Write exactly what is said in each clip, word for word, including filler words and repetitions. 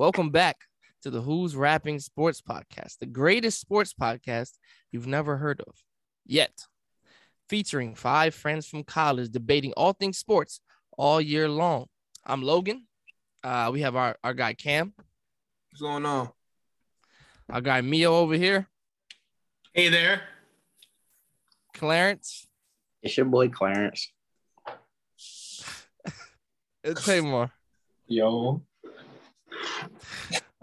Welcome back to the Who's Rapping Sports Podcast, the greatest sports podcast you've never heard of yet, featuring five friends from college debating all things sports all year long. I'm Logan. Uh, we have our, our guy Cam. What's going on? Our guy Mio over here. Hey there. Clarence. It's your boy Clarence. It's Tamar. Yo.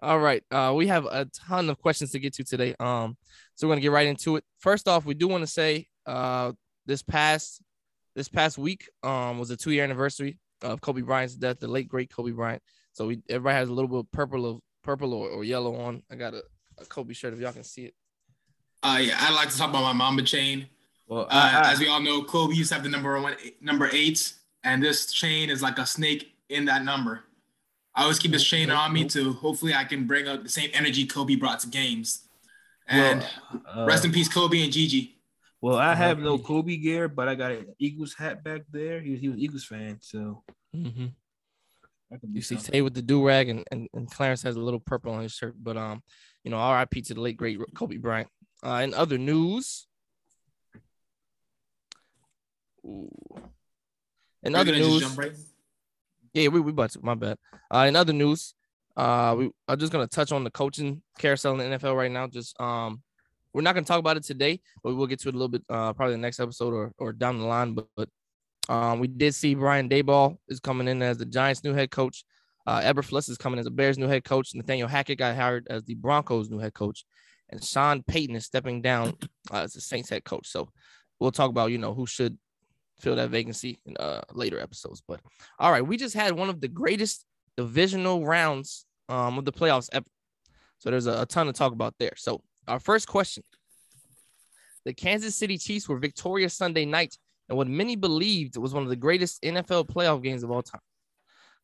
All right. Uh, we have a ton of questions to get to today. Um, so we're gonna get right into it. First off, we do want to say uh this past this past week um was a two year anniversary of Kobe Bryant's death, the late great Kobe Bryant. So we everybody has a little bit of purple of purple or, or yellow on. I got a, a Kobe shirt if y'all can see it. Uh yeah, I'd like to talk about my Mamba chain. Well, uh, I, I, as we all know, Kobe used to have the number one number eight, and this chain is like a snake in that number. I always keep this chain on me to hopefully I can bring up the same energy Kobe brought to games. And well, uh, rest in peace, Kobe and Gigi. Well, I have no Kobe gear, but I got an Eagles hat back there. He was he was an Eagles fan, so. Mm-hmm. You see Tay with the do-rag, and, and, and Clarence has a little purple on his shirt. But, um, you know, R I P to the late, great Kobe Bryant. Uh, in other news. Ooh. In other news. Yeah, we we about to, my bad. Uh, in other news, uh, we I'm just gonna touch on the coaching carousel in the N F L right now. Just um, we're not gonna talk about it today, but we'll get to it a little bit, uh, probably the next episode or or down the line. But, but um, we did see Brian Daboll is coming in as the Giants' new head coach. Uh, Eberflus is coming as the Bears' new head coach. Nathaniel Hackett got hired as the Broncos' new head coach, and Sean Payton is stepping down uh, as the Saints' head coach. So we'll talk about you know who should fill that vacancy in uh, later episodes. But all right, we just had one of the greatest divisional rounds um, of the playoffs ever. So there's a, a ton to talk about there. So our first question, the Kansas City Chiefs were victorious Sunday night in what many believed was one of the greatest N F L playoff games of all time.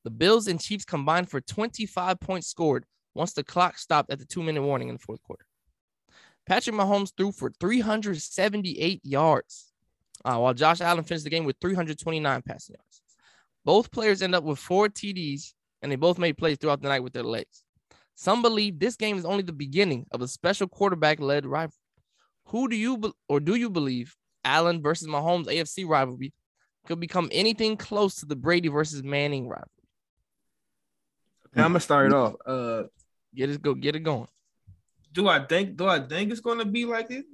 The Bills and Chiefs combined for twenty-five points scored once the clock stopped at the two-minute warning in the fourth quarter. Patrick Mahomes threw for three hundred seventy-eight yards. Uh, while Josh Allen finished the game with three hundred twenty-nine passing yards. Both players end up with four T Ds, and they both made plays throughout the night with their legs. Some believe this game is only the beginning of a special quarterback-led rivalry. Who do you be- or do you believe Allen versus Mahomes A F C rivalry could become anything close to the Brady versus Manning rivalry? Now I'm gonna start it off. Uh, get it go, get it going. Do I think? Do I think it's gonna be like it?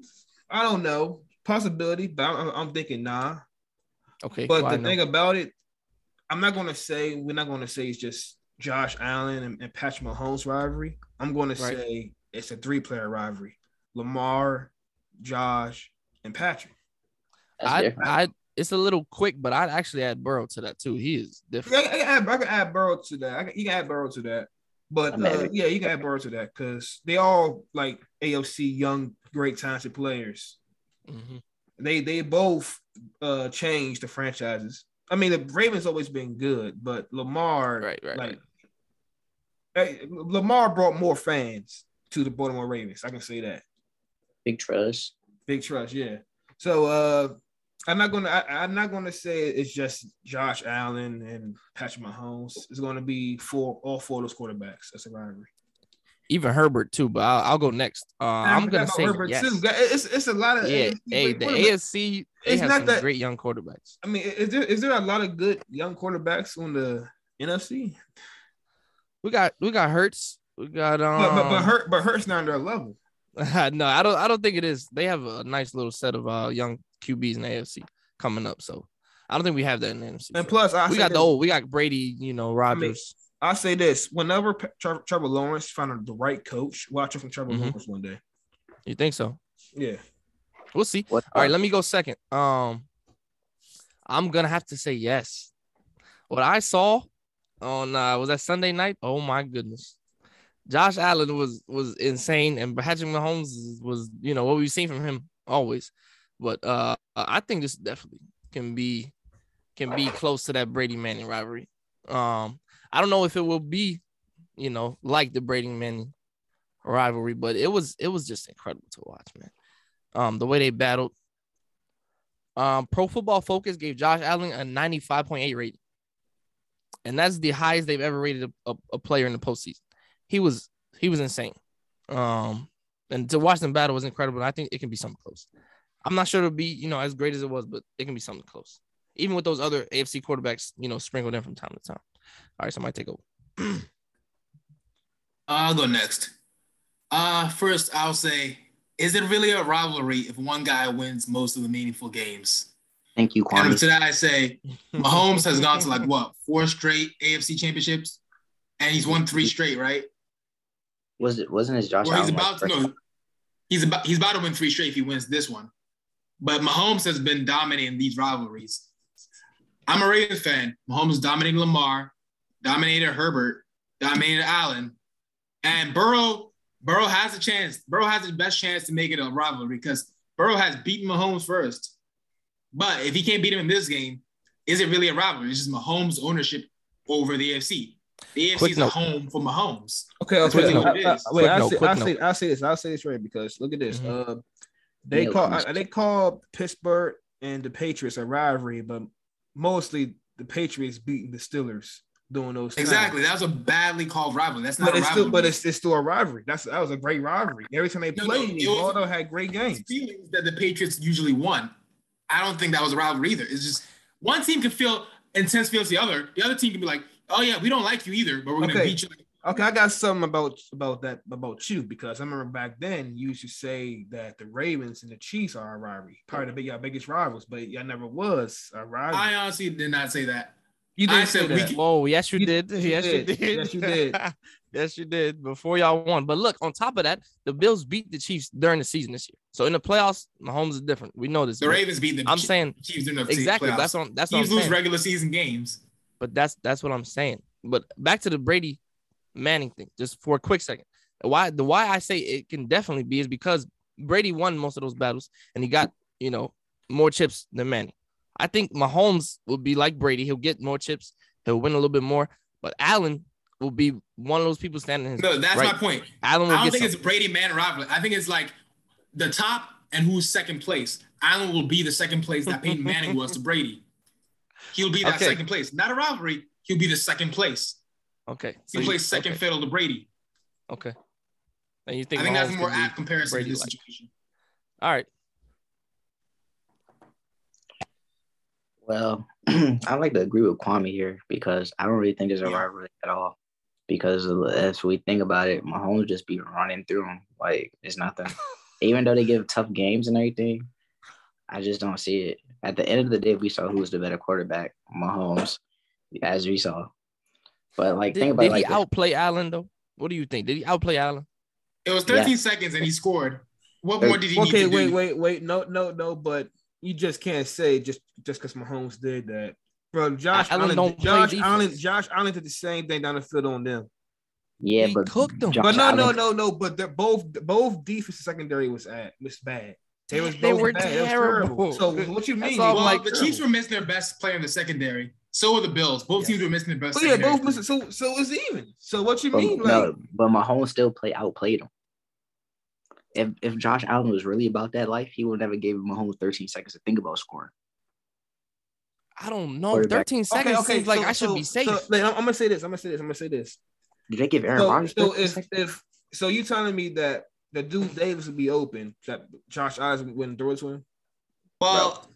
I don't know. Possibility, but I'm, I'm thinking nah. Okay. But well, the thing about it, I'm not gonna say we're not gonna say it's just Josh Allen and, and Patrick Mahomes rivalry. I'm gonna right. say it's a three-player rivalry: Lamar, Josh, and Patrick. I, I, it's a little quick, but I'd actually add Burrow to that too. He is different. Yeah, I, can add, I can add Burrow to that. I can, you can add Burrow to that. But uh, yeah, you can add Burrow to that because they all like A F C young, great, talented players. Mm-hmm. They they both uh, changed the franchises. I mean, the Ravens always been good, but Lamar, right, right, like, right. Hey, Lamar brought more fans to the Baltimore Ravens. I can say that. Big trust. Big trust, yeah. So uh, I'm not gonna I, I'm not gonna say it's just Josh Allen and Patrick Mahomes. It's gonna be for all four of those quarterbacks. That's a rivalry. Even Herbert too, but I'll, I'll go next. Uh, I'm gonna say Herbert yes. too. It's it's a lot of yeah. Hey, the A F C it's has not some that, great young quarterbacks. I mean, is there is there a lot of good young quarterbacks on the N F C? We got we got Hurts. We got um. But but, but, Hurt, but Hurts not on their level. No, I don't I don't think it is. They have a nice little set of uh, young Q Bs in the A F C coming up. So I don't think we have that in the N F C. And so. plus, I we got this. the old. We got Brady. You know, Rodgers. I mean, I'll say this. Whenever Trevor, Trevor Lawrence found the right coach, watch it from Trevor mm-hmm. Lawrence one day. You think so? Yeah. We'll see. What? All right, let me go second. Um, I'm going to have to say yes. What I saw on uh, – was that Sunday night? Oh, my goodness. Josh Allen was was insane, and Patrick Mahomes was, you know, what we've seen from him always. But uh, I think this definitely can be can be close to that Brady-Manning rivalry. Um, I don't know if it will be, you know, like the Brady Manning rivalry, but it was it was just incredible to watch, man. Um, the way they battled. Um, Pro Football Focus gave Josh Allen a ninety-five point eight rating, and that's the highest they've ever rated a, a, a player in the postseason. he was he was insane. Um, and to watch them battle was incredible. And I think it can be something close. I'm not sure it'll be, you know, as great as it was, but it can be something close. Even with those other A F C quarterbacks, you know, sprinkled in from time to time. All right, somebody take over. I'll go next. Uh, first, I'll say, is it really a rivalry if one guy wins most of the meaningful games? Thank you, Kwame. And today I say, Mahomes has gone to like, what, four straight A F C championships? And he's won three straight, right? Was it, wasn't it Josh Allen? He's about to, no, he's about, he's about to win three straight if he wins this one. But Mahomes has been dominating these rivalries. I'm a Ravens fan. Mahomes dominated Lamar, dominated Herbert, dominated Allen. And Burrow, Burrow has a chance. Burrow has the best chance to make it a rivalry because Burrow has beaten Mahomes first. But if he can't beat him in this game, is it really a rivalry? It's just Mahomes' ownership over the A F C. The A F C is a home for Mahomes. Okay, okay. That's really what it is. Wait, I'll say, I'll say this. I'll say this right because look at this. Mm-hmm. Uh, they no, call I, they call Pittsburgh and the Patriots a rivalry, but mostly the Patriots beating the Steelers doing those times. Exactly. That was a badly called rivalry. That's not but a it's rivalry. Still, but it's, it's still a rivalry. That's That was a great rivalry. Every time they no, played, no, Waldo had great games. Feelings that the Patriots usually won. I don't think that was a rivalry either. It's just one team can feel intense feelings to the other. The other team can be like, oh, yeah, we don't like you either, but we're going to okay. beat you. Okay, I got something about, about that, about you, because I remember back then you used to say that the Ravens and the Chiefs are a rivalry, probably the y'all biggest rivals, but y'all never was a rivalry. I honestly did not say that. You did I say said that. We can- Whoa, yes, you, you did. did. Yes, you did. Yes, you did. Yes, you did before y'all won. But look, on top of that, the Bills beat the Chiefs during the season this year. So in the playoffs, Mahomes is different. We know this. The Ravens beat the I'm Chiefs. I'm saying Chiefs during the exactly. Playoffs. That's on. That's Chiefs what I'm lose saying. Regular season games. But that's that's what I'm saying. But back to the Brady Manning thing, just for a quick second. Why the why I say it can definitely be is because Brady won most of those battles and he got, you know, more chips than Manning. I think Mahomes will be like Brady. He'll get more chips. He'll win a little bit more. But Allen will be one of those people standing in his No, that's right. my point. Allen will I don't get think something. It's Brady-Manning rivalry. I think it's like the top and who's second place. Allen will be the second place that Peyton Manning was to Brady. He'll be that okay. second place. Not a rivalry. He'll be the second place. Okay. So he plays second okay. fiddle to Brady. Okay. And you think I think Mahomes that's a more apt comparison Brady to this like. situation. All right. Well, I'd like to agree with Kwame here because I don't really think there's a rivalry at all. Because as we think about it, Mahomes just be running through him. Like, it's nothing. Even though they give tough games and everything, I just don't see it. At the end of the day, we saw who was the better quarterback, Mahomes, as we saw. But, like, did, think about it. Did like he outplay Allen, though? What do you think? Did he outplay Allen? It was thirteen yeah. seconds, and he scored. What more did he okay, need to wait, do? Okay, wait, wait, wait. No, no, no, but... You just can't say just just because Mahomes did that, bro. Josh Allen, Allen Josh Allen, Josh Allen did the same thing down the field on them. Yeah, he but cooked them. Josh but no, Allen. no, no, no. But they're both both defense secondary was at was bad. They was they were bad. terrible. Was so what you mean? Well, like, the Chiefs were missing their best player in the secondary. So were the Bills. Both yes. teams were missing their best. But yeah, both missing. So so it's even. So what you but, mean? No, like, but Mahomes still play outplayed them. If if Josh Allen was really about that life, he would never give Mahomes thirteen seconds to think about scoring. I don't know. thirteen seconds okay, okay, seems so, like I should so, be safe. So, like, I'm, I'm gonna say this. I'm gonna say this. I'm gonna say this. Did they give Aaron so, Rodgers? So if, if so, you telling me that the dude Davis would be open that Josh Allen wouldn't throw it to him? Well,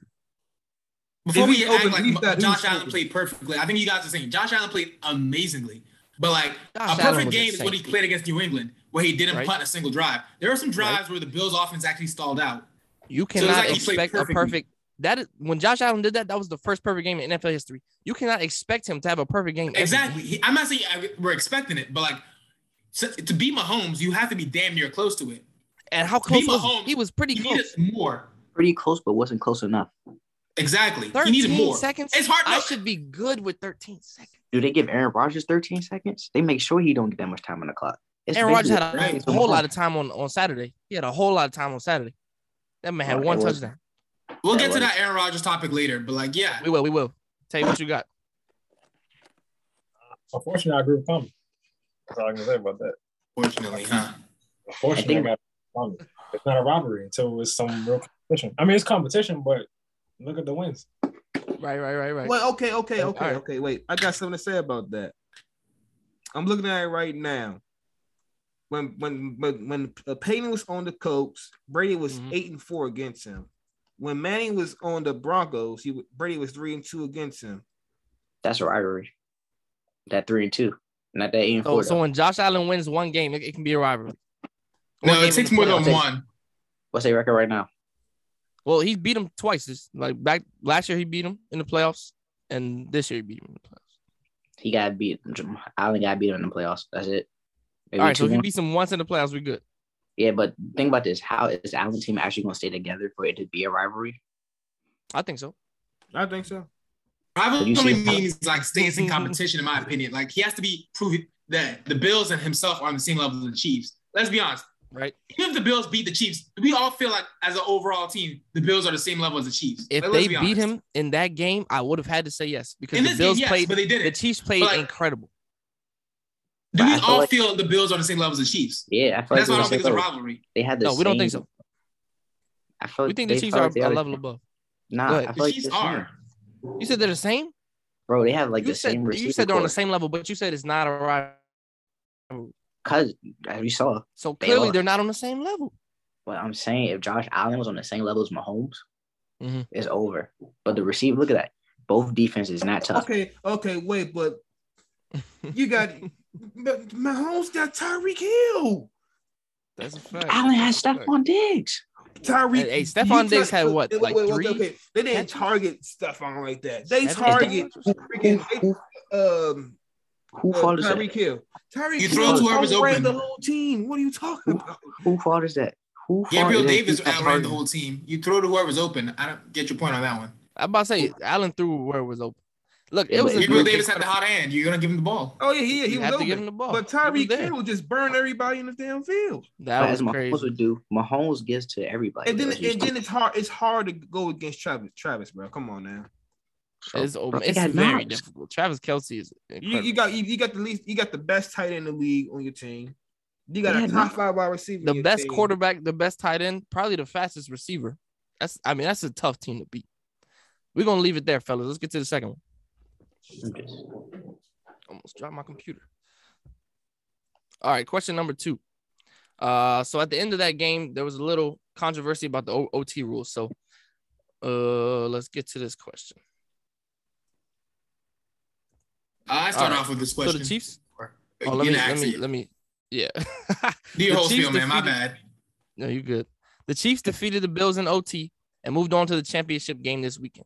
no. before we act like that Josh Allen open. played perfectly, I think you guys are saying Josh Allen played amazingly. But, like, Josh a perfect game insane. is what he played against New England, where he didn't right. punt a single drive. There are some drives right. where the Bills' offense actually stalled out. You cannot so like expect a perfect – that is, when Josh Allen did that, that was the first perfect game in N F L history. You cannot expect him to have a perfect game. Exactly. He, I'm not saying we're expecting it, but, like, to, to be Mahomes, you have to be damn near close to it. And how close was Mahomes, he was pretty he close. more. Pretty close, but wasn't close enough. Exactly. He needed more. Seconds? It's hard enough. I should be good with thirteen seconds. Do they give Aaron Rodgers thirteen seconds? They make sure he don't get that much time on the clock. It's Aaron Rodgers had a, right. a whole lot of time on, on Saturday. He had a whole lot of time on Saturday. That man had oh, one touchdown. We'll that get was. to that Aaron Rodgers topic later, but, like, yeah. We will, we will. Tell you what you got. Unfortunately, I agree with Tommy. That's all I can say about that. Unfortunately, huh? Unfortunately, I think- I agree with Tommy. It's not a robbery until it's some real competition. I mean, it's competition, but look at the wins. Right, right, right, right. Well, okay, okay, okay, right. okay. Wait, I got something to say about that. I'm looking at it right now. when when when, when Peyton was on the Colts, Brady was mm-hmm. eight and four against him. When Manning was on the Broncos, he Brady was three and two against him. That's a rivalry. That three and two, not that eight and four. Oh, so when Josh Allen wins one game, it, it can be a rivalry. No, one it takes more than one. What's their record right now? Well, he beat him twice. It's like back last year, he beat him in the playoffs, and this year he beat him in the playoffs. He got beat. Allen got beat him in the playoffs. That's it. Maybe all right, so if he beats him once in the playoffs, we're good. Yeah, but think about this: how is Allen's team actually going to stay together for it to be a rivalry? I think so. I think so. Rivalry only means like stays in competition, in my opinion. Like he has to be proving that the Bills and himself are on the same level as the Chiefs. Let's be honest. Right. Even if the Bills beat the Chiefs, we all feel like as an overall team, the Bills are the same level as the Chiefs. If like, they be beat him in that game, I would have had to say yes because in the Bills game, yes, played. But they didn't. The Chiefs played like, incredible. Do we all feel like, the Bills are the same level as the Chiefs? Yeah, I feel that's like why I don't think it's a rivalry. They had the no, same, we don't think so. I feel like we think the Chiefs are a level above. Nah, I feel the like Chiefs the are. You said they're the same, bro. They have like you the said, same. You said they're court. on the same level, but you said it's not a rivalry. Cause we saw. So clearly, they they're not on the same level. Well, I'm saying if Josh Allen was on the same level as Mahomes, mm-hmm. it's over. But the receiver, look at that. Both defenses not tough. Okay, okay, wait, but you got but Mahomes got Tyreek Hill. That's a fact. Allen has Stephon Diggs. Tyreek. Hey, Stephon Diggs had what? Wait, like wait, three? Okay, okay. They didn't target Stephon like that. They That's target freaking um. Who uh, fault is that? Tyreek Hill. Tyreek you throw to whoever's open. The whole team. What are you talking about? Who, who fault is that? Who Gabriel Davis outran the whole team. You throw to whoever's open. I don't get your point on that one. I'm about to say Allen threw where it was open. Look, it yeah, was Gabriel Davis had the hot hand. You're gonna give him the ball. Oh yeah, yeah, he you was open. To give him the ball. But Tyreek Hill just burned everybody in the damn field. That but was as crazy. Mahomes would do. Mahomes gives to everybody. And then, and then just... it's hard. It's hard to go against Travis. Travis, bro, come on now. It's, over. it's very difficult. Travis Kelce is you, you got you, you got the least you got the best tight end in the league on your team. You got yeah, a top five wide receiver. The best team. quarterback, the best tight end, probably the fastest receiver. That's I mean that's a tough team to beat. We're gonna leave it there, fellas. Let's get to the second one. Almost dropped my computer. All right, question number two. Uh, so at the end of that game, there was a little controversy about the o- OT rules. So, uh, let's get to this question. I start right. off with this question. So the Chiefs? Oh, let, me, let, me, let me, yeah. Do your whole spiel, man. My bad. No, you're good. The Chiefs defeated the Bills in O T and moved on to the championship game this weekend.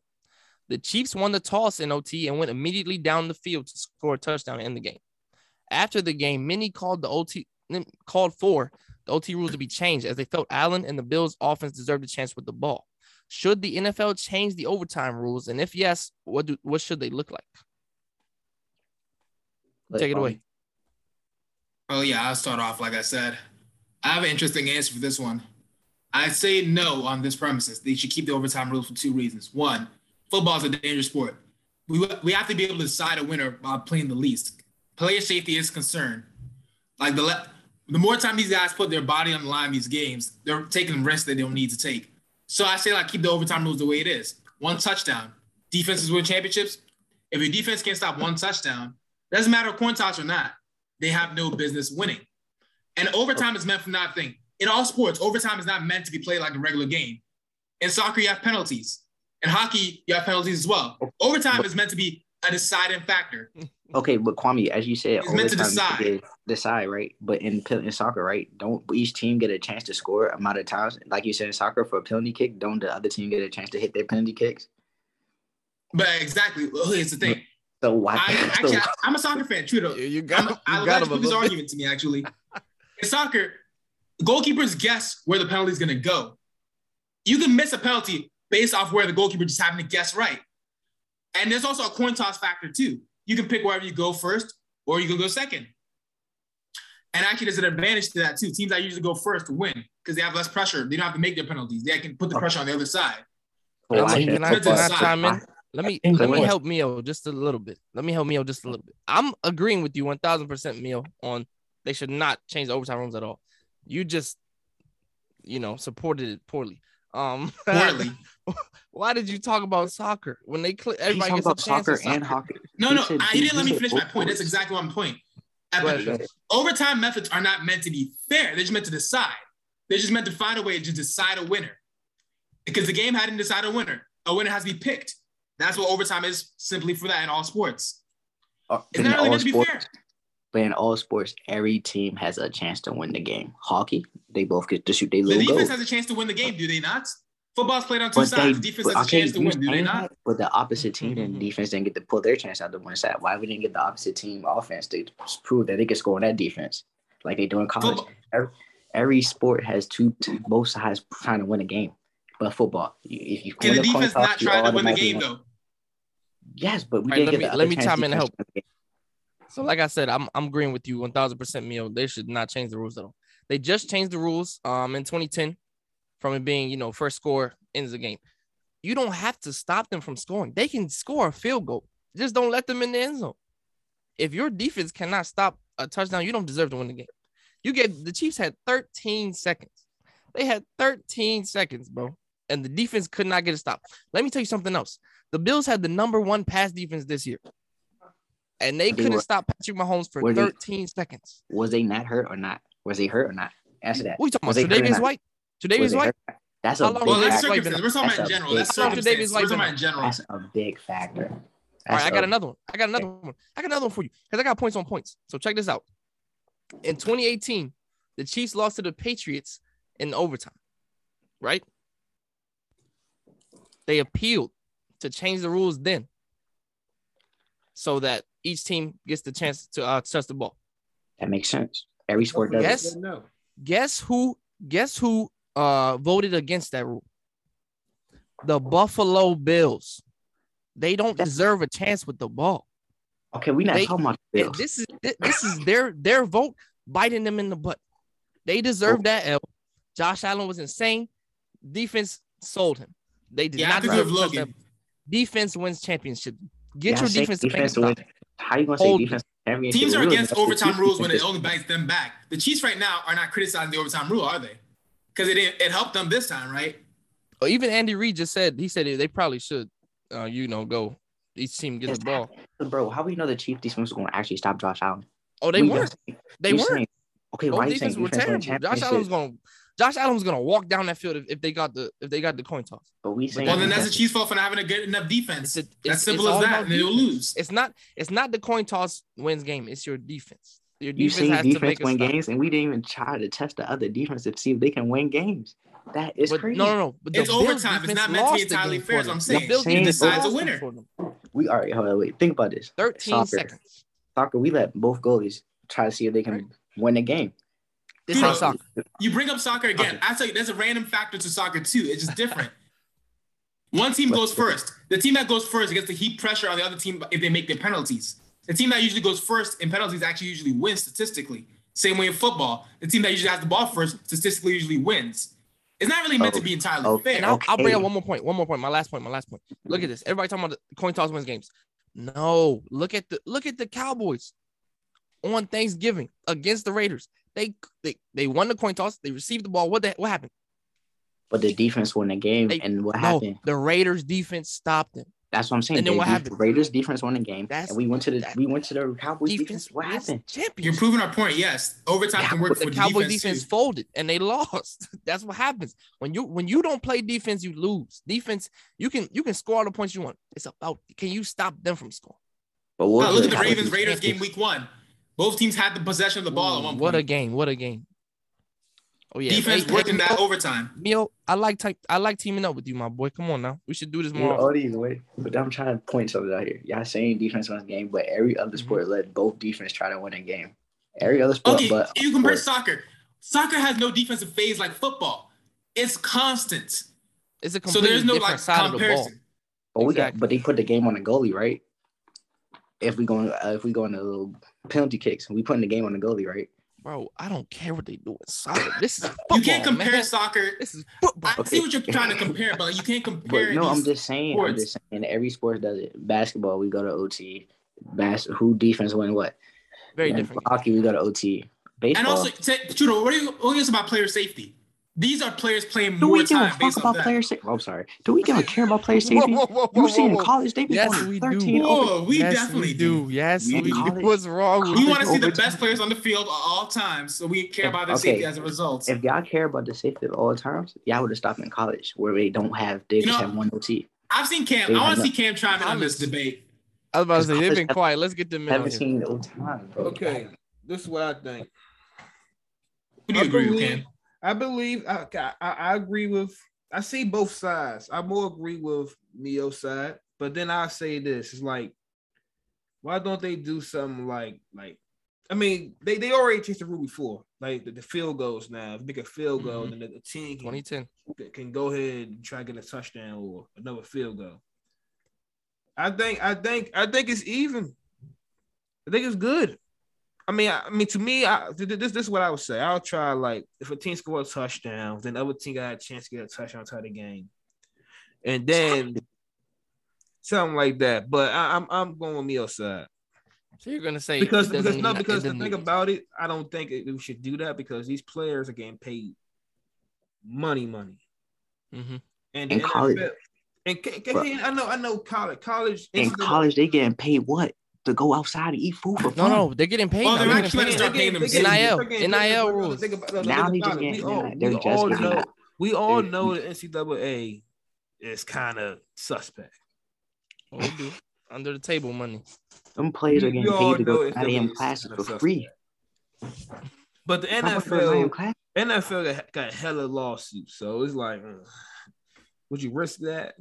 The Chiefs won the toss in O T and went immediately down the field to score a touchdown in the game. After the game, many called the O T called for the O T rules to be changed as they felt Allen and the Bills' offense deserved a chance with the ball. Should the N F L change the overtime rules? And if yes, what do what should they look like? But, Take it um, away. Oh, yeah, I'll start off. Like I said, I have an interesting answer for this one. I say no on this premises. They should keep the overtime rules for two reasons. One, football is a dangerous sport. We we have to be able to decide a winner by playing the least. Player safety is concerned. Like the le- the more time these guys put their body on the line in these games, they're taking risks that they don't need to take. So I say like keep the overtime rules the way it is. One touchdown. Defenses win championships. If your defense can't stop one touchdown, doesn't matter if coin toss or not, they have no business winning. And overtime is meant for nothing. In all sports, overtime is not meant to be played like a regular game. In soccer, you have penalties. In hockey, you have penalties as well. Overtime but, is meant to be a deciding factor. Okay, but Kwame, as you said, it's meant to decide. Is decide, right? But in, in soccer, right, don't each team get a chance to score amount of times? Like you said in soccer, for a penalty kick, don't the other team get a chance to hit their penalty kicks? But exactly. Well, here's the thing. So why? I, actually, I, I'm a soccer fan. True though. You got. You I got like to this argument to me actually. In soccer, goalkeepers guess where the penalty is going to go. You can miss a penalty based off where the goalkeeper just happened to guess right. And there's also a coin toss factor too. You can pick wherever you go first, or you can go second. And actually, there's an advantage to that too. Teams that usually go first win because they have less pressure. They don't have to make their penalties. They can put the pressure on the other side. Well, I mean, can I, can I time in? Let me let me help Mio just a little bit. Let me help Mio just a little bit. I'm agreeing with you one thousand percent, Mio, on they should not change the overtime rules at all. You just, you know, supported it poorly. Um, poorly. Why did you talk about soccer when they cl- everybody gets a chance? Soccer and hockey. No, no, you didn't let me finish my point. That's exactly my point. Epic. Overtime methods are not meant to be fair. They're just meant to decide. They're just meant to find a way to decide a winner. Because the game hadn't decided a winner. A winner has to be picked. That's what overtime is, simply for that in all sports. Uh, it's not really meant to be fair. But in all sports, every team has a chance to win the game. Hockey, they both get to shoot their little goal. The defense has a chance to win the game, do they not? Football's played on two sides. The defense has a chance to win, do they not? But the opposite team and defense didn't get to pull their chance out the one side. Why we didn't get the opposite team offense to prove that they could score on that defense like they do in college? Every, every sport has two, two both sides trying to win a game. But football, if you can the defense not try to win the game, though? Yes, but we didn't get the Let me chime in and help. So, like I said, I'm I'm agreeing with you one thousand percent, Mio. They should not change the rules at all. They just changed the rules um in twenty ten from it being, you know, first score ends the game. You don't have to stop them from scoring. They can score a field goal. Just don't let them in the end zone. If your defense cannot stop a touchdown, you don't deserve to win the game. You get the Chiefs had thirteen seconds. They had thirteen seconds, bro, and the defense could not get a stop. Let me tell you something else. The Bills had the number one pass defense this year. And they, they couldn't were, stop Patrick Mahomes for thirteen they, seconds. Was they not hurt or not? Was they hurt or not? Answer that. What are you talking about? Tre'Davious White? Tre'Davious White? That's a big factor. Well, that's circumstances. We're talking about in general. That's circumstances. We're talking about in general. That's a big factor. All right, I got another one. I got another one. I got another one for you because I got points on points. So check this out. In twenty eighteen, the Chiefs lost to the Patriots in overtime, right? They appealed to change the rules then so that each team gets the chance to uh, touch the ball. That makes sense. Every sport does. Guess, no. guess who? Guess who uh, voted against that rule? The Buffalo Bills. They don't That's... deserve a chance with the ball. Okay, we're not they, talking about the Bills. This is this is their their vote biting them in the butt. They deserve oh. that L. Josh Allen was insane. Defense sold him. They did yeah, not deserve Logan. Defense wins championship. Get yeah, your defense, defense to win. How you gonna say Hold defense? Teams are against overtime rules when it only bites them back. The Chiefs right now are not criticizing the overtime rule, are they? Because it didn't, it helped them this time, right? Oh, even Andy Reid just said he said they probably should, uh, you know, go each team get the ball. Bro, how do you know the Chiefs defense was going to actually stop Josh Allen? Oh, they weren't. They weren't. Okay, why are you saying defense? Josh Allen's going to Josh Allen's going to walk down that field if, if they got the if they got the coin toss. But we well, then that's the Chiefs' fault for not having a good enough defense. It's a, it's, that's simple as that, and they'll lose. It's not it's not the coin toss wins game. It's your defense. Your defense you has defense to make win games, and we didn't even try to test the other defense to see if they can win games. That is but, crazy. No, no, no. But it's overtime. It's not meant to be entirely fair. As I'm saying, the Bills decides a winner. We all right. Hold on, wait. Think about this. Thirteen Soccer. seconds. Soccer. We let both goalies try to see if they can right. win the game. Dude, no, you bring up soccer again. Okay. I tell you, there's a random factor to soccer, too. It's just different. One team goes first. The team that goes first gets to heap pressure on the other team if they make their penalties. The team that usually goes first in penalties actually usually wins statistically. Same way in football. The team that usually has the ball first statistically usually wins. It's not really meant oh, to be entirely okay, fair. And I'll, I'll bring up one more point. One more point. My last point. My last point. Look at this. Everybody talking about the coin toss wins games. No. Look at the look at the Cowboys on Thanksgiving against the Raiders. They, they they won the coin toss. They received the ball. What the, what happened? But the defense won the game, they, and what no, happened? The Raiders defense stopped them. That's what I'm saying. And then they what happened? The Raiders defense won the game, that's, and we went to the we went to the Cowboys defense. defense. What happened? Champions. You're proving our point. Yes, overtime yeah, can work. The, for the Cowboys defense, defense folded, and they lost. That's what happens when you when you don't play defense. You lose defense. You can you can score all the points you want. It's about can you stop them from scoring? But what no, look at the Cowboys Ravens Raiders game week one. Both teams had the possession of the ball Ooh, at one point. What a game! What a game! Oh yeah, defense hey, working hey, that Mio, overtime. Mio, I like type, I like teaming up with you, my boy. Come on now, we should do this more. All these ways, but I'm trying to point something out here. Y'all saying defense wins game, but every other sport mm-hmm. let both defense try to win a game. Every other sport, okay, but you compare soccer. Soccer has no defensive phase like football. It's constant. It's a so there's no like side comparison. Of the ball. But we exactly. got, but they put the game on the goalie, right? If we going, uh, if we going to little penalty kicks, we putting the game on the goalie, right? Bro, I don't care what they do with soccer. This is football, you can't compare man. soccer. This is football. I okay. see what you're trying to compare, but you can't compare. But no, I'm just saying. Sports. I'm just saying. Every sport does it. Basketball, we go to O T. Bas- who defense win what? Very and different. Hockey, we go to O T. Baseball. And also, Chudo, what do you? What do you think about player safety? These are players playing do more time based on that. Player sa- oh, I'm sorry. Do we give a care about player safety? Whoa, whoa, whoa, whoa, you see in college, they be yes, going thirteen. Whoa, we yes, definitely we do. do. Yes, we, we do. What's wrong with We want to see the best players on the field at all times, so we care about their okay. safety as a result. If y'all care about the safety at all times, y'all would have stopped in college where they don't have – they you just know, have one O T. I've seen Cam. They I want to see Cam Tryman on this debate. I was about to say, they've been quiet. Let's get them in. I haven't seen no time, bro. Okay, this is what I think. Who do you agree with, Cam? I believe I, I I agree with I see both sides. I more agree with Neo's side, but then I say this: it's like, why don't they do something like like? I mean, they, they already changed the rule before, like the, the field goals now. If you make a field goal, mm-hmm. then the, the team can, can go ahead and try to get a touchdown or another field goal. I think I think I think it's even. I think it's good. I mean, I mean, to me, I, this, this is what I would say. I'll try, like, if a team scores a touchdown, then the other team got a chance to get a touchdown to tie the game. And then something like that. But I, I'm I'm going with Neo's side. So you're going to say – Because, because no, because the thing about it, I don't think it, we should do that because these players are getting paid money, money. Mm-hmm. And in college. And, and, and I know, I know college. College in college, they getting paid what? To go outside and eat food for fun. No, no, they're getting paid. Oh, they're actually going to start paying them. N I L rules. Now they just getting paid. They're just getting paid. We all know the N C double A is kind of suspect. Oh, do under the table money. Some players are getting paid to go to I A M classes for free. But the N F L got hella lawsuits, so it's like, would you risk that?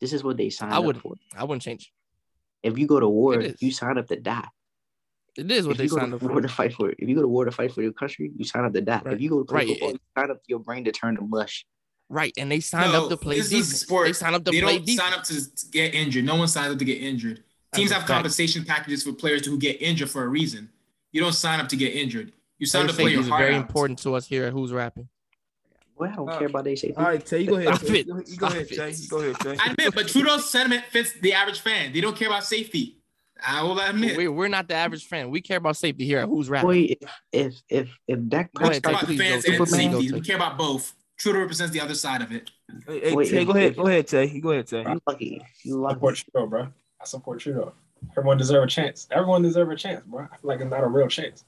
This is what they signed up for. I wouldn't change. If you go to war, you sign up to die. It is what if they sign up for. To fight for it. If you go to war to fight for your country, you sign up to die. Right. If you go to right. football, you sign up your brain to turn to mush. Right, and they signed no, up to play defense. They sign up to they play don't defense. Sign up to get injured. No one signs up to get injured. Teams That's have right. compensation packages for players who get injured for a reason. You don't sign up to get injured. You sign up to play your heart out. Very important to us here at Who's Rapping. Well, I don't uh, care about they say. All right, Tay, you go ahead. Tay. You, you go ahead, Tay. You go ahead, Tay. I admit, but Trudeau's sentiment fits the average fan. They don't care about safety. I will admit. We, we're not the average fan. We care about safety here at Who's Rapping. Boy, if if if Dak Prescott, we care about fans and safety. We care about both. Trudeau represents the other side of it. Hey, hey Boy, Tay, if, go ahead, go ahead, Tay. You go ahead, Tay. You lucky. You lucky. I support Trudeau, bro. I support Trudeau. Everyone deserves a chance. Everyone deserves a chance, bro. I feel like it's not a real chance.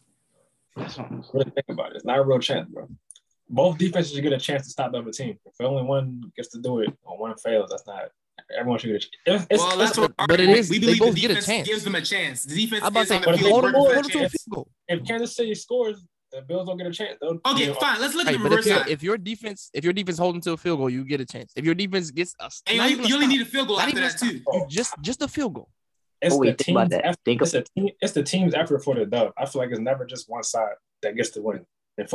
That's what I'm really thinking about it. It's not a real chance, bro. Both defenses should get a chance to stop the other team. If only one gets to do it or one fails, that's not everyone should get a chance. It's, well, that's what but it is. We believe they both the defense get a chance. Gives them a chance. The defense gives them a chance. If Kansas City scores, the Bills don't get a chance. They'll, okay, you know, fine. Let's look right, at the reverse if, side. If your defense, if your defense holding to a field goal, you get a chance. If your defense gets a, and you, you, you only need a field goal not after that too. You just, just a field goal. It's, oh, wait, the, teams after, it's the team. It's the teams after for the dub. I feel like it's never just one side that gets to win.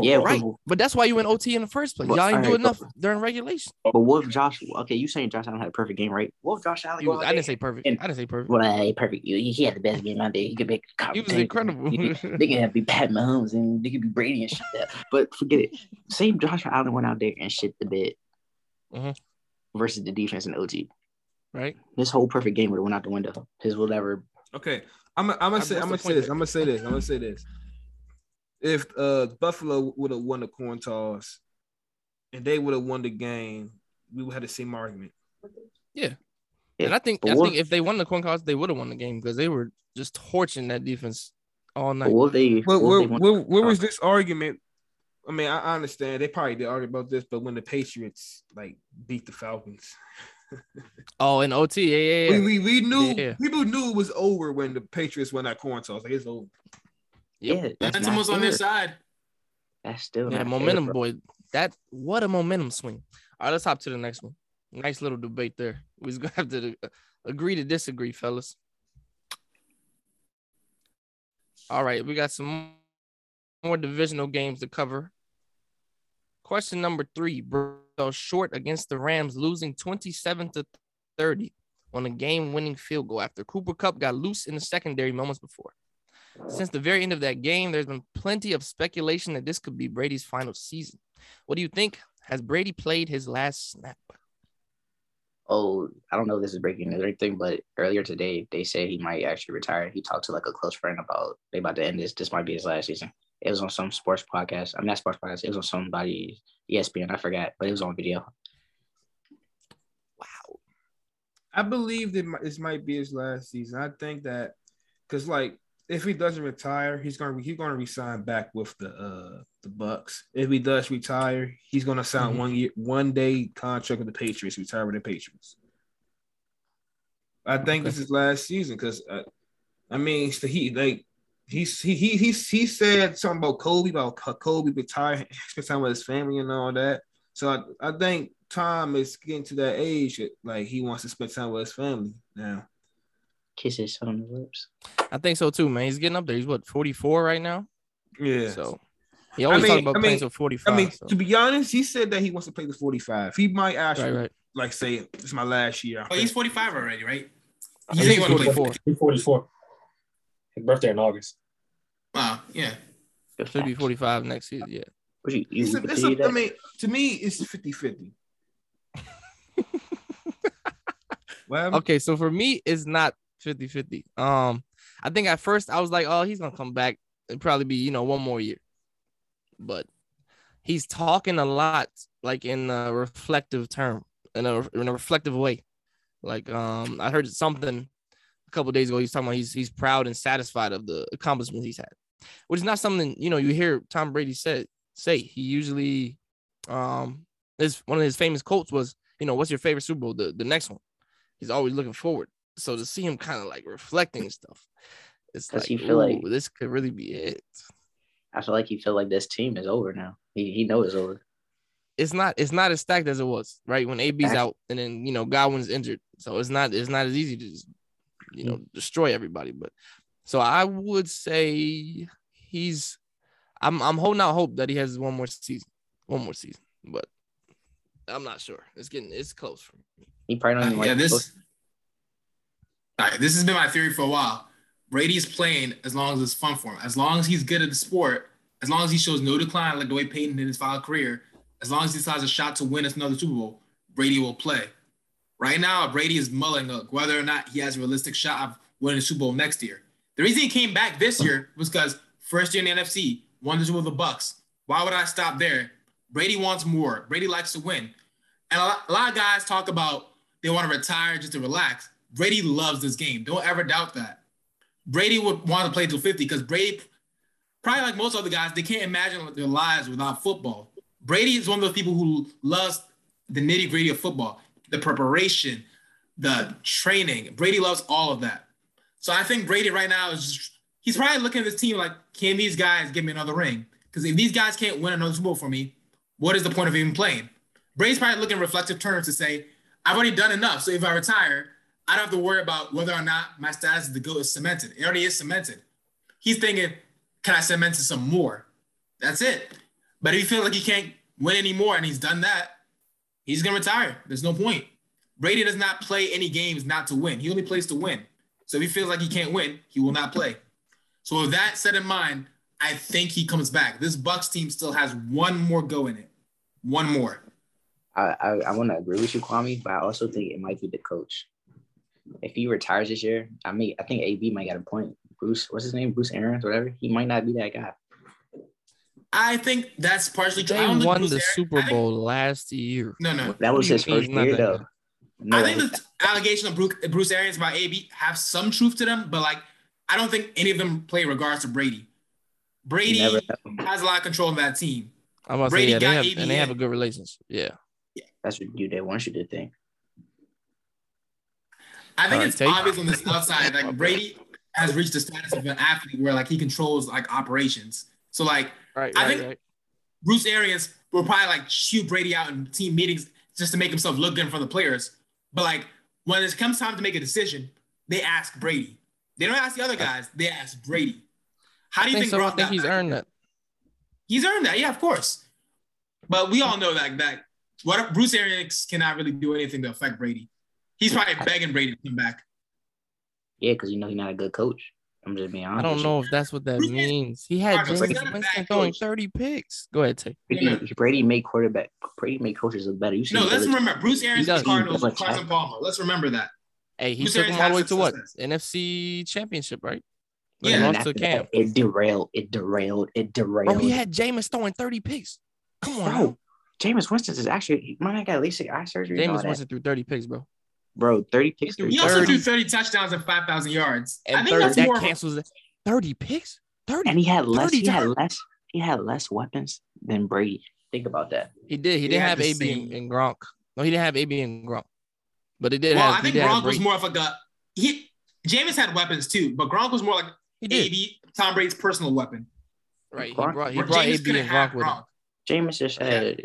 Yeah, right. But that's why you went O T in the first place. But, Y'all ain't right, do enough but, during regulation. But what if Josh? Okay, you saying Josh Allen had a perfect game, right? What if Josh Allen? Was, I didn't say perfect. And, I didn't say perfect. Well, I ain't perfect. He, he had the best game out there. He could make. He was incredible. He, they can have be Pat Mahomes and they could be Brady and shit. But forget it. Same Josh Allen went out there and shit the bed mm-hmm. versus the defense in O T. Right. This whole perfect game would have went out the window. His whatever. Okay, I'm. I'm gonna say. I'm gonna say this. I'm gonna say this. I'm gonna say this. If uh, Buffalo would have won the coin toss and they would have won the game, we would have the same argument. Yeah. yeah. And I think I think if they won the coin toss, they would have won the game because they were just torching that defense all night. Well, they, well, well, they where, where, where was this argument? I mean, I understand. They probably did argue about this, but when the Patriots, like, beat the Falcons. oh, in O T, yeah, yeah, yeah. We, we, we knew yeah. people knew it was over when the Patriots won that coin toss. Like, it's over. Yep. Yeah, that's almost on their side. That's still yeah, momentum, fair, boy. That what a momentum swing. All right, let's hop to the next one. Nice little debate there. We're gonna have to agree to disagree, fellas. All right, we got some more divisional games to cover. Question number three: Burrow short against the Rams, losing twenty-seven to thirty on a game-winning field goal after Cooper Kupp got loose in the secondary moments before. Since the very end of that game, there's been plenty of speculation that this could be Brady's final season. What do you think? Has Brady played his last snap? Oh, I don't know if this is breaking news or anything, but earlier today, they said he might actually retire. He talked to like a close friend about they about to end this. This might be his last season. It was on some sports podcast. I'm mean, not sports podcast. It was on somebody's E S P N. I forgot, but it was on video. Wow. I believe that this might be his last season. I think that because, like, if he doesn't retire, he's gonna he's gonna resign back with the uh, the Bucks. If he does retire, he's gonna sign mm-hmm. one year one day contract with the Patriots. Retire with the Patriots. I think okay. this is last season because, uh, I mean, so he like. He he he he said something about Kobe, about Kobe retiring, spend time with his family and all that. So I, I think Tom is getting to that age, like he wants to spend time with his family now. Kisses on the lips. I think so too, man. He's getting up there. He's what forty-four right now. Yeah. So he always I mean, talks about I mean, playing till forty-five. I mean, so. To be honest, he said that he wants to play to forty-five. He might actually right, right. like say it's my last year. Oh, he's forty-five already, right? He said he wants to play he's forty-four. His birthday in August. Wow, yeah. It should be forty-five next season, yeah. You, you it's a, it's a, I mean, to me, it's fifty-fifty. Well, okay, so for me, it's not fifty-fifty. Um, I think at first I was like, oh, he's going to come back. It'd probably be, you know, one more year. But he's talking a lot, like in a reflective term, in a, in a reflective way. Like um, I heard something. A couple of days ago, he's talking about he's he's proud and satisfied of the accomplishments he's had, which is not something you know you hear Tom Brady said say. He usually, um, this one of his famous quotes was, you know, what's your favorite Super Bowl? The the next one. He's always looking forward. So to see him kind of like reflecting and stuff, it's like, you feel like this could really be it. I feel like you feel like this team is over now. He he knows it's over. It's not it's not as stacked as it was right when A B's out and then you know Godwin's injured, so it's not it's not as easy to just. You know, destroy everybody. But so I would say he's. I'm I'm holding out hope that he has one more season, one more season. But I'm not sure. It's getting it's close for me. He probably don't even uh, like yeah, this. All right, this has been my theory for a while. Brady's playing as long as it's fun for him, as long as he's good at the sport, as long as he shows no decline like the way Peyton did in his final career, as long as he decides a shot to win us another Super Bowl, Brady will play. Right now, Brady is mulling up whether or not he has a realistic shot of winning the Super Bowl next year. The reason he came back this year was because first year in the N F C, won the Super Bowl with the Bucks. Why would I stop there? Brady wants more. Brady likes to win. And a lot, a lot of guys talk about they want to retire just to relax. Brady loves this game. Don't ever doubt that. Brady would want to play till fifty because Brady, probably like most other guys, they can't imagine their lives without football. Brady is one of those people who loves the nitty-gritty of football. The preparation, the training. Brady loves all of that. So I think Brady right now is just, he's probably looking at this team like, can these guys give me another ring? Because if these guys can't win another Super Bowl for me, what is the point of even playing? Brady's probably looking in reflective terms to say, I've already done enough. So if I retire, I don't have to worry about whether or not my status as the GOAT is cemented. It already is cemented. He's thinking, can I cement it some more? That's it. But if you feel like he can't win anymore and he's done that, he's going to retire. There's no point. Brady does not play any games not to win. He only plays to win. So if he feels like he can't win, he will not play. So with that said in mind, I think he comes back. This Bucks team still has one more go in it. One more. I, I, I want to agree with you, Kwame, but I also think it might be the coach. If he retires this year, I mean, I think A B might get a point. Bruce, what's his name? Bruce Arians, whatever. He might not be that guy. I think that's partially true. They won the Super Bowl last year. No, no. That was his first year, though. I think the allegation of Bruce Arians about A B have some truth to them, but, like, I don't think any of them play regards to Brady. Brady has a lot of control of that team. I'm about to say, yeah, they have, and they have a good relationship. Yeah. yeah. That's what you do. They want you to think. I think it's obvious on this outside. Like, Brady has reached the status of an athlete where, like, he controls, like, operations. So, like, Right, I right, think right. Bruce Arians will probably like shoot Brady out in team meetings just to make himself look good in front of the players. But like when it comes time to make a decision, they ask Brady. They don't ask the other guys. They ask Brady. How do you I think? think so. I think he's back? earned that. He's earned that. Yeah, of course. But we all know that that what Bruce Arians cannot really do anything to affect Brady. He's probably begging Brady to come back. Yeah, because you know he's not a good coach. I'm just being honest. I don't know if that's what that means. He had Jameis Winston throwing thirty picks. Go ahead, Tay. Brady, Brady made quarterback. Brady made coaches look better. You no, let's remember Bruce Arians was Cardinals with Carson Palmer. Let's remember that. Hey, he Bruce took Arians him all the way to what? N F C Championship, right? Yeah, and after camp. That, it derailed. It derailed. It derailed. Bro, he had Jameis throwing thirty picks. Come on, bro. Jameis Winston is actually my man got at least eye surgery. Jameis Winston threw thirty picks, bro. Bro, thirty picks. He also thirty. threw thirty touchdowns and five thousand yards. And I think thirty, that's that more. Cancels it. Thirty picks. Thirty. And he had less. He had less. He had less weapons than Brady. Think about that. He did. He, he didn't have A B and, and Gronk. No, he didn't have A B and Gronk. But it did well, have. I think Gronk was more of like a. He, Jameis had weapons too, but Gronk was more like A B, Tom Brady's personal weapon. Right. He Gronk, brought, he brought A B and Gronk with him. Jameis just had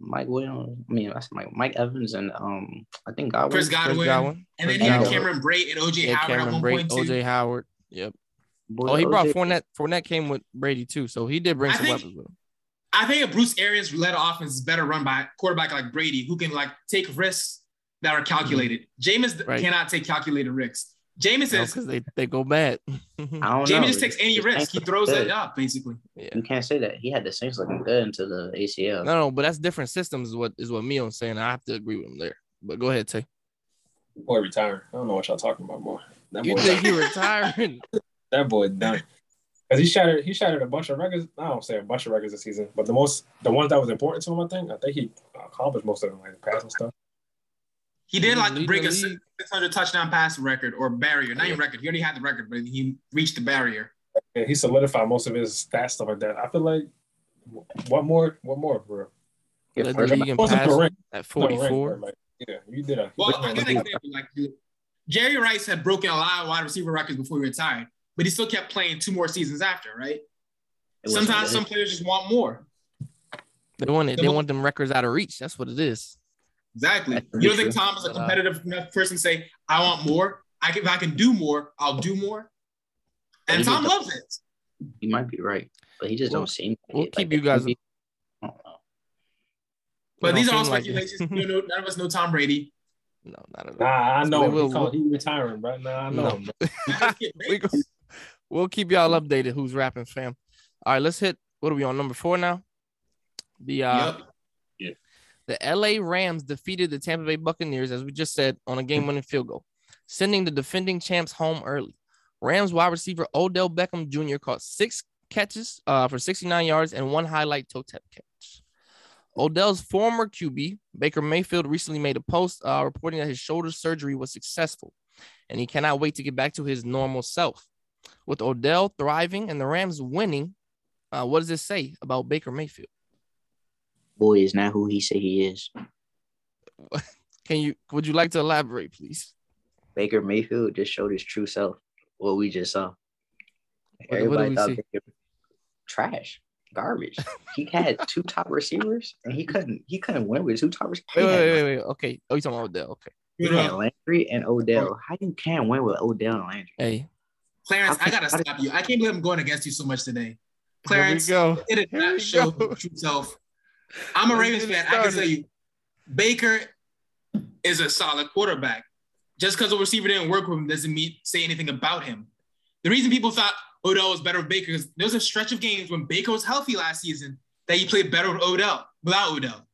Mike Williams. I mean, that's Mike, Mike Evans and um, I think Godwin. Chris Godwin. Chris Godwin. And then he had Cameron Brate and O J yeah, Howard Cameron at one Brate, point too. O J Howard. Yep. Boy, oh, he O J brought Fournette. Fournette came with Brady too, so he did bring I some think, weapons with him. I think if Bruce Arians led offense is better run by a quarterback like Brady, who can like take risks that are calculated. Mm-hmm. Jameis right. cannot take calculated risks. Jameis no, is because they, they go bad. I don't Jameis know. just takes any risk. He throws it up, basically. Yeah. You can't say that. He had the Saints looking good into the A C L. No, no, but that's different systems is what is what Mio's saying. I have to agree with him there. But go ahead, Tay. Boy, retired. I don't know what y'all talking about, boy. That you boy think he retiring? That boy done. Because he shattered he shattered a bunch of records. I don't say a bunch of records this season, but the most the ones that was important to him, I think, I think he accomplished most of them, like the pass and stuff. He did like to break a six hundred touchdown pass record or barrier. Not even record. He already had the record, but he reached the barrier. Yeah, he solidified most of his stats, stuff like that. I feel like what more? What more, bro? Yeah, the league and pass at forty-four. Like, yeah, you did a. Well, I got an example. Like Jerry Rice had broken a lot of wide receiver records before he retired, but he still kept playing two more seasons after, right? Sometimes some players just want more. They want it. They want them records out of reach. That's what it is. Exactly. You don't think Tom is a competitive enough person to say, I want more. I can, if I can do more, I'll do more. And Tom loves it. You might be right, but he just we'll, don't seem we'll like keep it. You guys. I don't know. But these are all speculations. Like you know, none of us know Tom Brady. No, not at all. Nah, I know. We'll, we'll, He's retiring, bro. Nah, I know. No. we go, we'll keep y'all updated who's rapping, fam. All right, let's hit. What are we on? Number four now? The uh, yep. The L A Rams defeated the Tampa Bay Buccaneers, as we just said, on a game-winning field goal, sending the defending champs home early. Rams wide receiver Odell Beckham Junior caught six catches uh, for sixty-nine yards and one highlight toe-tap catch. Odell's former Q B, Baker Mayfield, recently made a post uh, reporting that his shoulder surgery was successful, and he cannot wait to get back to his normal self. With Odell thriving and the Rams winning, uh, what does this say about Baker Mayfield? Boy is not who he said he is. Can you? Would you like to elaborate, please? Baker Mayfield just showed his true self. What we just saw. What, Everybody what we thought see? Baker trash, garbage. He had two top receivers, and he couldn't. He couldn't win with two top receivers. Wait, wait, wait, wait, wait. Okay. Oh, you talking about Odell? Okay. You know, had Landry and Odell. How you can't win with Odell and Landry? Hey, Clarence, I gotta stop you. I can't believe I'm going against you so much today. Clarence, go. It did not show his true self. I'm a Ravens fan. I can tell you, Baker is a solid quarterback. Just because the receiver didn't work with him doesn't mean say anything about him. The reason people thought Odell was better with Baker is there was a stretch of games when Baker was healthy last season that he played better with Odell, without Odell.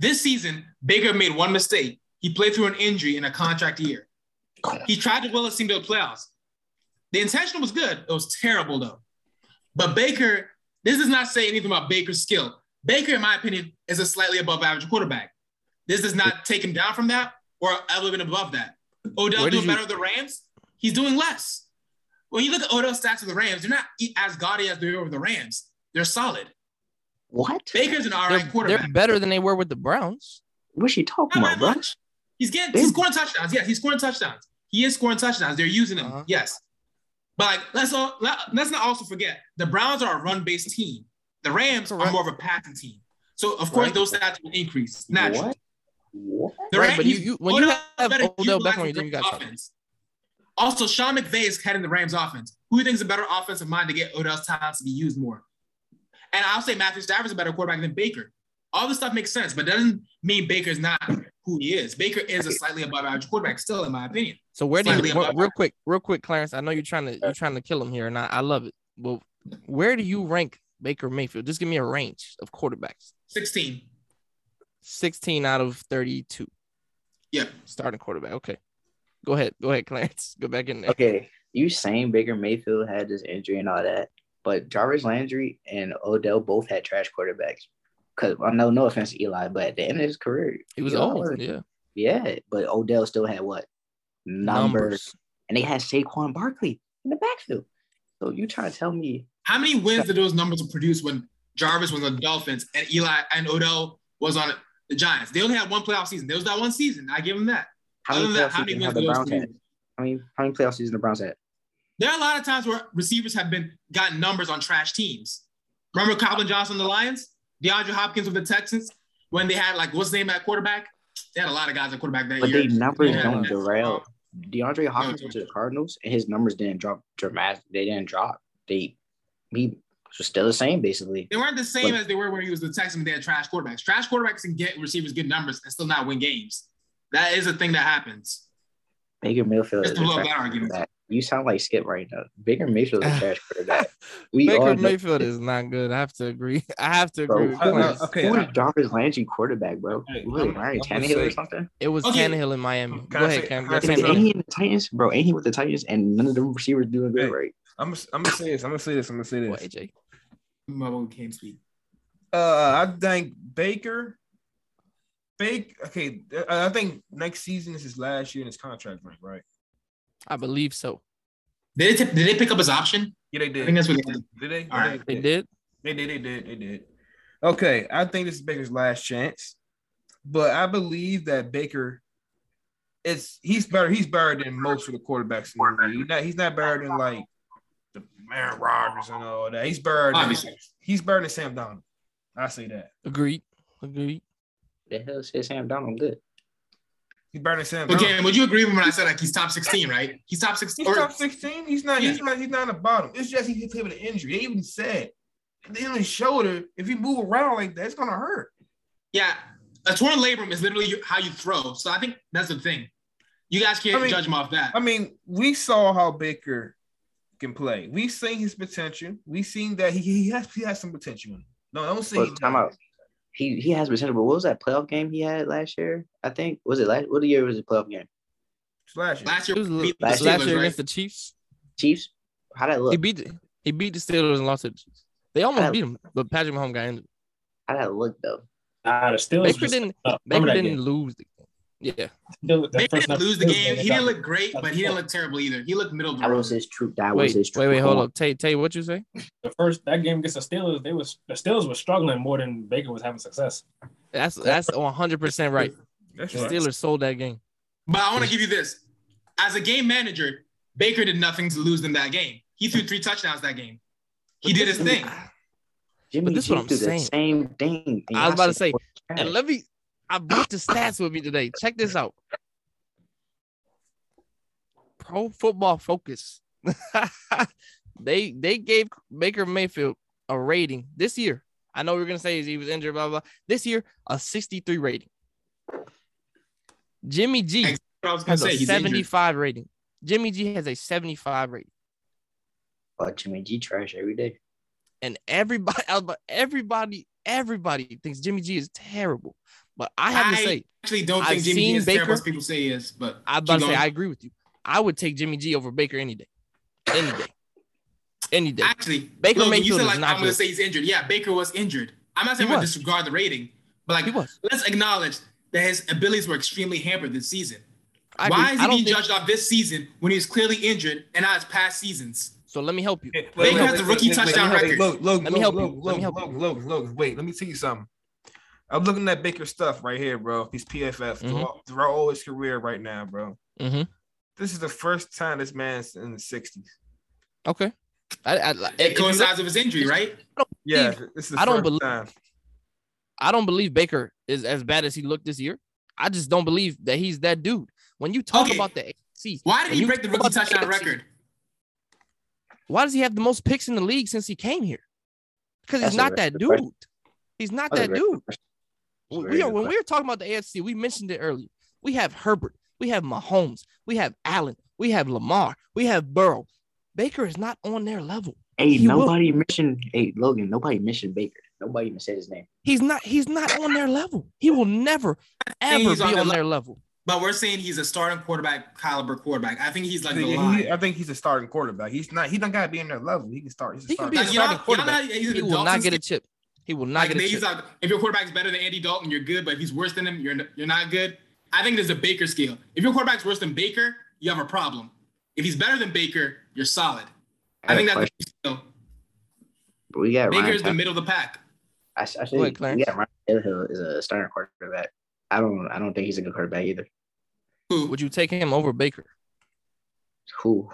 This season, Baker made one mistake. He played through an injury in a contract year. He tried to will his team to the playoffs. The intention was good. It was terrible, though. But Baker, this does not say anything about Baker's skill. Baker, in my opinion, is a slightly above average quarterback. This does not take him down from that or elevate him above that. Odell doing better with the Rams. He's doing less. When you look at Odell's stats with the Rams, they're not as gaudy as they were with the Rams. They're solid. What? Baker's an all right quarterback. They're better than they were with the Browns. What's she talking about, bro? He's getting he's scoring touchdowns. Yes, he's scoring touchdowns. He is scoring touchdowns. They're using him. Uh-huh. Yes. But like, let's all, let, let's not also forget the Browns are a run-based team. The Rams are more of a passing team. So, of course, right. those stats will increase. Naturally. What? What? The right, Rams, but you, you, when Odell you have Odell Beckham, you think you got offense. Also, Sean McVay is heading the Rams offense. Who do you think is a better offensive mind to get Odell's talents to be used more? And I'll say Matthew Stafford is a better quarterback than Baker. All this stuff makes sense, but doesn't mean Baker's not who he is. Baker is a slightly above average quarterback still, in my opinion. So where do you, real, real quick, real quick, Clarence, I know you're trying to you're trying to kill him here, and I, I love it. Well, where do you rank Baker Mayfield? Just give me a range of quarterbacks. sixteen. sixteen out of thirty-two. Yeah. Starting quarterback. Okay. Go ahead. Go ahead, Clarence. Go back in there. Okay. you saying Baker Mayfield had this injury and all that, but Jarvis Landry and Odell both had trash quarterbacks. Because I know, no offense to Eli, but at the end of his career, he was Eli old. Was, yeah, yeah, but Odell still had what numbers, numbers. And they had Saquon Barkley in the backfield. So you trying to tell me how many wins did those numbers produce when Jarvis was on the Dolphins and Eli and Odell was on the Giants? They only had one playoff season. There was that one season. I give them that. How Other than that, how many wins did those produce? I mean, how many playoff seasons the Browns had? There are a lot of times where receivers have been gotten numbers on trash teams. Remember Calvin Johnson, the Lions, DeAndre Hopkins with the Texans, when they had like what's his name at quarterback? They had a lot of guys at quarterback that but year. But they numbers yeah, don't derail. DeAndre Hopkins went to the Cardinals, and his numbers didn't drop dramatically. They didn't drop. They he was still the same basically. They weren't the same but, as they were when he was the Texans. They had trash quarterbacks. Trash quarterbacks can get receivers good numbers and still not win games. That is a thing that happens. Baker Mayfield is a trash quarterback. You sound like Skip right now. Baker Mayfield is a trash quarterback. We Baker Mayfield is not good. I have to agree. I have to bro, agree. Who is okay, Jarvis Landry quarterback, bro? Hey, was it Ryan Tannehill or something? It was okay. Tannehill in Miami. Go ahead, Cam. Ain't he in the Titans? Bro, ain't he with the Titans? And none of them receivers doing good, hey, right? I'm I'm going to say this. I'm going to say this. I'm going to say this. What, A J? My own game speak. Uh, I think Baker... Bake, okay, I think next season is his last year in his contract, right? I believe so. Did they, t- did they pick up his option? Yeah, they did. I think that's what they did. Did they? All right. They did? They did. They did. They did. Okay, I think this is Baker's last chance, but I believe that Baker is he's better. He's better than most of the quarterbacks in the league. He's not, he's not better than like the Aaron Rodgers and all that. He's better. Than, he's better than Sam Donald. I say that. Agreed. Agreed. The hell said Sam Donald good? He's better than Sam Donald. Okay, would you agree with me when I said like he's top sixteen, right? He's top sixteen. He's top sixteen. He's not. Yeah. He's not. He's not on the bottom. It's just he played with an injury. They even said they only shoulder. If you move around like that, it's gonna hurt. Yeah, a torn labrum is literally how you throw. So I think that's the thing. You guys can't I mean, judge him off that. I mean, we saw how Baker can play. We've seen his potential. We've seen that he he has he has some potential. No, don't say well, time out. He he has potential, but what was that playoff game he had last year? I think was it last what year was the playoff game? Last year, last year, was last year, last year against right? the Chiefs. Chiefs, how that look? He beat the, he beat the Steelers and lost to the Chiefs. They almost that, beat him, but Patrick Mahomes got injured. How that look though? Nah, the Steelers Baker was, didn't uh, Baker didn't game. lose the game. Yeah, Baker didn't lose the game. He didn't look great, but he didn't look terrible either. He looked middle. That road. was his truth. That wait, was his truth. Wait, wait, hold on. up, Tay, Tay, what you say? The first that game against the Steelers, they was the Steelers were struggling more than Baker was having success. That's that's one hundred percent right. That's the right. Steelers sold that game. But I want to give you this: as a game manager, Baker did nothing to lose them that game. He threw three touchdowns that game. He but did his Jimmy, thing. Jimmy, but this is what I'm saying. Same thing. I was about to say, and let me. I brought the stats with me today. Check this out. Pro Football Focus. they they gave Baker Mayfield a rating this year. I know we we're going to say he was injured, blah, blah, blah. This year, a sixty-three rating. Jimmy G has a seventy-five injured. rating. Jimmy G has a seventy-five rating. But Jimmy G trash every day. And everybody, everybody, everybody thinks Jimmy G is terrible. But I have I to say, actually don't think I've Jimmy G is Baker, terrible as people say he is. But I'm about to say, I agree with you. I would take Jimmy G over Baker any day, any day, any day. Actually, Baker Logan, Mayfield you said like I'm going to say he's injured. Yeah, Baker was injured. I'm not saying we disregard the rating, but like let's acknowledge that his abilities were extremely hampered this season. I Why is he being think... judged off this season when he was clearly injured and not his past seasons? So let me help you. Wait, Baker wait, has a rookie wait, touchdown wait, wait, record. Look, let me help you. Let me help you. Look, look, wait. Let me tell you something. I'm looking at Baker's stuff right here, bro. He's P F F mm-hmm. throughout, throughout all his career right now, bro. Mm-hmm. This is the first time this man's in the sixties. Okay. I, I, I, it coincides with his injury, right? I yeah, this is the I first don't believe, time. I don't believe Baker is as bad as he looked this year. I just don't believe that he's that dude. When you talk okay. about the A F C. Why did he break the rookie touchdown record? Why does he have the most picks in the league since he came here? Because he's not that dude. Question. He's not That's that dude. We are, when we were talking about the A F C, we mentioned it earlier. We have Herbert. We have Mahomes. We have Allen. We have Lamar. We have Burrow. Baker is not on their level. Hey, he nobody will. mentioned – hey, Logan, nobody mentioned Baker. Nobody even said his name. He's not He's not on their level. He will never, ever be on, on their level. level. But we're saying he's a starting quarterback, caliber quarterback. I think he's like the line. I think he's a starting quarterback. He's not. He don't gotta be in their level. He can start. He's a he starting, can be a starting like, quarterback. Not, he will not get a chip. He will not like, get a chip. Like, if your quarterback's better than Andy Dalton, you're good. But if he's worse than him, you're you're not good. I think there's a Baker scale. If your quarterback's worse than Baker, you have a problem. If he's better than Baker, you're solid. I, I think that's the scale. We got Baker's the middle of the pack. I, I should. Go ahead, Clarence. Yeah, Ryan Tannehill is a starting quarterback. I don't. I don't think he's a good quarterback either. Who would you take him over Baker? Who?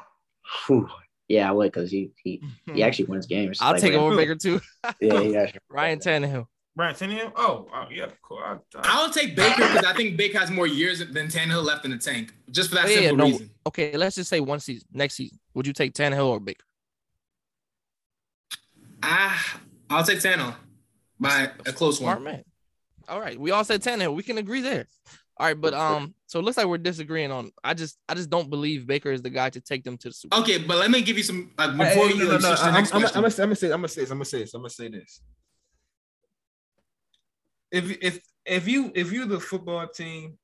Who? Yeah, I would, because he he he actually wins games. I'll like, take him over Baker too. Yeah, he actually. Ryan Tannehill. Ryan Tannehill. Oh, oh yeah, cool. I, I... I'll take Baker because I think Baker has more years than Tannehill left in the tank. Just for that oh, simple yeah, no, reason. Okay, let's just say one season. Next season, would you take Tannehill or Baker? Ah, I'll take Tannehill by a close Smart one. Man. All right, we all said Tannehill. We can agree there. All right, but um, so it looks like we're disagreeing on. I just, I just don't believe Baker is the guy to take them to the Super Bowl. Okay, but let me give you some. Uh, before hey, you no, no, no, I'm, I'm, I'm, I'm gonna say, I'm gonna say, I'm gonna say this, I'm gonna say this, I'm gonna say this. If if if you if you're the football team,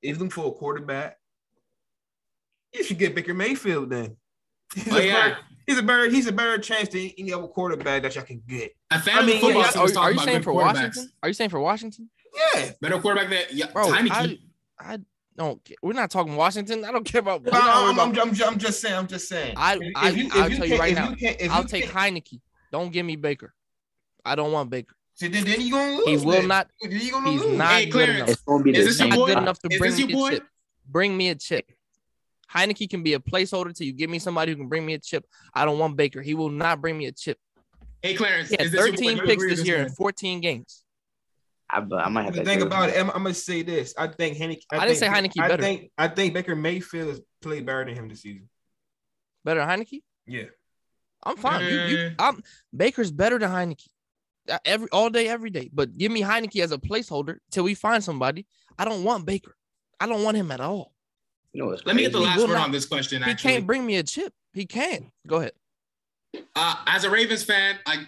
if looking for a quarterback, you should get Baker Mayfield then. He's, oh, a, yeah. better, he's a better, he's a better chance than any other quarterback that y'all can get. A family I mean, football yeah, are, are you saying for Washington? Are you saying for Washington? Yeah, better quarterback than yeah. Bro, I, I don't. Care. We're not talking Washington. I don't care about. No, I'm, about I'm, I'm, I'm just saying. I'm just saying. I, if, I, if you, I'll tell you right now. I'll take Heineke. Don't give me Baker. I don't want Baker. So then, then you gonna lose. He will man. not. He's lose. not hey, good enough. It's gonna be Is this your boy? Good enough to Is bring me boy? a chip. Bring me a chip. Heineke can be a placeholder till you give me somebody who can bring me a chip. I don't want Baker. He will not bring me a chip. Hey, Clarence. He had thirteen picks this year in fourteen games. I, I might have to think about it. I'm, I'm gonna say this. I think Heineke. I, I didn't think, say Heineke. I better. think I think Baker Mayfield has played better than him this season. Better than Heineke? Yeah, I'm fine. Yeah. You, you, I'm, Baker's better than Heineke. Every all day, every day. But give me Heineke as a placeholder till we find somebody. I don't want Baker. I don't want him at all. You know, let me get the last word not, on this question. He actually. can't bring me a chip. He can. Go ahead. Uh, as a Ravens fan, I,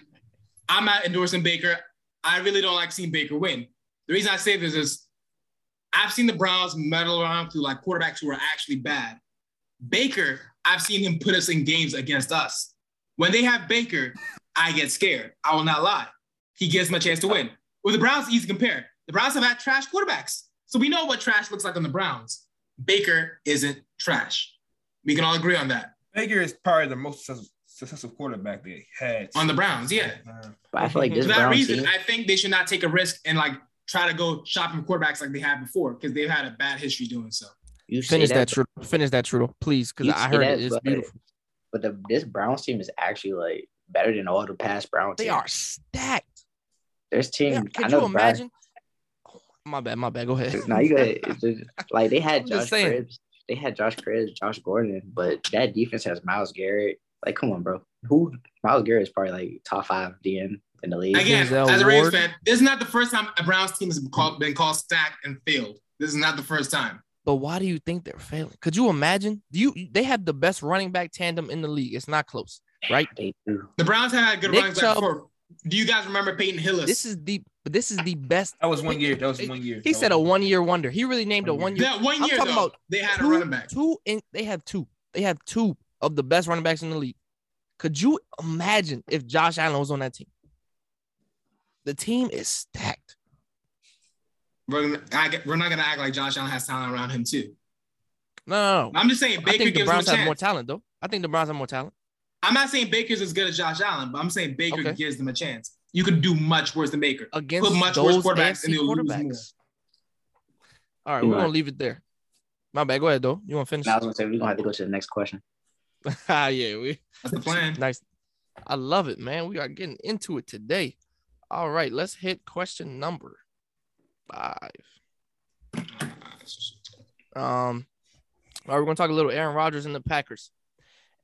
I'm not endorsing Baker. I really don't like seeing Baker win. The reason I say this is I've seen the Browns meddle around to like quarterbacks who are actually bad. Baker, I've seen him put us in games against us. When they have Baker, I get scared. I will not lie. He gives them a chance to win. With the Browns, easy to compare. The Browns have had trash quarterbacks. So we know what trash looks like on the Browns. Baker isn't trash. We can all agree on that. Baker is probably the most successful. Successive quarterback they had on the Browns, yeah. But I feel like this for that Browns reason, team, I think they should not take a risk and like try to go shopping quarterbacks like they had before because they've had a bad history doing so. You finish that, that Trudeau. Finish that Trudeau, please, because I heard that, it. it's but, beautiful. But the, this Browns team is actually like better than all the past Browns. They teams. are stacked. There's team. Yeah, can I know you imagine? Browns, oh, my bad, my bad. Go ahead. No, you got just, like they had Josh Cribbs, they had Josh Cribbs, Josh Gordon, but that defense has Myles Garrett. Like, come on, bro. Who Myles Garrett is probably like top five D N in the league. Again, Denzel as a Ravens fan, this is not the first time a Browns team has been called, been called stacked and failed. This is not the first time. But why do you think they're failing? Could you imagine? Do you? They have the best running back tandem in the league. It's not close, right? They do. The Browns have had good Nick running back before. Do you guys remember Peyton Hillis? This is the this is the best. That was one year. That was one year. He said a one year wonder. He really named a one year. Yeah, one year. I'm talking though, about they had two, a running back. Two in, they have two. They have two. Of the best running backs in the league. Could you imagine if Josh Allen was on that team? The team is stacked. We're, I, we're not going to act like Josh Allen has talent around him, too. No, no, no. I'm just saying Baker I think the gives Browns them a have chance. more talent, though. I think the Browns have more talent. I'm not saying Baker's as good as Josh Allen, but I'm saying Baker okay. gives them a chance. You could do much worse than Baker. Against Put much those worse quarterbacks, and they'll quarterbacks. lose more. All right, we're right. going to leave it there. My bad. Go ahead, though. You want to finish? No, I was going to say, we're going to have to go to the next question. Ah, yeah, we. That's the plan. Nice. I love it, man. We are getting into it today. All right, let's hit question number five. Um, all right, we're gonna talk a little Aaron Rodgers and the Packers.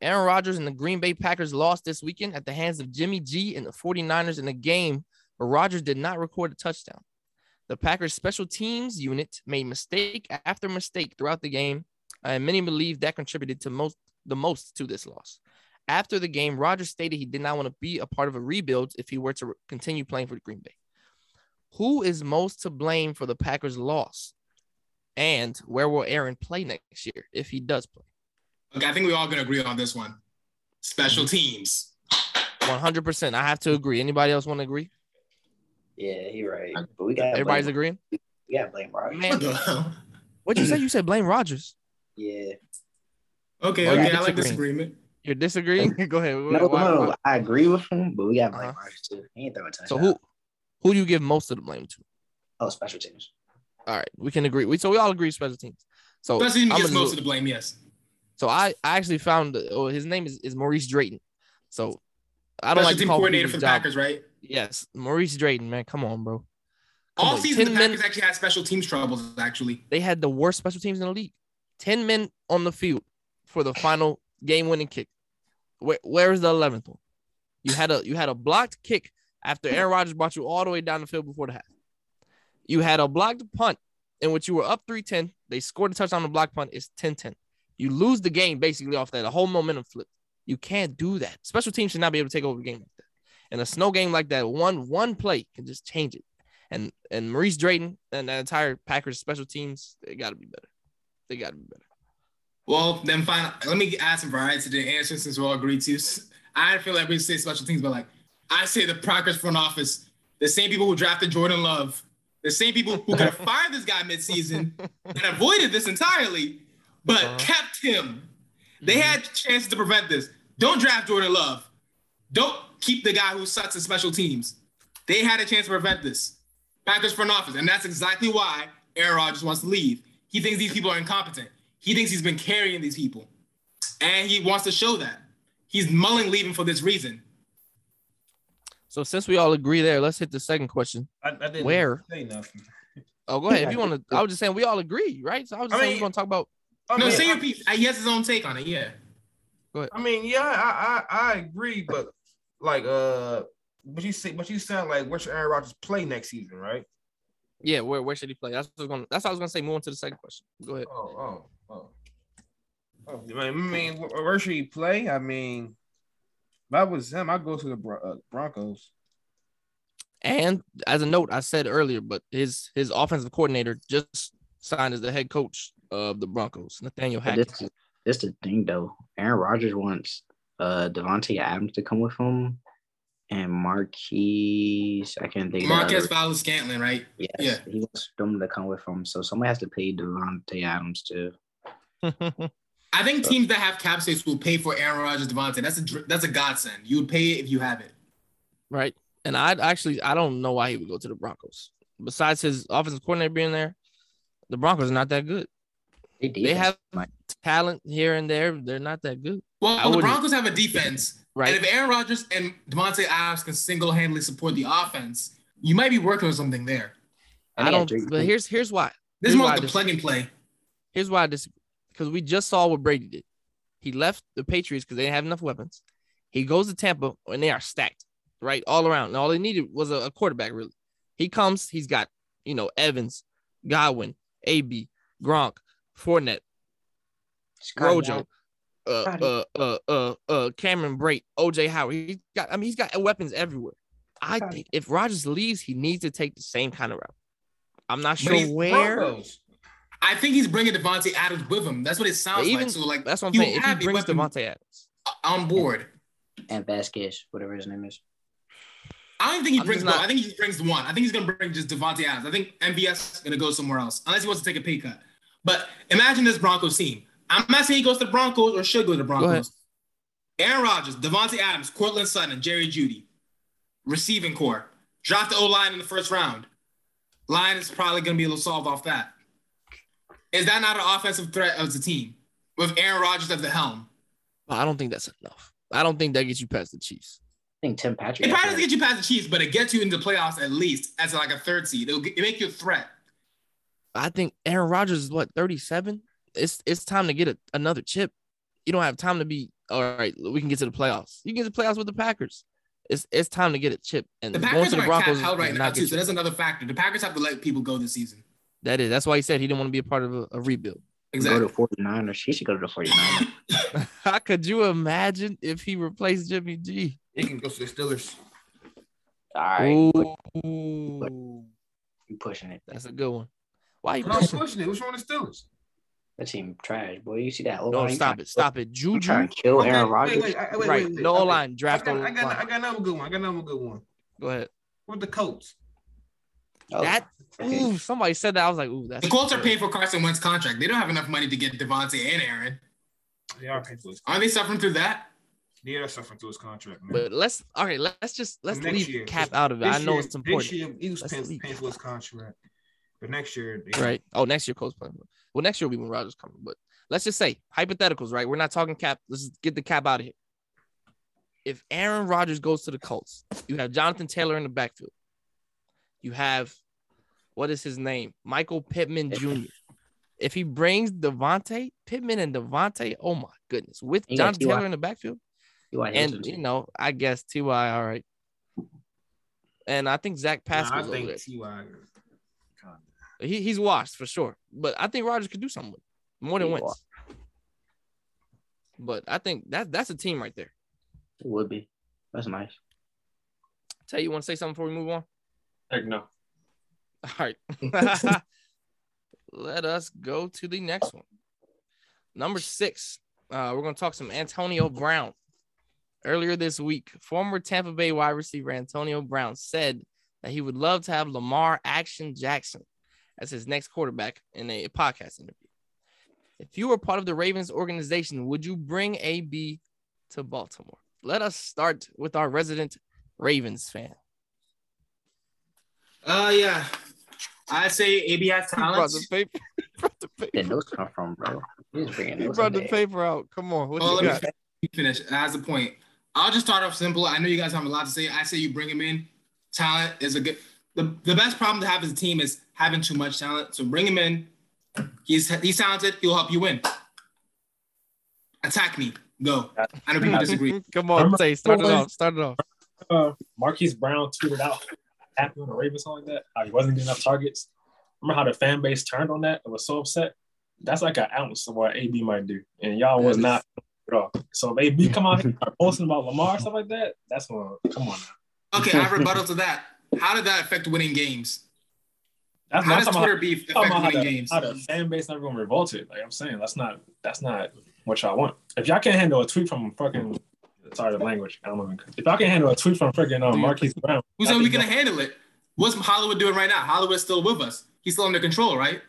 Aaron Rodgers and the Green Bay Packers lost this weekend at the hands of Jimmy G and the forty-niners in a game where Rodgers did not record a touchdown. The Packers' special teams unit made mistake after mistake throughout the game, and many believe that contributed to most. the most to this loss. After the game, Rodgers stated he did not want to be a part of a rebuild if he were to continue playing for Green Bay. Who is most to blame for the Packers' loss? And where will Aaron play next year if he does play? Okay, I think we're all going to agree on this one. Special teams. one hundred percent. I have to agree. Anybody else want to agree? Yeah, you're right. But we got Everybody's blame. agreeing? We got to blame Rodgers. Man, what'd you say? You said blame Rodgers. Yeah. Okay, well, okay. I like this agreement. You're disagreeing? Go ahead. No, why, no, why? I agree with him, but we got to blame uh-huh. Rodgers, too. He ain't throwing time. So who, who do you give most of the blame to? Oh, special teams. All right, we can agree. We So we all agree special teams. So special teams gets most of the blame, yes. So I, I actually found oh, his name is, is Maurice Drayton. So I don't special like to team call coordinator for the job. Packers, right? Yes, Maurice Drayton, man. Come on, bro. Come all on. season, Ten the Packers men, actually had special teams troubles, actually. They had the worst special teams in the league. Ten men on the field for the final game-winning kick. Where, where is the eleventh one? You had a you had a blocked kick after Aaron Rodgers brought you all the way down the field before the half. You had a blocked punt in which you were up three ten. They scored a touchdown on the blocked punt. It's ten ten. You lose the game basically off that. The whole momentum flipped. You can't do that. Special teams should not be able to take over a game like that. And a snow game like that, one one play can just change it. And and Maurice Drayton and that entire Packers special teams, they got to be better. They got to be better. Well, then fine. Let me add some variety to the answer since we all agreed to. I feel like we say special teams, but like I say the Packers front office, the same people who drafted Jordan Love, the same people who could have fired this guy midseason and avoided this entirely, but uh-huh. kept him. They mm-hmm. had chances to prevent this. Don't draft Jordan Love. Don't keep the guy who sucks at special teams. They had a chance to prevent this. Packers front office, and that's exactly why Aaron Rodgers wants to leave. He thinks these people are incompetent. He thinks he's been carrying these people, and he wants to show that. He's mulling leaving for this reason. So since we all agree there, let's hit the second question. I, I didn't Where? say nothing. Oh, go ahead. If you want to, I was just saying we all agree, right? So I was just I saying mean, we're going to talk about. I no, mean, say your piece. He has his own take on it, yeah. Go ahead. I mean, yeah, I I, I agree, but like, uh, but you say, but you sound like where should Aaron Rodgers play next season, right? Yeah, where where should he play? That's what I was gonna, that's what I was gonna say. Move on to the second question. Go ahead. Oh, oh, oh. oh I mean, where should he play? I mean, if I was him, I'd go to the Bron- uh, Broncos. And as a note, I said earlier, but his his offensive coordinator just signed as the head coach of the Broncos, Nathaniel Hackett. This, this the thing though. Aaron Rodgers wants uh, Davante Adams to come with him, and Marquise. I can't think. Marquez Valdes-Scantling, right? Yes, yeah, he wants them to come with him. So somebody has to pay Davante Adams too. I think teams that have cap space will pay for Aaron Rodgers, Devontae. That's a that's a godsend. You would pay it if you have it, right? And I actually I don't know why he would go to the Broncos. Besides his offensive coordinator being there, the Broncos are not that good. They, they have like, talent here and there. They're not that good. Well, well the Broncos have a defense, right? And if Aaron Rodgers and Davante Adams can single handedly support the offense, you might be working on something there. I, I don't. But here's here's why. This here's is more like the plug and play. Here's why I disagree. Because we just saw what Brady did. He left the Patriots because they didn't have enough weapons. He goes to Tampa, and they are stacked, right, all around. And all they needed was a, a quarterback, really. He comes. He's got, you know, Evans, Godwin, A B, Gronk, Fournette, Rojo, uh, uh, uh, uh, uh, Cameron Brate, O J Howard. He's got, I mean, he's got weapons everywhere. I think if Rodgers leaves, he needs to take the same kind of route. I'm not sure where. Broncos. I think he's bringing Davante Adams with him. That's what it sounds even, like. So, like, that's what I'm saying. If he brings Davante Adams on board, and Vasquez, whatever his name is, I don't think he I'm brings. Not, I think he brings one. I think he's gonna bring just Davante Adams. I think M B S is gonna go somewhere else unless he wants to take a pay cut. But imagine this Broncos team. I'm not saying he goes to the Broncos or should go to the Broncos. Aaron Rodgers, Davante Adams, Courtland Sutton, Jerry Jeudy, receiving core. Drop the O line in the first round. Line is probably gonna be a little solved off that. Is that not an offensive threat of the team with Aaron Rodgers at the helm? I don't think that's enough. I don't think that gets you past the Chiefs. I think Tim Patrick. It probably doesn't get you past the Chiefs, but it gets you into the playoffs at least as like a third seed. It'll make you a threat. I think Aaron Rodgers is what thirty-seven. It's it's time to get a, another chip. You don't have time to be all right. We can get to the playoffs. You can get to the playoffs with the Packers. It's it's time to get a chip. And the Packers are cap held right now too, so that's another factor. The Packers have to let people go this season. That is. That's why he said he didn't want to be a part of a, a rebuild. Exactly. Go to forty-nine, or she should go to the forty-nine. How could you imagine if he replaced Jimmy G? He can go to the Steelers. All right. Ooh. You're pushing it. That's a good one. Why are you not pushing it? What's wrong with the Steelers? That team trash, boy. You see that? No, stop it. Stop it. Juju. Kill okay, Aaron Rodgers. Wait, wait, wait, right. Wait, wait, no okay. line. Draft I got, I, got, line. I got another good one. I got another good one. Go ahead. With the Colts. Oh, that, okay. Ooh, somebody said that. I was like, ooh, that's the Colts are paying for Carson Wentz's contract. They don't have enough money to get Davante and Aaron. They are paying for his contract. Are they suffering through that? They are suffering through his contract, man. But let's, all right, let's just, let's next leave year, Cap out of it. I know year, it's important. This year, he was paying, paying for his contract. But next year, they... right? Oh, next year, Colts playing. Well, next year will be when Rodgers coming. But let's just say hypotheticals, right? We're not talking cap. Let's get the cap out of here. If Aaron Rodgers goes to the Colts, you have Jonathan Taylor in the backfield. You have what is his name, Michael Pittman Junior If he brings Devontae Pittman and Devontae, oh my goodness, with Jonathan Taylor in the backfield, and you know, I guess T Y, all right, and I think Zach Pascal. No, I think T Y. He he's washed for sure, but I think Rodgers could do something with it, more than once. But I think that that's a team right there. It would be. That's nice. Tay, you want to say something before we move on? Heck no. All right. Let us go to the next one. Number six. Uh, we're gonna talk some Antonio Brown. Earlier this week, former Tampa Bay wide receiver Antonio Brown said that he would love to have Lamar Action Jackson as his next quarterback in a podcast interview. If you were part of the Ravens organization, would you bring A B to Baltimore? Let us start with our resident Ravens fan. Uh, yeah. I say A B has talent. He brought the paper. He brought the paper. Yeah, those come from, bro. He, he brought the paper out. Come on. What oh, you let got? me finish. That's the point. I'll just start off simple. I know you guys have a lot to say. I say you bring him in. Talent is a good... The, the best problem to have as a team is having too much talent. So bring him in. He's he's talented. He'll help you win. Attack me. Go. I know people disagree. Come on, say start it off. Start it off. Uh, Marquise Brown tweeted out after the Ravens like that. How he wasn't getting enough targets. Remember how the fan base turned on that? It was so upset. That's like an ounce of what A B might do, and y'all was not at all. So if A B come out here and start posting about Lamar or stuff like that, that's when come on now. Okay, I rebuttal to that. How did that affect winning games? That's how does Twitter how, beef affect winning how the, games? How the fan base and everyone revolted. Like I'm saying, that's not that's not what y'all want. If y'all can't handle a tweet from fucking sorry the language, I don't even. If y'all can't handle a tweet from freaking um, Marquise Brown, who said we gonna handle it? What's Hollywood doing right now? Hollywood's still with us. He's still under control, right?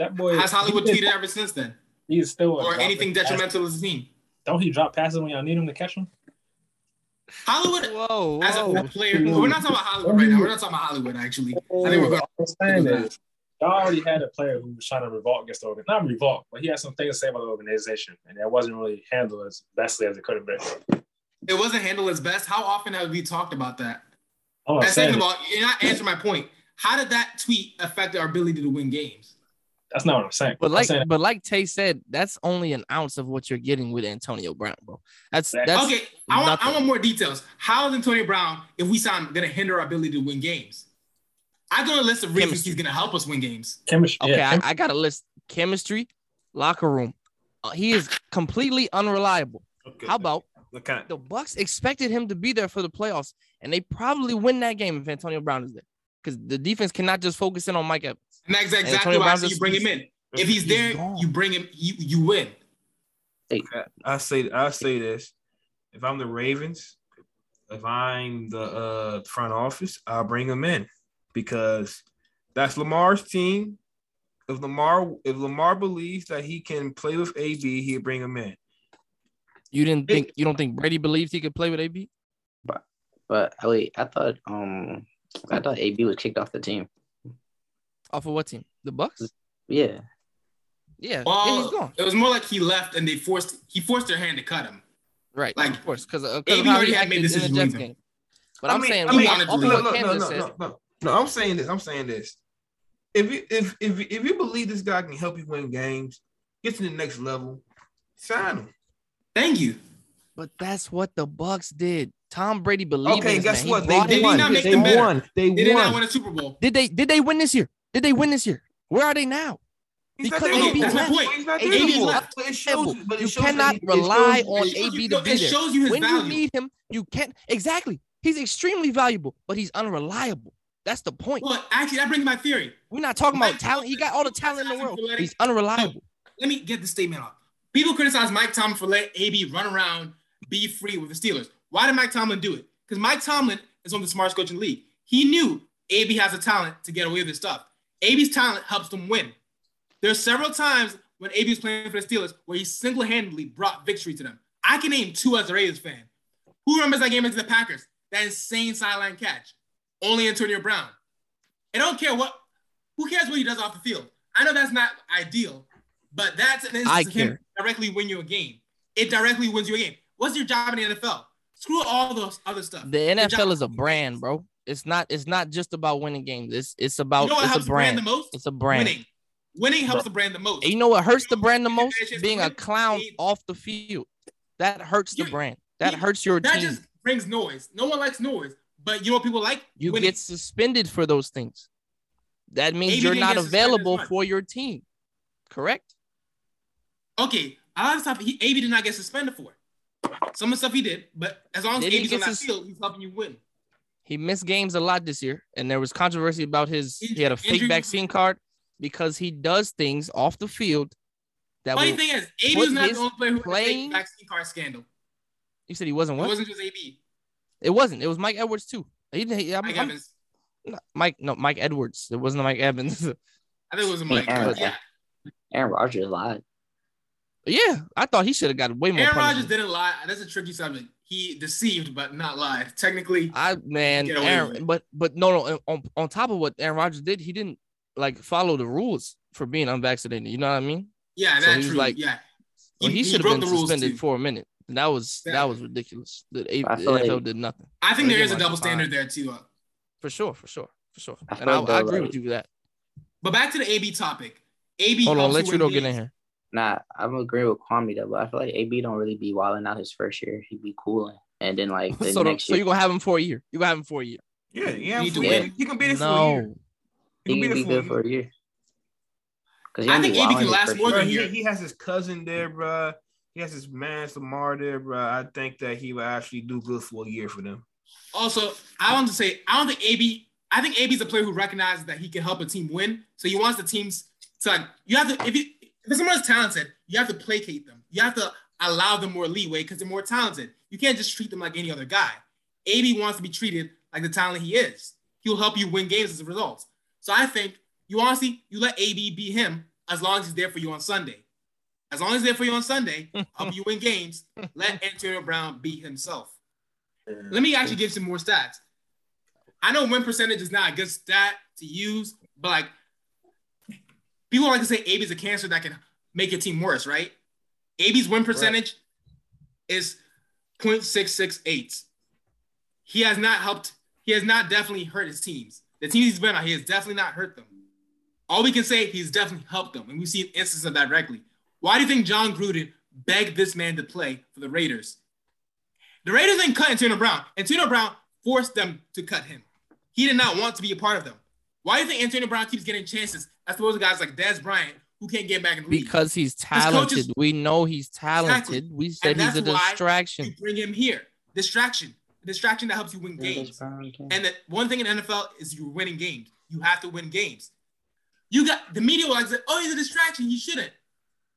That boy has Hollywood tweeted ever since then. He's still or anything detrimental to the team. Don't he drop passes when y'all need him to catch him? Hollywood whoa, as a whoa. player. We're not talking about Hollywood right now. We're not talking about Hollywood, actually. I think we're going to saying is y'all already had a player who was trying to revolt against the organization. Not revolt, but he had some things to say about the organization, and that wasn't really handled as bestly as it could have been. It wasn't handled as best. How often have we talked about that? Oh, and second of all, you're not answering my point. How did that tweet affect our ability to win games? That's not what I'm saying. But like, saying but like Tay said, that's only an ounce of what you're getting with Antonio Brown, bro. That's that's okay. I want, I want more details. How is Antonio Brown, if we sign, going to hinder our ability to win games? I got a list of reasons he's going to help us win games. Chemistry. Okay, yeah, I, I got a list. Chemistry, locker room. Uh, he is completely unreliable. Okay. How about okay. the Bucks expected him to be there for the playoffs, and they probably win that game if Antonio Brown is there, because the defense cannot just focus in on Mike Evans. And that's exactly why I say you bring him in. If he's there, you bring him. You you win. I say I say this. If I'm the Ravens, if I'm the uh, front office, I'll bring him in because that's Lamar's team. If Lamar if Lamar believes that he can play with A B, he'll bring him in. You didn't think you don't think Brady believed he could play with A B? But but wait, I thought um I thought A B was kicked off the team. Off of what team? The Bucks? Yeah. Yeah. Well, yeah, he's gone. It was more like he left and they forced he forced their hand to cut him. Right. Like of course, because uh, A B already had made this in the Jets game. But I I'm mean, saying I mean, off, off no, no, no, no, no, no, no. I'm saying this. I'm saying this. If you if if if you believe this guy can help you win games, get to the next level, sign him. Thank you. But that's what the Bucks did. Tom Brady believed. Okay, in guess his what? They, they did not make they them better. Won. They, they did not win a Super Bowl. Did they? Did they win this year? Did they win this year? Where are they now? He's because A B left. That's my point. A B left. But it shows, but it you shows cannot he, rely shows, on A B to be there. It shows you his when value. When you need him, you can't. Exactly. He's extremely valuable, but he's unreliable. That's the point. Well, actually, that brings my theory. We're not talking about Mike talent. He got all the talent in the world. Letting, He's unreliable. Let me get the statement out. People criticize Mike Tomlin for letting A B run around, be free with the Steelers. Why did Mike Tomlin do it? Because Mike Tomlin is one of the smartest coaches in the league. He knew A B has the talent to get away with this stuff. A B's talent helps them win. There's several times when A B was playing for the Steelers where he single-handedly brought victory to them. I can name two as a Raiders fan. Who remembers that game against the Packers? That insane sideline catch. Only Antonio Brown. I don't care what, who cares what he does off the field? I know that's not ideal, but that's an instance of him directly win you a game. It directly wins you a game. What's your job in the N F L? Screw all those other stuff. The N F L is a brand, bro. It's not, it's not just about winning games. It's it's about, you know what it's helps a brand. The brand the most? It's a brand. Winning. Winning helps bro. the brand the most. And you know what hurts the brand the most? Being a clown off the field. That hurts the brand. That hurts your team. That just brings noise. No one likes noise. But you know what people like? You winning. Get suspended for those things. That means A B you're not available for your team. Correct? Okay. A lot of stuff, he, A B did not get suspended for it. Some of the stuff he did. But as long as did A B's on that field, he's helping you win. He missed games a lot this year. And there was controversy about his – he had a fake injury. vaccine card because he does things off the field. That Funny thing is, A B was not the only player who playing, had a fake vaccine card scandal. You said he wasn't what? It wasn't just A B. It wasn't. It was Mike Edwards, too. He didn't, he, I, Mike I'm, Evans. No, Mike, no, Mike Edwards. It wasn't Mike Evans. I think it was Mike. Aaron, yeah. Aaron Rodgers lied. Yeah, I thought he should have got way more. Aaron Rodgers didn't lie. That's a tricky subject. He deceived, but not lied. Technically, I man, Aaron, but but no, no. On, on top of what Aaron Rodgers did, he didn't like follow the rules for being unvaccinated. You know what I mean? Yeah, so that's true. Like, yeah, well, he, he should have been suspended for a minute. And that was yeah. that was ridiculous. The N F L did nothing. I think there is a double standard there too. For sure, for sure, for sure. And I, I agree with you with that. But back to the A B topic. A B, hold on, let you know get in here. Nah, I'm agreeing with Kwame though, but I feel like A B don't really be wilding out his first year. He be cooling, and then like the so, next year. So you gonna have him for a year? You gonna have him for a year? Yeah, yeah. He can be this for a year. He can be good for a year. I think A B can last more than a year. He has his cousin there, bro. He has his man, Lamar there, bro. I think that he will actually do good for a year for them. Also, I want to say, I don't think A B, I think A B is a player who recognizes that he can help a team win. So he wants the teams to, like, you have to, if, you, if someone's talented, you have to placate them. You have to allow them more leeway because they're more talented. You can't just treat them like any other guy. A B wants to be treated like the talent he is. He'll help you win games as a result. So I think, you honestly, you let A B be him as long as he's there for you on Sunday. As long as they're for you on Sunday, help you win games, let Antonio Brown be himself. Let me actually give some more stats. I know win percentage is not a good stat to use, but like people like to say A B is a cancer that can make your team worse, right? A B's win percentage right. is point six six eight. He has not helped. He has not definitely hurt his teams. The teams he's been on, he has definitely not hurt them. All we can say, he's definitely helped them. And we've seen instances of that directly. Why do you think John Gruden begged this man to play for the Raiders? The Raiders didn't cut Antonio Brown. Antonio Brown forced them to cut him. He did not want to be a part of them. Why do you think Antonio Brown keeps getting chances? I suppose guys like Dez Bryant who can't get back in the league. Because he's talented. Coaches, we know he's talented. Exactly. We said he's a distraction. You bring him here. Distraction. A distraction that helps you win games. And the one thing in the N F L is you're winning games. You have to win games. You got the media will like say, oh, he's a distraction. He shouldn't.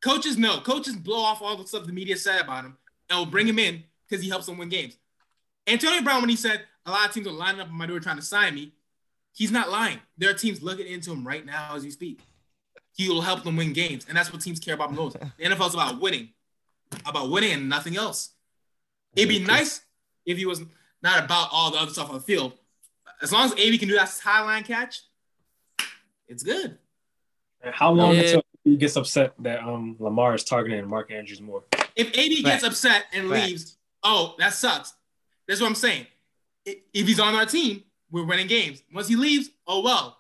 Coaches, no. Coaches blow off all the stuff the media said about him and will bring him in because he helps them win games. Antonio Brown, when he said a lot of teams are lining up on my door trying to sign me, he's not lying. There are teams looking into him right now as you speak. He will help them win games, and that's what teams care about most. The N F L is about winning, about winning and nothing else. It'd be nice if he was not about all the other stuff on the field. As long as A B can do that sideline catch, it's good. How long yeah. until he gets upset that um Lamar is targeting Mark Andrews more? If A B gets upset and Fact. leaves, oh, that sucks. That's what I'm saying. If he's on our team, we're winning games. Once he leaves, oh, well,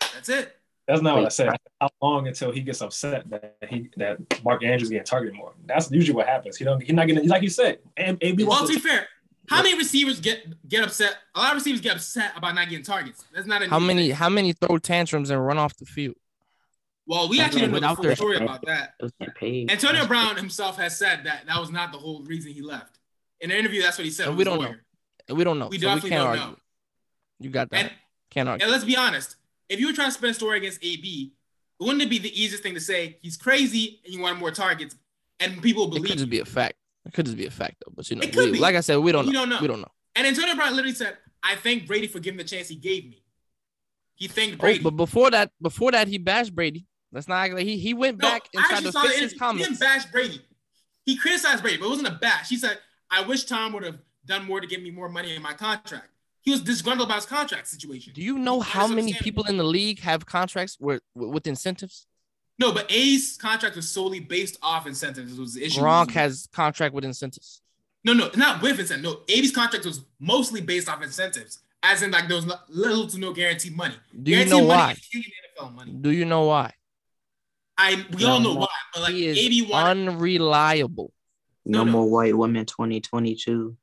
that's it. That's not what I said. How long until he gets upset that he that Mark Andrews is getting targeted more? That's usually what happens. He don't. He's not getting, like you said. A B. Well, to be fair, how many receivers get, get upset? A lot of receivers get upset about not getting targets. That's not a how many. Thing. How many throw tantrums and run off the field? Well, we actually didn't know the full story about that. Antonio Brown himself has said that that was not the whole reason he left. In an interview, that's what he said. And we don't know. We don't know. We definitely don't know. You got that. Can't argue. And let's be honest. If you were trying to spin a story against A B, wouldn't it be the easiest thing to say he's crazy and you want more targets and people believe it? Could just be a fact. It could just be a fact, though. But, you know, we, like I said, we don't know. don't know. We don't know. And Antonio Brown literally said, I thank Brady for giving the chance he gave me. He thanked Brady. Oh, but before that, before that, he bashed Brady. Let's not act like he, he went no, back and I tried to fix his comments. He didn't bash Brady. He criticized Brady, but it wasn't a bash. He said, I wish Tom would have done more to give me more money in my contract. He was disgruntled about his contract situation. Do you know how many people in the league have contracts where, with incentives? No, but A's contract was solely based off incentives. It was the issue. Gronk has contract with incentives. No, no, not with incentives. No, A B's contract was mostly based off incentives, as in like there was little to no guaranteed money. Do you know why? N F L money. Do you know why? I we no, all know no, why, but like he is A B wanted... unreliable. No, no more no. white women twenty twenty-two.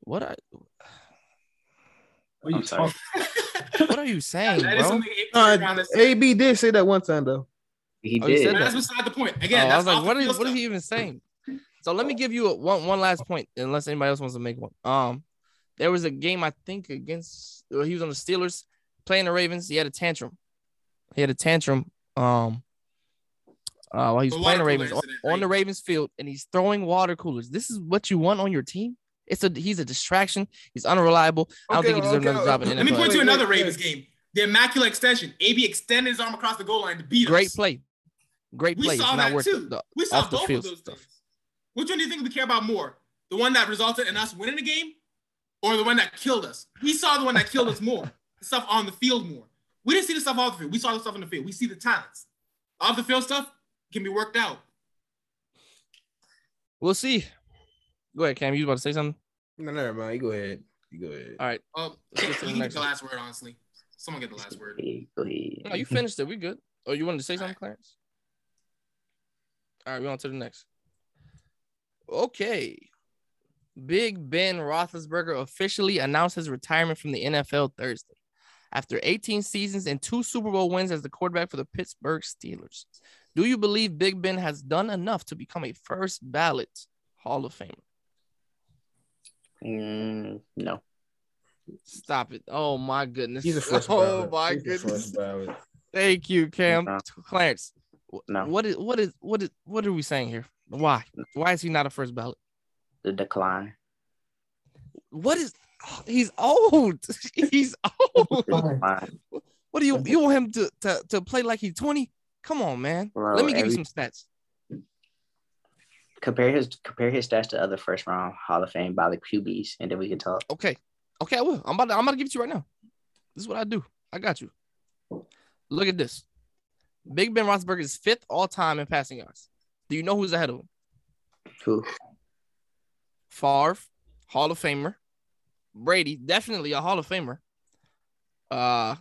What are, what are you talking? What are you saying, bro? Uh, A B did say that one time though. He oh, did. He said that's that. Beside the point. Again, oh, that's I was like, what is what is he even saying? So let me give you a, one one last point, unless anybody else wants to make one. Um, there was a game I think against well, he was on the Steelers playing the Ravens. He had a tantrum. He had a tantrum. Um, uh, while he was playing the Ravens on, on the Ravens field, and he's throwing water coolers. This is what you want on your team. It's a he's a distraction. He's unreliable. Okay, I don't think he deserves okay, another okay. job in N F L. Let me point to another Ravens game. The immaculate extension. A B extended his arm across the goal line to beat Great us. Great play. Great play. We saw that too. The, we saw both of those stuff. Things. Which one do you think we care about more? The one that resulted in us winning the game, or the one that killed us? We saw the one that killed us more. The stuff on the field more. We didn't see the stuff off the field. We saw the stuff on the field. We see the talents. Off the field stuff can be worked out. We'll see. Go ahead, Cam. You about to say something? No, never mind. You go ahead. You go ahead. All right. Um, you can get the last word, honestly. Someone get the last word. No, you finished it. We good. Oh, you wanted to say All something, right. Clarence? All right, we're on to the next. Okay. Big Ben Roethlisberger officially announced his retirement from the N F L Thursday. After eighteen seasons and two Super Bowl wins as the quarterback for the Pittsburgh Steelers, do you believe Big Ben has done enough to become a first ballot Hall of Famer? Mm, no. Stop it. Oh, my goodness. He's a first oh, my He's goodness. First Thank you, Cam. No. Clarence, no. What is, what is, what is, what are we saying here? Why? Why is he not a first ballot? The decline. What is, oh, he's old. He's old. What do you, you want him to, to, to play like he's twenty? Come on, man. Bro, Let me give every- you some stats. Compare his compare his stats to other first round Hall of Fame ballot Q Bs, and then we can talk. Okay, okay, I will. I'm about to, I'm about to give it to you right now. This is what I do. I got you. Look at this. Big Ben Roethlisberger is fifth all time in passing yards. Do you know who's ahead of him? Who? Favre, Hall of Famer. Brady, definitely a Hall of Famer. Uh,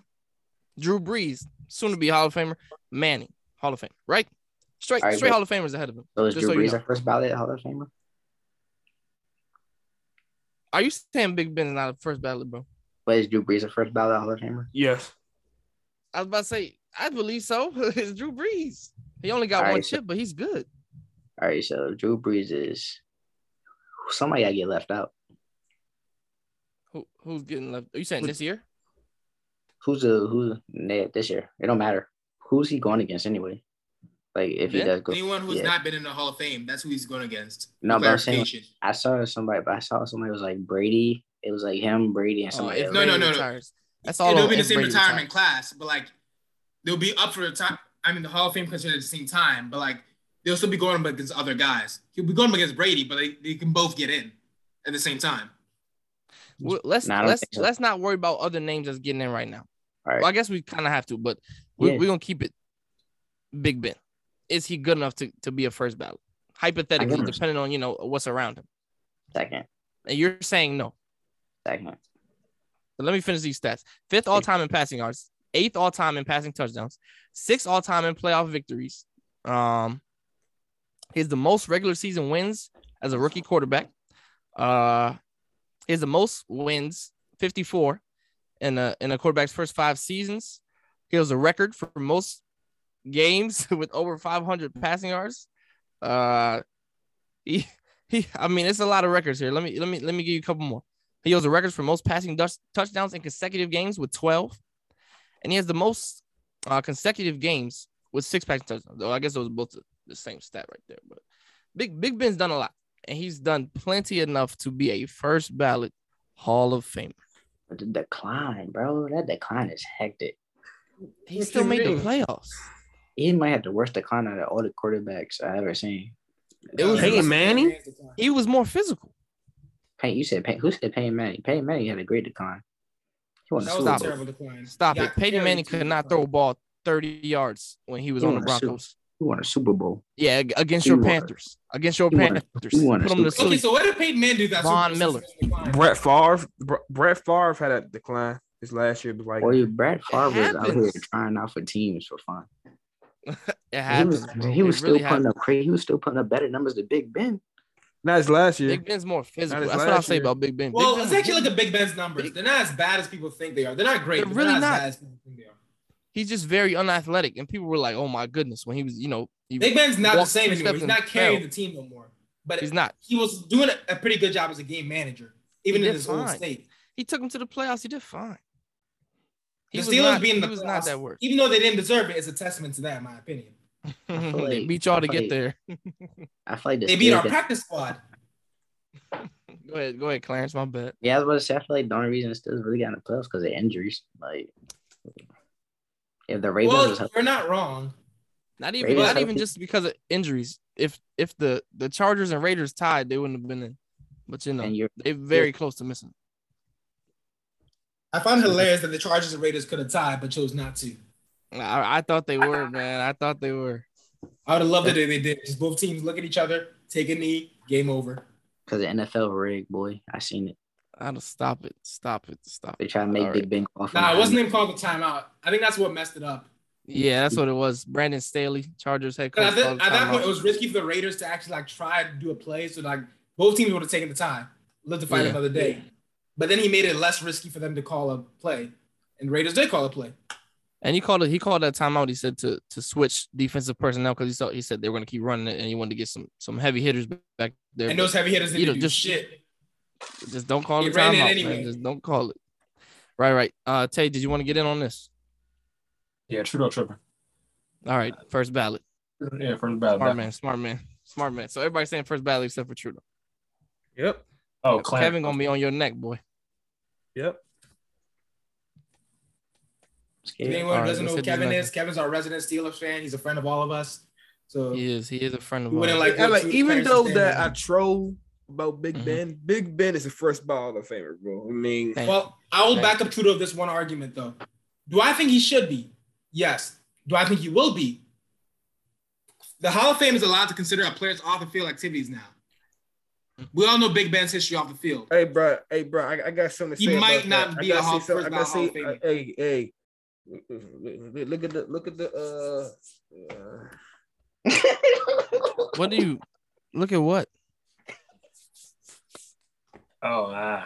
Drew Brees, soon to be Hall of Famer. Manning, Hall of Fame, right? Straight, right, straight Hall of Famers ahead of him. So is Drew so Brees our first ballot Hall of Famer? Are you saying Big Ben is not a first ballot, bro? But is Drew Brees a first ballot Hall of Famer? Yes. I was about to say, I believe so. It's Drew Brees. He only got all one right, chip, so, but he's good. All right, so Drew Brees is somebody gotta get left out. Who who's getting left? Are you saying who's, this year? Who's a who's nah, this year? It don't matter. Who's he going against anyway? Like if yeah. he does go, anyone who's yeah. not been in the Hall of Fame, that's who he's going against. No, but I'm saying, I saw somebody. I saw somebody was like Brady. It was like him, Brady, and somebody. Oh, if, no, no, no, no. That's all. It'll be the same Brady retirement retires. Class, but like they'll be up for the time. I mean, the Hall of Fame considered at the same time, but like they'll still be going up against other guys. He'll be going up against Brady, but they, they can both get in at the same time. Well, let's no, let's so. let's not worry about other names that's getting in right now. All right. Well, I guess we kind of have to, but we, yeah. we're gonna keep it Big Ben. Is he good enough to, to be a first ballot? Hypothetically, depending on, you know, what's around him. Second. And you're saying no. Second. But let me finish these stats. Fifth all-time in passing yards. Eighth all-time in passing touchdowns. Sixth all-time in playoff victories. Um, he has the most regular season wins as a rookie quarterback. Uh, he has the most wins, fifty-four, in a, in a quarterback's first five seasons. He has a record for most games with over five hundred passing yards. Uh, he, he, I mean, it's a lot of records here. Let me, let me, let me give you a couple more. He holds the records for most passing dus- touchdowns in consecutive games with twelve. And he has the most uh, consecutive games with six passing touchdowns. Though I guess those are both the same stat right there. But Big Big Ben's done a lot. And he's done plenty enough to be a first ballot Hall of Famer. But the decline, bro. That decline is hectic. He still made the playoffs. He might have the worst decline out of all the quarterbacks I've ever seen. It was Peyton Manning. He was more physical. Hey, you said Pay- who said Peyton Manning? Peyton Manning had a great decline. He that was a terrible decline. Stop it. Peyton Manning could not throw a ball thirty yards when he was he on the Broncos. Who won a Super Bowl? Yeah, against he your won. Panthers. Against your he Panthers. Won. He won a Super Bowl. Okay, so what did Peyton Manning do? That Von Miller. Brett Favre. Br- Brett Favre had a decline this last year. But like, well, Brett Favre was out here trying out for teams for fun. It happens, he was, he was still really putting happened. up crazy. He was still putting up better numbers than Big Ben. Not as last year. Big Ben's more physical. That's what I'll say about Big Ben. Well, let's actually look at Big Ben's numbers. They're not as bad as people think they are. They're not great. They're really not. not. As bad as people think they are. He's just very unathletic, and people were like, "Oh my goodness!" When he was, you know, Big Ben's not the same anymore. He's not carrying the team no more. But he's not. He was doing a pretty good job as a game manager, even in his old state. He took him to the playoffs. He did fine. The Steelers not, being the was playoffs, not that worse. Even though they didn't deserve it, it's a testament to that, in my opinion. Like, they beat y'all to like, get there. I feel like the they beat our that... practice squad. Go ahead, go ahead, Clarence. My bad. Yeah, I was about to say, I feel like the only reason the Steelers really got in the playoffs because of injuries. Like, if the Ravens, well, was helping, you're not wrong. Not even, Ravens not even just because of injuries. If if the, the Chargers and Raiders tied, they wouldn't have been in. But you know, they're very close to missing. I find it hilarious that the Chargers and Raiders could have tied but chose not to. I, I thought they were, man. I thought they were. I would have loved it if they did. Just both teams look at each other, take a knee, game over. Because the N F L rig, boy. I seen it. I don't stop it. Stop it. Stop they it. They try to make All Big right. Ben call for Nah, it wasn't him called the timeout. I think that's what messed it up. Yeah, that's what it was. Brandon Staley, Chargers head coach. At, the, at that point, it was risky for the Raiders to actually like try to do a play. So like both teams would have taken the time. Let the fight yeah. another day. Yeah. But then he made it less risky for them to call a play, and Raiders did call a play. And he called it. He called that timeout. He said to to switch defensive personnel because he saw he said they were going to keep running it, and he wanted to get some some heavy hitters back there. And those heavy hitters didn't you know, do just, shit. Just don't call it the timeout, anyway. man. Just don't call it. Right, right. Uh, Tay, did you want to get in on this? Yeah, true no tripping. All right, first ballot. Yeah, first ballot. Smart ballot. man, smart man, smart man. So everybody's saying first ballot except for Trudeau. Yep. Oh, Clarence. Kevin gonna be on your neck, boy. Yep. If anyone right, doesn't know who Kevin is, Kevin's our resident Steelers fan. He's a friend of all of us. So he is. He is a friend of all. Like, like, even though that I troll about Big mm-hmm. Ben, Big Ben is the first Hall of Famer, bro. I mean, Thank well, I will back up Trudeau of this one argument though. Do I think he should be? Yes. Do I think he will be? The Hall of Fame is allowed to consider a player's off the field activities now. We all know Big Ben's history off the field. Hey, bro. Hey, bro. I, I got something to say. He might not that. be a Hall of Famer. Hey, hey. Look at the. Look at the. Uh, uh. What do you look at? What? Oh, ah.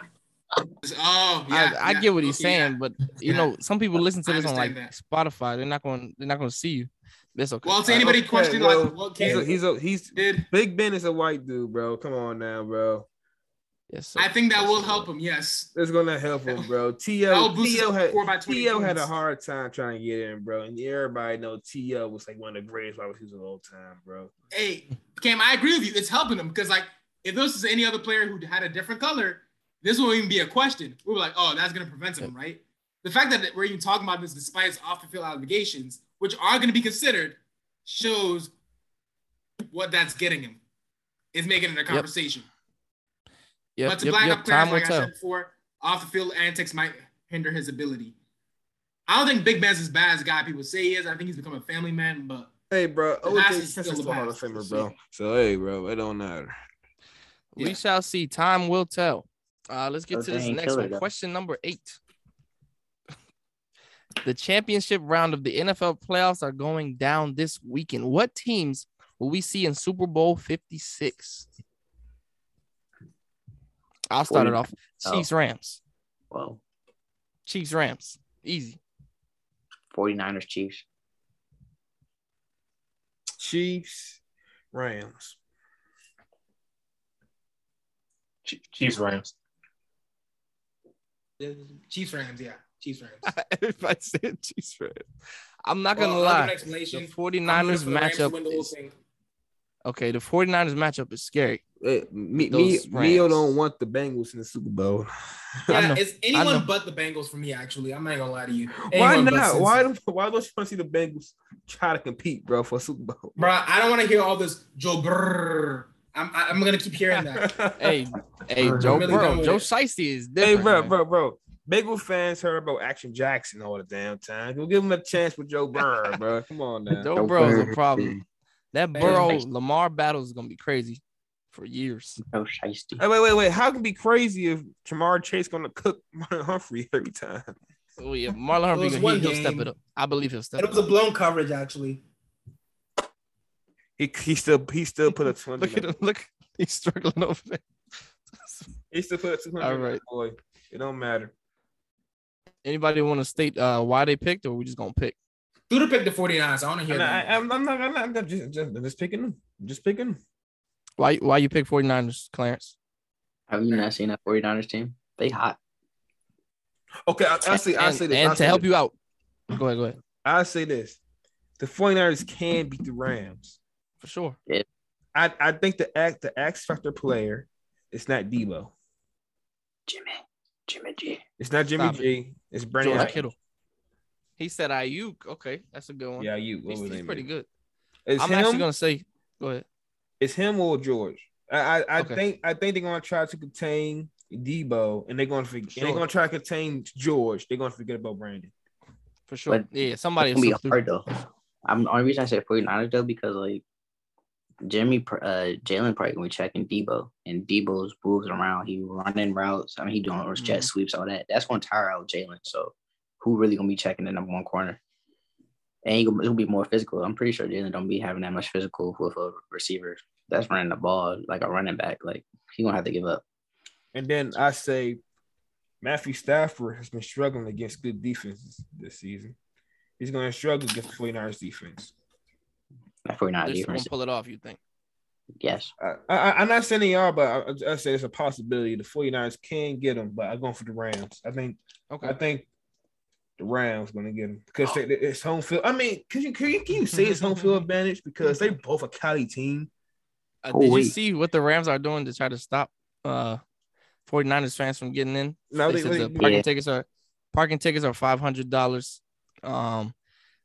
Uh, oh, yeah. I, I yeah. get what he's okay, saying, yeah. but you yeah. know, some people listen to this on like that. Spotify. They're not going. They're not going to see you. That's okay. Well, to anybody question like, well, what he's a, he's a, he's did Big Ben is a white dude, bro. Come on now, bro. Yes, sir. I think that will help him. Yes, it's gonna help him, bro. T L T L had a hard time trying to get in, bro, and everybody know T L was like one of the greatest wide receivers of all time, bro. Hey, Cam, I agree with you. It's helping him because like if this was any other player who had a different color, this wouldn't even be a question. We were like, oh, that's gonna prevent him, right? The fact that we're even talking about this despite his off the field obligations, which are going to be considered, shows what that's getting him. It's making it a conversation. Yep. But to yep, black yep. up players, Time like I tell. said before, off the field antics might hinder his ability. I don't think Big Ben's as bad as guy people say he is. I think he's become a family man, but hey, bro, O J's still a Hall of Famer, bro. So hey, bro, it don't matter. We yeah. shall see. Time will tell. Uh, let's get okay, to this next one. Though. Question number eight. The championship round of the N F L playoffs are going down this weekend. What teams will we see in Super Bowl fifty-six? I'll start it off. Chiefs, Rams. Whoa. Chiefs, Rams. Easy. forty-niners, Chiefs. Chiefs, Rams. Chiefs, Rams. Chiefs Rams, yeah. Chiefs Rams. If I said Chiefs Rams, I'm not going to well, lie. The 49ers matchup is, okay, the 49ers matchup is scary. Uh, me, me, Mio don't want the Bengals in the Super Bowl. Yeah, it's anyone but the Bengals for me, actually. I'm not going to lie to you. Anyone why not? Why don't, why don't you want to see the Bengals try to compete, bro, for a Super Bowl? Bro, I don't want to hear all this Joe Burrow. I'm, I'm going to keep hearing that. hey, hey, Joe really Burrow. Joe Shiesty is different. Hey, bro, bro, bro. Bengals fans heard about Action Jackson all the damn time. We'll give him a chance with Joe Burrow, bro. Come on now. Joe Burrow's a problem. That Burrow-Lamar battle is going to be crazy. For years. Oh, shiesty. Hey, wait, wait, wait. How can it be crazy if Jamar Chase going to cook Marlon Humphrey every time? Oh, yeah. Marlon Humphrey, he, he'll game. step it up. I believe he'll step it up. It was up. a blown coverage, actually. He he still he still put a twenty. Look at him. Look. He's struggling over there. He still put a two hundred. All right. Boy. It don't matter. Anybody want to state uh, why they picked, or we just going to pick? Dude, pick the 49ers. I want to hear that. I, I'm, I'm not. I'm not. I'm just, just, just picking them. Just picking them. Why why you pick 49ers, Clarence? Have you not seen that 49ers team? They hot. Okay, I, I'll say, I'll say this. And I'll to say help this. you out. Go ahead, go ahead. I'll say this. The 49ers can beat the Rams. For sure. Yeah. I, I think the act the X factor player is not Debo. Jimmy. Jimmy G. It's not Jimmy Stop G. It. It's Brandon Kittle. He said Ayuk. Okay, that's a good one. Yeah, Ayuk. He's, he's pretty good. Is I'm him? actually going to say – go ahead. It's him or George. I I, I okay. think I think they're gonna try to contain Debo, and they're gonna forget. Sure. They're gonna try to contain George. They're gonna forget about Brandon. For sure. But yeah, somebody will be hard though. I'm the only reason I say 49ers though because like Jimmy, uh, Jalen probably gonna be checking Debo, and Debo's moves around. He running routes. I mean, he doing mm-hmm. jet sweeps, all that. That's gonna tire out Jalen. So who really gonna be checking the number one corner? And it'll be more physical. I'm pretty sure Jalen don't be having that much physical with a receiver that's running the ball like a running back. Like he's gonna have to give up. And then I say, Matthew Stafford has been struggling against good defenses this season. He's gonna struggle against the 49ers defense. That 49ers defense gonna pull it off. You think? Yes. I, I, I'm not saying they are, but I, I say it's a possibility. The 49ers can get them, but I'm going for the Rams. I think. Okay. I think. The Rams gonna get him because oh. it's home field. I mean, can you can you, can you say it's home field advantage because they both a Cali team? Uh, did oh, you see what the Rams are doing to try to stop uh 49ers fans from getting in? No, they, they, they the parking yeah. tickets are parking tickets are five hundred dollars. Um,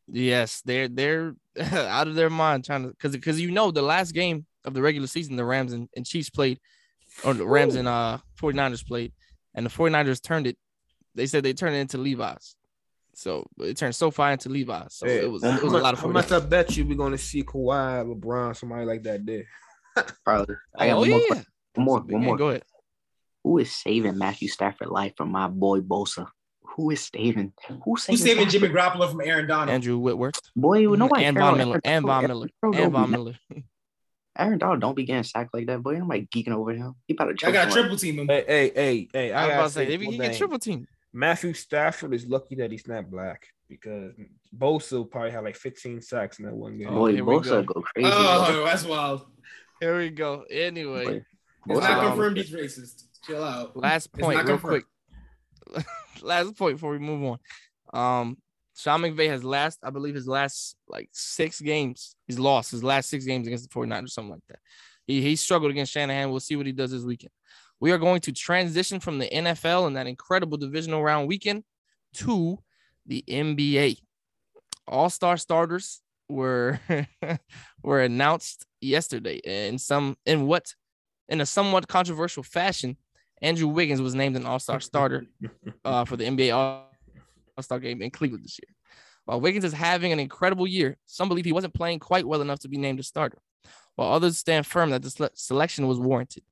yes, they're they're out of their mind trying to because because you know the last game of the regular season the Rams and, and Chiefs played, or the Rams Ooh. and uh 49ers played, and the 49ers turned it. They said they turned it into Levi's. So it turned SoFi into Levi's. So hey, it was it was much, a lot of fun. How much I bet you we're gonna see Kawhi, LeBron, somebody like that there. Probably. I got oh, one yeah. more. One more. One more. Go ahead. Who is saving Matthew Stafford life from my boy Bosa? Who is saving? Who's saving, Who's saving Jimmy Garoppolo from Aaron Donald? Andrew Whitworth. Boy, nobody. And Von Miller. And Von Miller. And Von Miller. Aaron Donald don't be getting sacked like that, boy. I'm like geeking over him. He about to. I got a triple team him. Hey, hey, hey, hey! I, I was about to say if he get triple team. Matthew Stafford is lucky that he's not black because Bosa probably had like fifteen sacks in that one game. Oh, Bosa go. go crazy. Oh, bro. That's wild. Here we go. Anyway, it's not confirmed he's racist. Chill out. Last point, real quick. Last point before we move on. Um, Sean McVay has last, I believe, his last like six games. He's lost his last six games against the 49ers or something like that. He he struggled against Shanahan. We'll see what he does this weekend. We are going to transition from the N F L and that incredible divisional round weekend to the N B A. All-star starters were were announced yesterday, and some in what in a somewhat controversial fashion, Andrew Wiggins was named an All-Star starter uh, for the N B A All-Star game in Cleveland this year. While Wiggins is having an incredible year, some believe he wasn't playing quite well enough to be named a starter, while others stand firm that the sele- selection was warranted.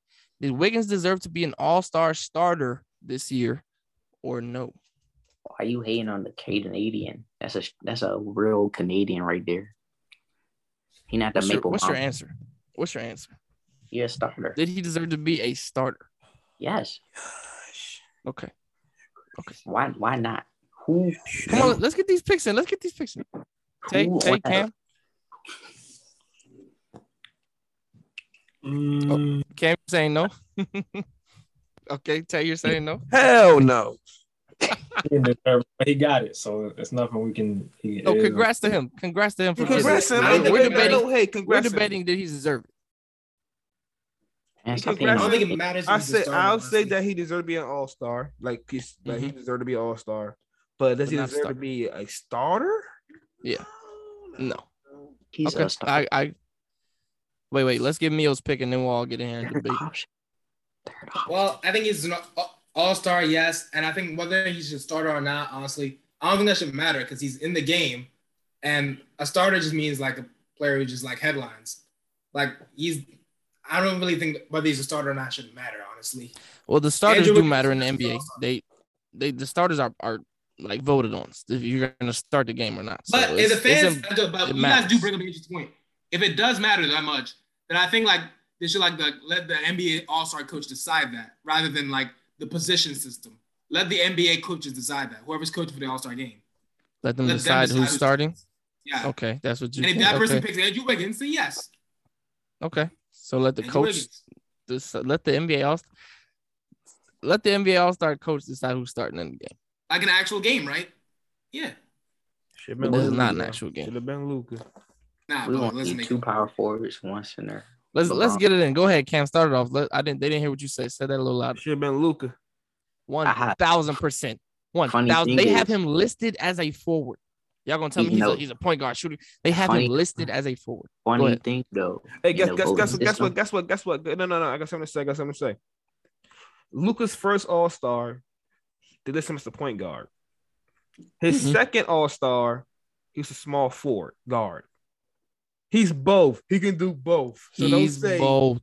Did Wiggins deserve to be an all-star starter this year or no? Why are you hating on the Canadian? That's a that's a real Canadian right there. He not the what's maple your, What's mama. your answer? What's your answer? He a starter. Did he deserve to be a starter? Yes. Gosh. Okay. Okay. Why why not? Who Come on, let's get these picks in. Let's get these picks in. Take, Who, take Cam. Mm. Oh, Cam, you're saying no? Okay, Tay, you're saying no? Hell no. he, never, he got it, so it's nothing we can. He, no, congrats to him. Congrats to him for congrats him. I mean, we're debating. No, hey, congrats we're debating him. That he deserved it. I don't think it matters. I said I'll say that he deserved to be an all-star. Like he's like mm-hmm. he deserved to be an all-star, but does but he deserve star. to be a starter? Yeah. No. He's okay. I, I wait, wait. Let's give Meo's pick, and then we'll all get in here and debate. Well, I think he's an all-star, yes, and I think whether he should start or not, honestly, I don't think that should matter because he's in the game, and a starter just means like a player who just like headlines. Like he's, I don't really think whether he's a starter or not should matter, honestly. Well, the starters Andrew do matter in the N B A. They, they, the starters are are. Like voted on if you're going to start the game or not. But so if the fans, a, but you guys do bring up an interesting point. If it does matter that much, then I think like they should like the, let the N B A All-Star coach decide that rather than like the position system. Let the N B A coaches decide that. Whoever's coaching for the All-Star game, let them, let decide, them decide who's, who's starting. Coaches. Yeah. Okay, that's what you. And if that person okay. picks Andrew Wiggins, then yes. Okay, so let the Andrew coach. This, let the N B A All. Let the N B A All-Star coach decide who's starting in the game. Like an actual game, right? Yeah. Should have been this is not an actual game. Should have been Luka. Nah, we won't need two power forwards, one center. Let's let's get it in. Go ahead, Cam. Start it off. Let, I didn't. They didn't hear what you said. Say that a little louder. Should have been Luka. One thousand percent. One thousand. They have him listed as a forward. Y'all gonna tell me he's a, he's a point guard shooter? They have him listed as a forward. Funny thing though. Hey, guess guess guess guess what? Guess what? Guess what? No no no. I got something to say. I got something to say. Luka's first All Star. They list him as the point guard. His mm-hmm. second All-Star, he's a small forward guard. He's both. He can do both. So he's don't say both.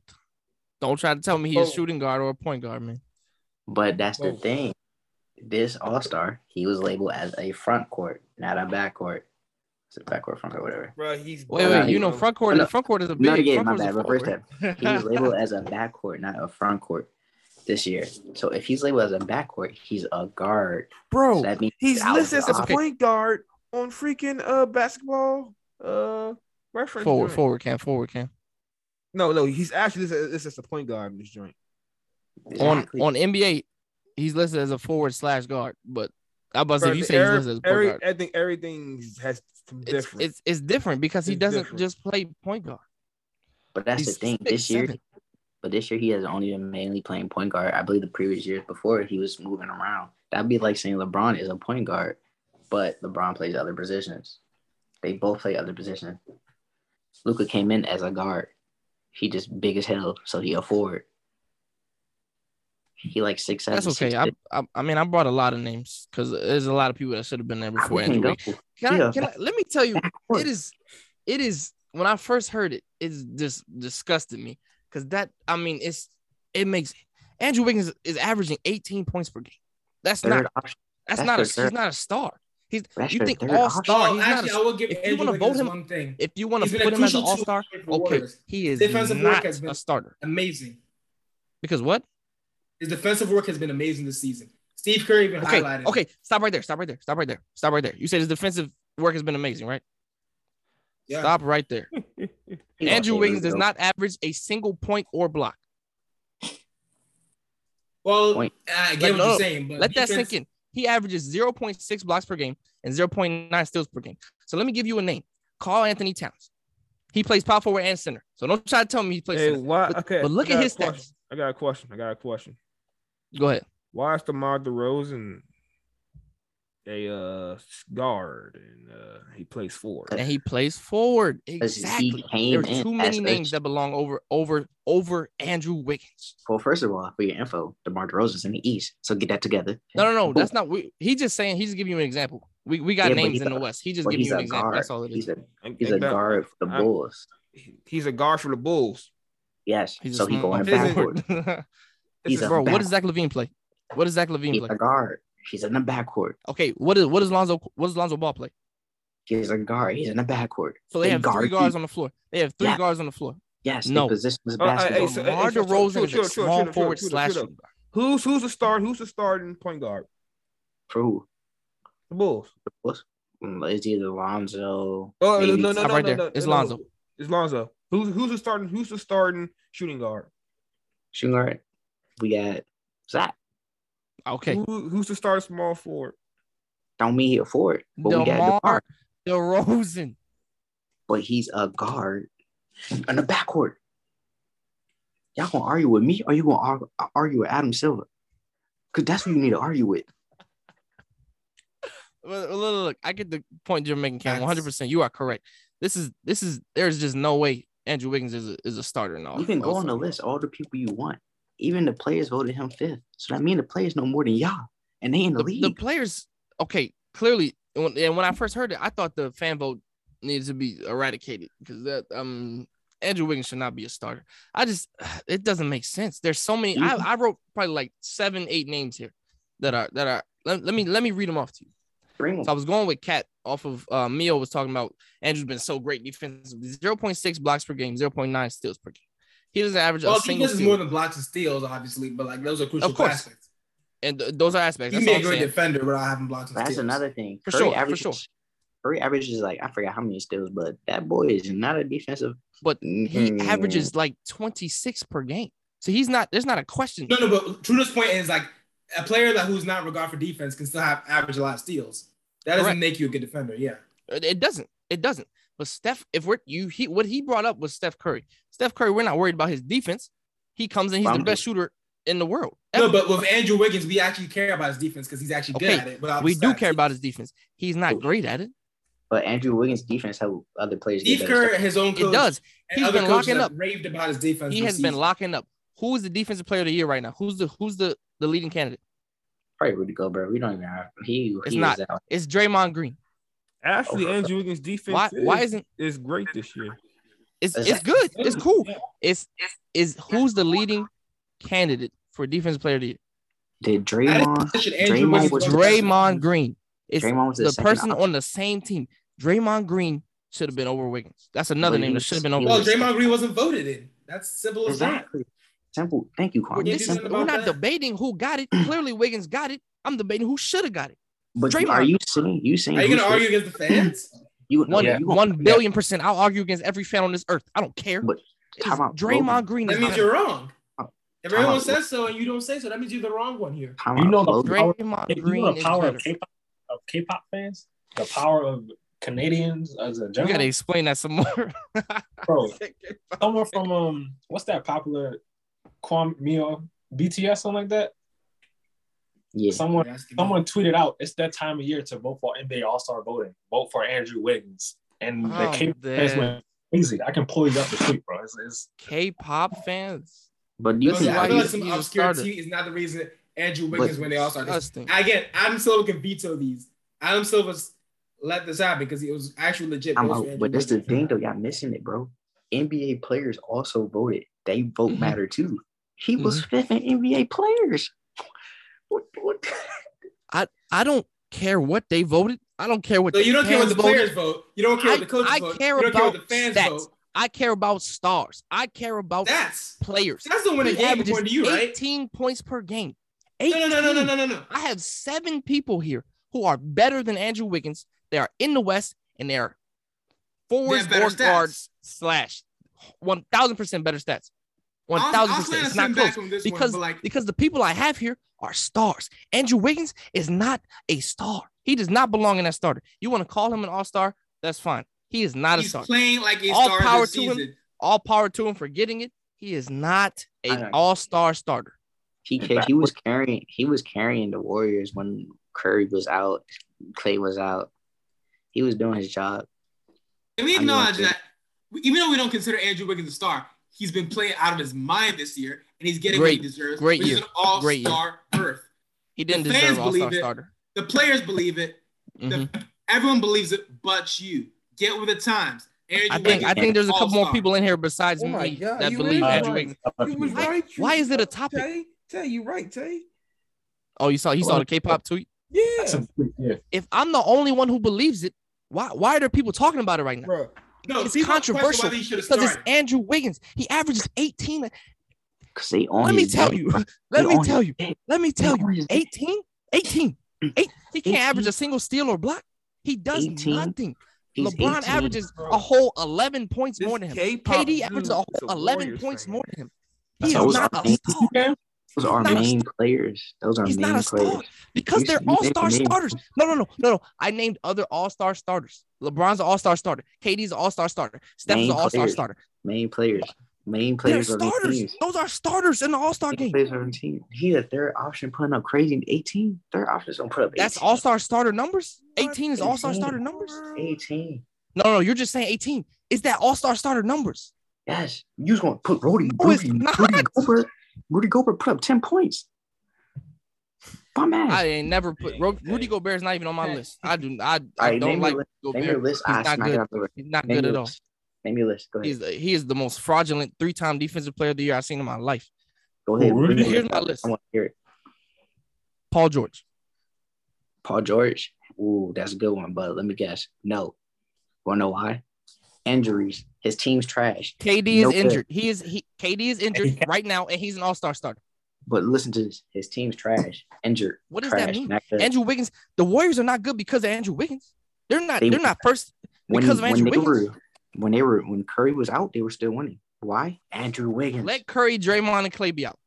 Don't try to tell me he's a shooting guard or a point guard, man. But that's both. the thing. This All-Star, he was labeled as a front court, not a back court. It's a back court, front court, whatever. Bro, he's wait, wait. You know, front court. No, front court is a big. No, yeah, my bad. But first time, he was labeled as a back court, not a front court. This year, so if he's labeled as a backcourt, he's a guard, bro. So that means he's listed as a point guard on freaking uh basketball uh reference. Forward, joint. forward, can forward, can. No, no, he's actually listed as a point guard in this joint. Exactly. On on N B A, he's listed as a forward slash guard, but I about to say if you say every, he's listed as a point every, guard. I think everything has some different. It's, it's it's different because he it's doesn't different. just play point guard. But that's he's the thing six, this year. Seven. But this year, he has only been mainly playing point guard. I believe the previous years before, he was moving around. That'd be like saying LeBron is a point guard, but LeBron plays other positions. They both play other positions. Luka came in as a guard. He just big as hell, so he a forward. He like six, seven. That's okay. I, I I mean, I brought a lot of names because there's a lot of people that should have been there before. Anyway. Can yeah. I, can I, let me tell you, it is, it is, when I first heard it, it just disgusted me. Because that, I mean, it's it makes Andrew Wiggins is averaging eighteen points per game. That's third not option. that's, that's not a third. He's not a star. He's that's you think all star. He's actually, not a, I will give if you want to vote him one thing. If you want to put him as an all star, okay, he is defensive not work has been a starter. Amazing. Because what? His defensive work has been amazing this season. Steve Curry been okay, highlighted. Okay, stop right there. Stop right there. Stop right there. Stop right there. You said his defensive work has been amazing, right? Yeah. Stop right there. Andrew Wiggins does not average a single point or block. Well, point. I get like, what no, you're saying. But let defense... that sink in. He averages zero point six blocks per game and zero point nine steals per game. So let me give you a name. Carl Anthony Towns. He plays power forward and center. So don't try to tell me he plays hey, center. Why? But, okay, but look at his stats. I got a question. I got a question. Go ahead. Why is DeMar DeRozan a uh, guard and uh, he plays forward. And he plays forward. Exactly. There are too many names that belong over over over Andrew Wiggins. Well, first of all, for your info, DeMar DeRozan's in the East, so get that together. No, no, no, Ooh. that's not. We, he just saying he's giving you an example. We we got yeah, names in a, the West. He just well, giving you an example. Guard. That's all it is. He's a, he's a guard for the Bulls. I'm, he's a guard for the Bulls. Yes. He's so he's going backward. he's a bro, back. What does Zach LaVine play? What does Zach LaVine he's play? A guard. He's in the backcourt. Okay, what is what is Lonzo? What does Lonzo Ball play? He's a guard. He's in the backcourt. So they, they have guard three guards you. on the floor. They have three yeah. guards on the floor. Yes. No. Positions basketball. DeMar DeRozan is a small forward slash. Who's who's the star? Who's the starting point guard? For who? The Bulls. The Bulls. It's either Lonzo. Oh no no no, right no, no, no It's Lonzo. No, it's Lonzo. Who's who's the starting? Who's the starting shooting guard? Shooting guard. We got Zach. Okay. Who, who's the starting small forward? Don't mean he a forward, but DeMar we got DeMar DeRozan. But he's a guard in the backcourt. Y'all gonna argue with me, or you gonna argue, argue with Adam Silver? Because that's who you need to argue with. Look, look, I get the point you're making, Cam. one hundred percent You are correct. This is this is there's just no way Andrew Wiggins is a, is a starter now. You can go on the list, all the people you want. Even the players voted him fifth. So that means the players know more than y'all, and they in the, the league. The players, okay, clearly. And when I first heard it, I thought the fan vote needed to be eradicated because that um. Andrew Wiggins should not be a starter. I just, it doesn't make sense. There's so many. I, I wrote probably like seven, eight names here that are that are. Let, let me let me read them off to you. Bring so I was going with Kat off of uh, Mio was talking about Andrew's been so great defensively. zero point six blocks per game, zero point nine steals per game. He doesn't average well, a single steal. Well, he does more than blocks and steals, obviously, but like those are crucial aspects. And th- those are aspects. He's a great saying. defender without having blocks and That's steals. That's another thing. For Curry sure, averages. for sure. Curry averages like I forgot how many steals, but that boy is not a defensive. But he mm. averages like twenty-six per game, so he's not. There's not a question. No, no. But Truda's point is like a player that who's not regard for defense can still have average a lot of steals. That doesn't Correct. make you a good defender. Yeah, it doesn't. It doesn't. But Steph, if we're you, he what he brought up was Steph Curry. Steph Curry, we're not worried about his defense. He comes in, he's Probably. the best shooter in the world. Ever. No, but with Andrew Wiggins, we actually care about his defense because he's actually okay. good at it. But we do care about his defense. He's not great at it. But Andrew Wiggins' defense have other players. Steve Kerr, his own coach. It does. He's been locking up. Raved about his defense. He has been locking up. Who is the defensive player of the year right now? Who's the who's the, the leading candidate? Probably Rudy Gobert. We don't even have he. It's he not. Is out. It's Draymond Green. Actually, oh, Andrew Wiggins' defense. Why, is, why isn't it's great this year? It's it's good. It's cool. It's is who's the leading candidate for defensive player of the year? Did Draymond? Draymond, was Draymond Green. It's Draymond was the, the person option. on the same team. Draymond Green should have been over Wiggins. That's another Wiggins. name that should have been over. Well, Wiggins. Draymond Green wasn't voted in. That's simple as exactly. that. Simple. Thank you, Carl. We're, we're not that? debating who got it. Clearly, Wiggins got it. I'm debating who should have got it. But Draymond. are you saying you saying? Are you going to argue against the fans? you, one, yeah. you one billion percent. I'll argue against every fan on this earth. I don't care. But Draymond Green. That means you're wrong. If everyone says Logan. so and you don't say so, that means you're the wrong one here. Time you know the Draymond Green is power of K-pop. Of K-pop fans, the power of Canadians as a general. You gotta explain that some more, bro. Someone from um, what's that popular Kwame Mio B T S something like that? Yeah. Someone, yeah, someone tweeted out, "It's that time of year to vote for N B A All Star voting. Vote for Andrew Wiggins." And oh, the K-pop fans went crazy. I can pull you up the tweet, bro. It's, it's... K-pop fans, but you yeah, I feel like some obscurity is not the reason. Andrew Wiggins but when they all started. Again, Adam Silver can veto these. Adam Silver let this happen because it was actually legit. I'm out, but that's the thing, though. Y'all missing it, bro. N B A players also voted. They vote mm-hmm. matter, too. He mm-hmm. was fifth in N B A players. What, what? I, I don't care what they voted. I don't care what so the you don't care what the voted. players vote. You don't care I, what the coaches I vote. Care you don't care what the fans stats. vote. I care about stars. I care about that's, players. That's the one that game according to you, right? eighteen points per game. eighteen No, no, no, no, no, no, no. I have seven people here who are better than Andrew Wiggins. They are in the West, and they are forwards or guards slash one thousand percent better stats. one thousand percent It's not close. Because, one, like... because the people I have here are stars. Andrew Wiggins is not a star. He does not belong in that starter. You want to call him an all-star? That's fine. He is not He's a star. He's playing like a all star power this to season. Him, all power to him for getting it. He is not an all-star starter. P K, he was carrying he was carrying the Warriors when Curry was out, Klay was out. He was doing his job. And we acknowledge that even though we don't consider Andrew Wiggins a star, he's been playing out of his mind this year and he's getting great, what he deserves. Great year. He's an all-star berth. He didn't the deserve an all-star starter. The players believe it. Mm-hmm. The, everyone believes it but you. Get with the times. Andrew I think I think there's a couple all-star. more people in here besides oh me God, that believe Andrew Wiggins. Why, why is it a topic? Okay. Tay, you right, Tay. Oh, you saw he saw the K-pop tweet? Yeah. If I'm the only one who believes it, why why are there people talking about it right now? Bro. No, it's controversial because it's Andrew Wiggins. He averages eighteen. They Let me tell you. Let me tell you. Let me tell you. eighteen? eighteen. Eight. He can't average a single steal or block. He does nothing. LeBron averages a whole eleven points more than him. K D averages a whole eleven points more than him. He is not a star. Those are our main players. Those are main players. Because they're all-star starters. No, no, no, no, no. I named other all-star starters. LeBron's an all-star starter. K D's an all-star starter. Steph's an all-star starter. Main players. Main players are starters. Those are starters in the all-star game. Players on the team. He a third option putting up crazy eighteen. Third option's gonna put up eighteen. That's all-star starter numbers. eighteen is all-star starter numbers. eighteen. No, no, you're just saying eighteen. Is that all-star starter numbers? Yes. You was gonna put Rudy Gobert. Rudy Gobert put up ten points. Bum ass. I ain't never put Rudy Gobert's not even on my list. I do. I, I don't like Gobert. He's not good. He's not good at all. Name your list. Go ahead. He's, he is the most fraudulent three-time defensive player of the year I've seen in my life. Go ahead. Really? Here's my list. I want to hear it. Paul George. Paul George. Ooh, that's a good one, but let me guess. No. Want to know why? Injuries. His team's trash. K D no is good. injured. He is. He K D is injured right now, and he's an all-star starter. But listen to this. His team's trash. Injured. What does trash, that mean? Andrew Wiggins. The Warriors are not good because of Andrew Wiggins. They're not. They, they're not first because when, of Andrew Wiggins. Grew, When they were when Curry was out, they were still winning. Why? Andrew Wiggins. Let Curry, Draymond, and Klay be out.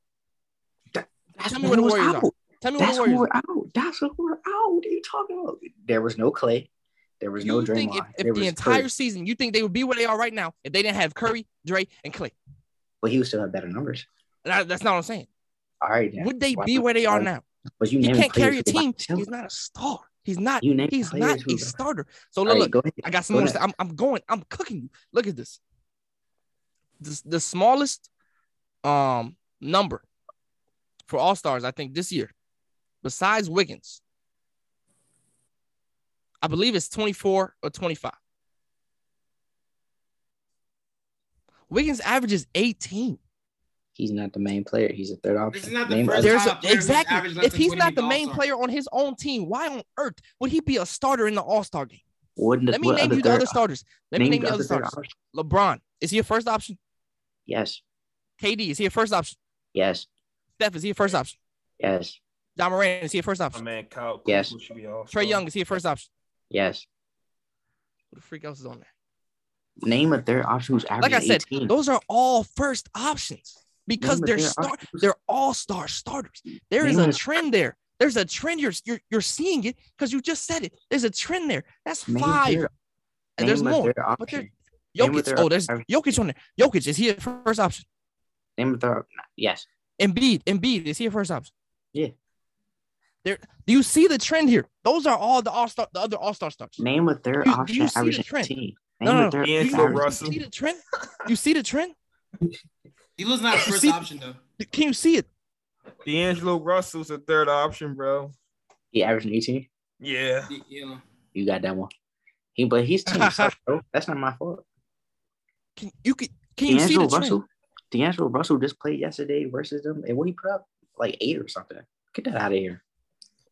That, Tell me where the Warriors out. are. Tell me that's where the Warriors are. Out. That's what we're out. What are you talking about? There was no Klay. There was you no Draymond. Think if, if there was the entire Curry. season, you think they would be where they are right now if they didn't have Curry, Dray, and Klay? But he would still have better numbers. That, that's not what I'm saying. All right. Then. Would they Why be where they are now? But you he can't carry a team. He's not a star. He's not. He's not a starter. So look, right, look. Go I got some go more. I'm, I'm going. I'm cooking you. Look at this. This the smallest um number for all stars. I think this year, besides Wiggins, I believe it's twenty-four or twenty-five. Wiggins averages eighteen. He's not the main player. He's a third option. This is not the first a, exactly. If he's not the main player on his own team, why on earth would he be a starter in the All-Star game? Wouldn't Let me name you the other starters. Let me name you the other starters. LeBron, is he a first option? Yes. K D, is he a first option? Yes. Steph, is he a first option? Yes. John Moran, is he a first option? My man, Kyle Cooper yes. should be all-star. Trae Young, is he a first option? Yes. Who the freak else is on there? Name a third option who's averaging eighteen. Like I said, those are all first options. Because they're star, they're all-star starters. There is a trend there. There's a trend. You're you're, you're seeing it because you just said it. There's a trend there. That's five. And there's more. But there's Jokic. Oh, there's Jokic on there. Jokic, is he a first option? Name third. Yes. Embiid. Embiid, is he a first option? Yeah. There. Do you see the trend here? Those are all the all-star, the other all-star starters. Name a third option. Do you see the trend? No, no. You see the trend? You see the trend? D'Lo's not a first see, option, though. Can you see it? D'Angelo Russell's a third option, bro. He averaged eighteen? Yeah. yeah. You got that one. He, But he's team sucks, bro. That's not my fault. Can you, can, can you see the Russell, trend? D'Angelo Russell just played yesterday versus them, and what he put up? Like eight or something. Get that out of here.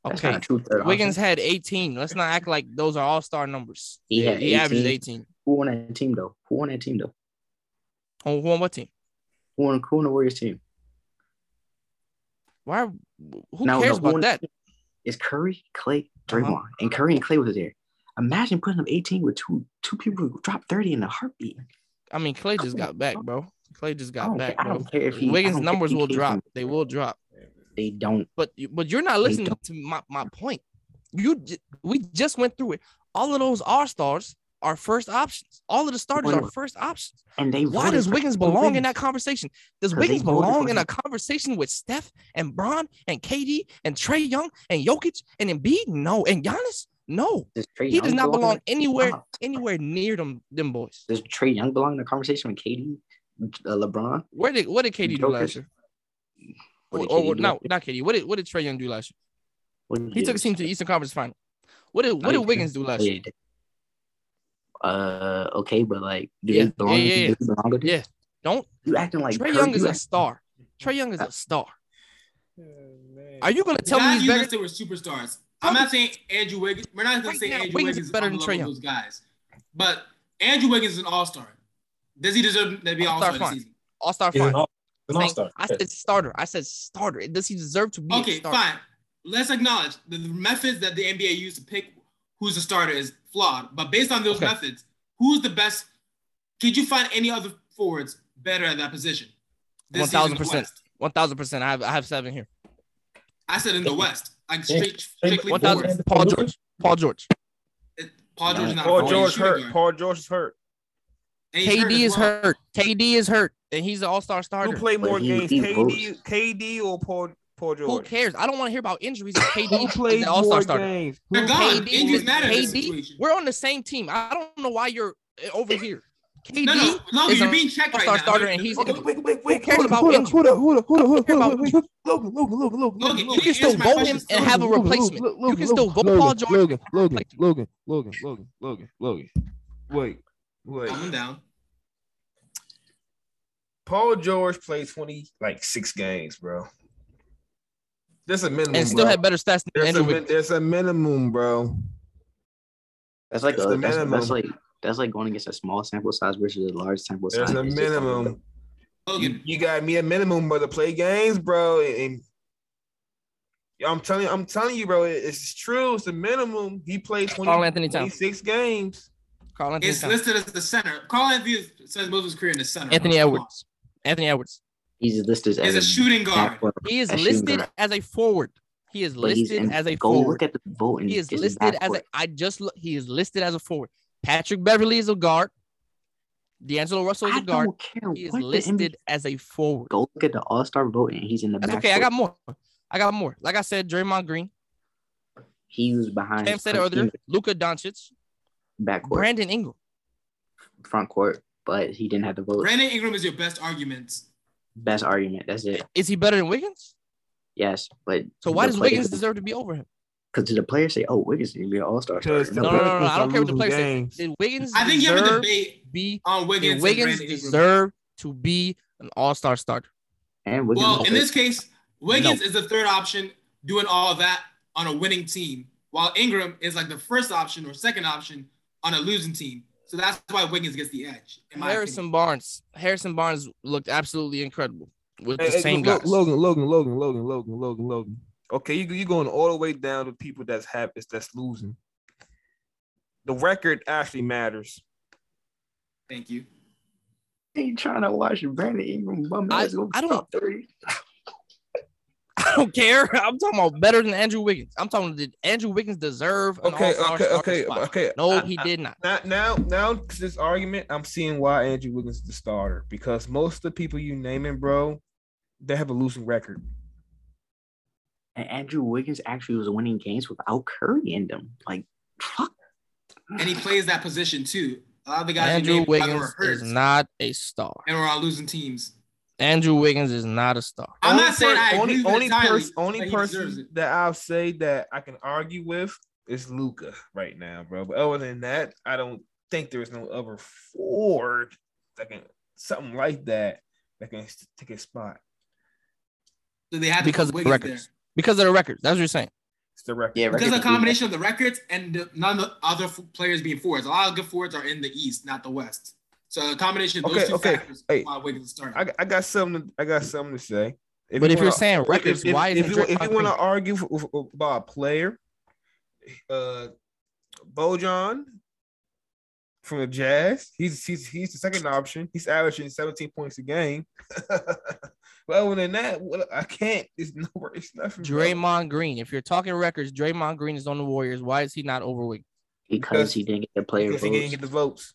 That's okay. Not a true third Wiggins option. Had eighteen. Let's not act like those are all-star numbers. He, had he averaged eighteen. Who on that team, though? Who on that team, though? Oh, who on what team? Who on, who on the Warriors team? Why? Who now, cares no, about that? It's Curry, Klay, Draymond, uh-huh. and Curry and Klay was there. Imagine putting up eighteen with two two people who dropped thirty in a heartbeat. I mean, Klay just got back, bro. Klay just got back, care, bro. I don't care if he, Wiggins' numbers will drop. Him. They will drop. They don't. But but you're not listening to my, my point. You j- we just went through it. All of those all-stars. Are first options. All of the starters are first options. And they why does Wiggins belong Wiggins. in that conversation? Does Wiggins belong in a conversation with Steph and Bron and K D and Trae Young and Jokic and Embiid? No. And Giannis? No. Does he Young does not belong anywhere anywhere near them them boys. Does Trae Young belong in a conversation with K D, uh, LeBron? Where did what did K D do last year? Or, or no, not K D. What did what did Trae Young do last year? He took a team to the Eastern Conference Final. What did what did Wiggins do last year? Uh, okay, but like, do yeah, yeah, yeah, yeah. yeah. Don't you acting like Trae Young is a star? Trae Young is a star. Oh, are you gonna tell me he's better? They were superstars. I'm not saying Andrew Wiggins. We're not gonna right say now, Andrew Wiggins, Wiggins is better than Trae Young. Those guys, but Andrew Wiggins is an all-star. Does he deserve to be all-star, all-star this season? All-star, fine. All- all-star. I said starter. I said starter. Does he deserve to be? Okay, a starter? Fine. Let's acknowledge the methods that the N B A used to pick who's a starter is flawed. But based on those okay. methods, who's the best? Could you find any other forwards better at that position? one thousand percent. one thousand percent. I have, I have seven here. I said in the West. I'm straight, strictly one thousand. Paul George. Paul George. It, Paul George is not. Paul George hurt. Guard. Paul George is hurt. K D hurt is well. hurt. K D is hurt, and he's an all-star starter. Who play more games, K D, K D or Paul, Paul George? Who cares? I don't want to hear about injuries. K D plays an all-star starter. Games? They're gone. Injuries matter. K D, we're on the same team. I don't know why you're over here. K D no, no, no, is you're being checked right now. Starter, and he's wait, wait, wait, wait. Who cares about injuries? Hold up, hold up, hold up, hold up, hold up. Logan, Logan, Logan, Logan, Logan. You can still vote him and have a replacement. You can still vote Paul George. Logan, Logan, Logan, Logan, Logan, Logan, Logan. Wait. Wait. Calm down. Paul George played twenty like six games, bro. There's a minimum, and still bro. had better stats than Andrew Wiggins. There's a minimum, bro. That's like a, the that's, minimum. That's like that's like going against a small sample size versus a large sample there's size. There's a minimum. You, you got me a minimum, brother. Play games, bro. And I'm telling, I'm telling you, bro. It's true. It's a minimum. He played twenty, twenty-six games. Carl Anthony it's Thompson. listed as the center. Carl Anthony says most of his career in the center. Anthony bro. Edwards. Anthony Edwards. He's listed as, as a shooting guard. guard. He is listed guard. as a forward. He is listed as a go forward. Look at the vote. He is listed as a. I just look. He is listed as a forward. Patrick Beverly is a guard. D'Angelo Russell is a guard. He is listed as a forward. Go look at the All Star vote, and he's in the. That's okay. Court. I got more. I got more. Like I said, Draymond Green. He was behind. Sam said earlier. Luka Doncic. Backcourt. Brandon Ingram. Front court, but he didn't have to vote. Brandon Ingram is your best argument. Best argument. That's it. Is he better than Wiggins? Yes, but so why does Wiggins deserve to be over him? Because did the players say, "Oh, Wiggins is gonna be an all-star"? No, no, no, no. I don't care what the players say. Did Wiggins? I think you have a debate be, on Wiggins. Wiggins deserve to be an all-star starter. And Wiggins well, in this case, Wiggins no. is the third option, doing all that on a winning team, while Ingram is like the first option or second option on a losing team. So that's why Wiggins gets the edge. Harrison opinion. Barnes. Harrison Barnes looked absolutely incredible with hey, the hey, same guys. Logan, Logan, Logan, Logan, Logan, Logan, Logan. Okay, you, you're going all the way down to people that's happy, that's losing. The record actually matters. Thank you. I ain't trying to watch Brandon Ingram bum ass go top thirty. I don't care. I'm talking about better than Andrew Wiggins. I'm talking. Did Andrew Wiggins deserve? An okay, okay, okay, spot? okay. No, I, he did not. I, now, now, this argument, I'm seeing why Andrew Wiggins is the starter because most of the people you naming, bro, they have a losing record. And Andrew Wiggins actually was winning games without Curry in them. Like, fuck. And he plays that position too. A lot of the guys Andrew Wiggins is not a star, and we're all losing teams. Andrew Wiggins is not a star. I'm not saying I agree only person only person that I'll say that I can argue with is Luka right now, bro. But other than that, I don't think there's no other forward that can something like that that can take a spot. So they have because of the records. There. Because of the records. That's what you're saying. It's the record. Yeah, because record of the combination of the records and the, none of the other players being forwards. A lot of good forwards are in the East, not the West. So a combination of those okay, two okay. factors. Hey, I, I got something. I got something to say. If but you if wanna, you're saying records, if, why? If, if you, you want to argue for, for, about a player, uh, Bojan from the Jazz, he's he's he's the second option. He's averaging seventeen points a game. But other than that, I can't. It's no. It's nothing. Draymond Green. If you're talking records, Draymond Green is on the Warriors. Why is he not overweight? Because, because he didn't get the player. Because votes. he didn't get the votes.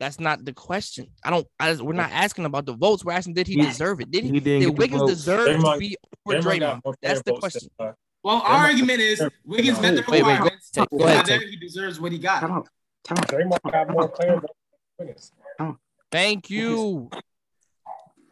That's not the question. I don't. I, we're not asking about the votes. We're asking, did he deserve it? Did he? he did Wiggins deserve Draymond, to be over Draymond? That's the question. Well, Draymond. our argument is Wiggins met the requirements. Go ahead. Go ahead. He deserves what he got. Come on. Come on. Draymond got more player votes than Wiggins. Thank you.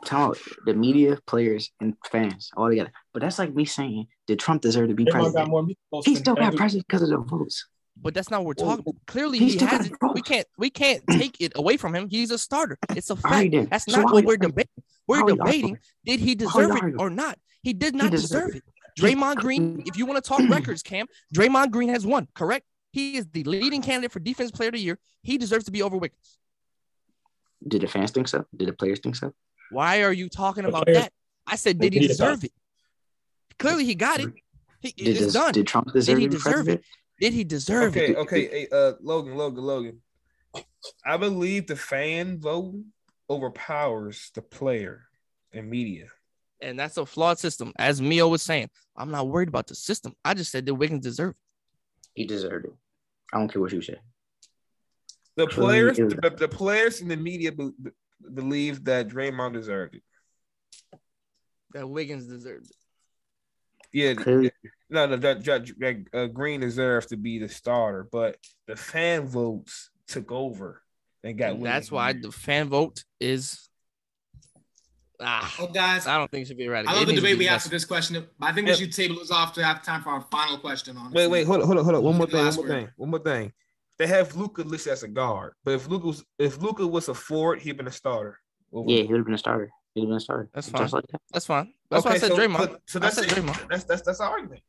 Tom, the media, players, and fans all together. But that's like me saying, did Trump deserve to be Draymond president? More he still got president because of the votes. But that's not what we're talking about. Clearly, he has it. We can't we can't take it away from him. He's a starter. It's a fact. That's not what we're debating. We're debating, did he deserve it or not? He did not deserve it. Draymond Green, if you want to talk records, Cam, Draymond Green has won, correct? He is the leading candidate for Defense Player of the Year. He deserves to be over Wiggins. Did the fans think so? Did the players think so? Why are you talking about that? I said, did he deserve it? Clearly, he got it. He, it's done. Did Trump deserve it? Did he deserve it? Did he deserve okay, it? Okay, okay, uh, Logan, Logan, Logan. I believe the fan vote overpowers the player and media. And that's a flawed system. As Mio was saying, I'm not worried about the system. I just said that Wiggins deserved it. He deserved it. I don't care what you say. The players, the, the players in the media be, be, believe that Draymond deserved it. That Wiggins deserved it. Yeah, Clearly. no, no, that, that uh, Green deserved to be the starter, but the fan votes took over and got. And that's why the fan vote is. Ah, well, guys, I don't think it should be right. I love it the debate we asked for this question. I think we yep. should table this off to have time for our final question. On wait, wait, hold on, hold on, hold on. One more thing, one more thing, one more thing. They have Luka listed as a guard, but if Luka was, if Luka was a forward, he'd been a starter. Over. Yeah, he would have been a starter. He'd have been a starter. That's fine. Like that. That's fine. That's okay, why I said so, Draymond. So that's I said Draymond. That's that's that's our argument.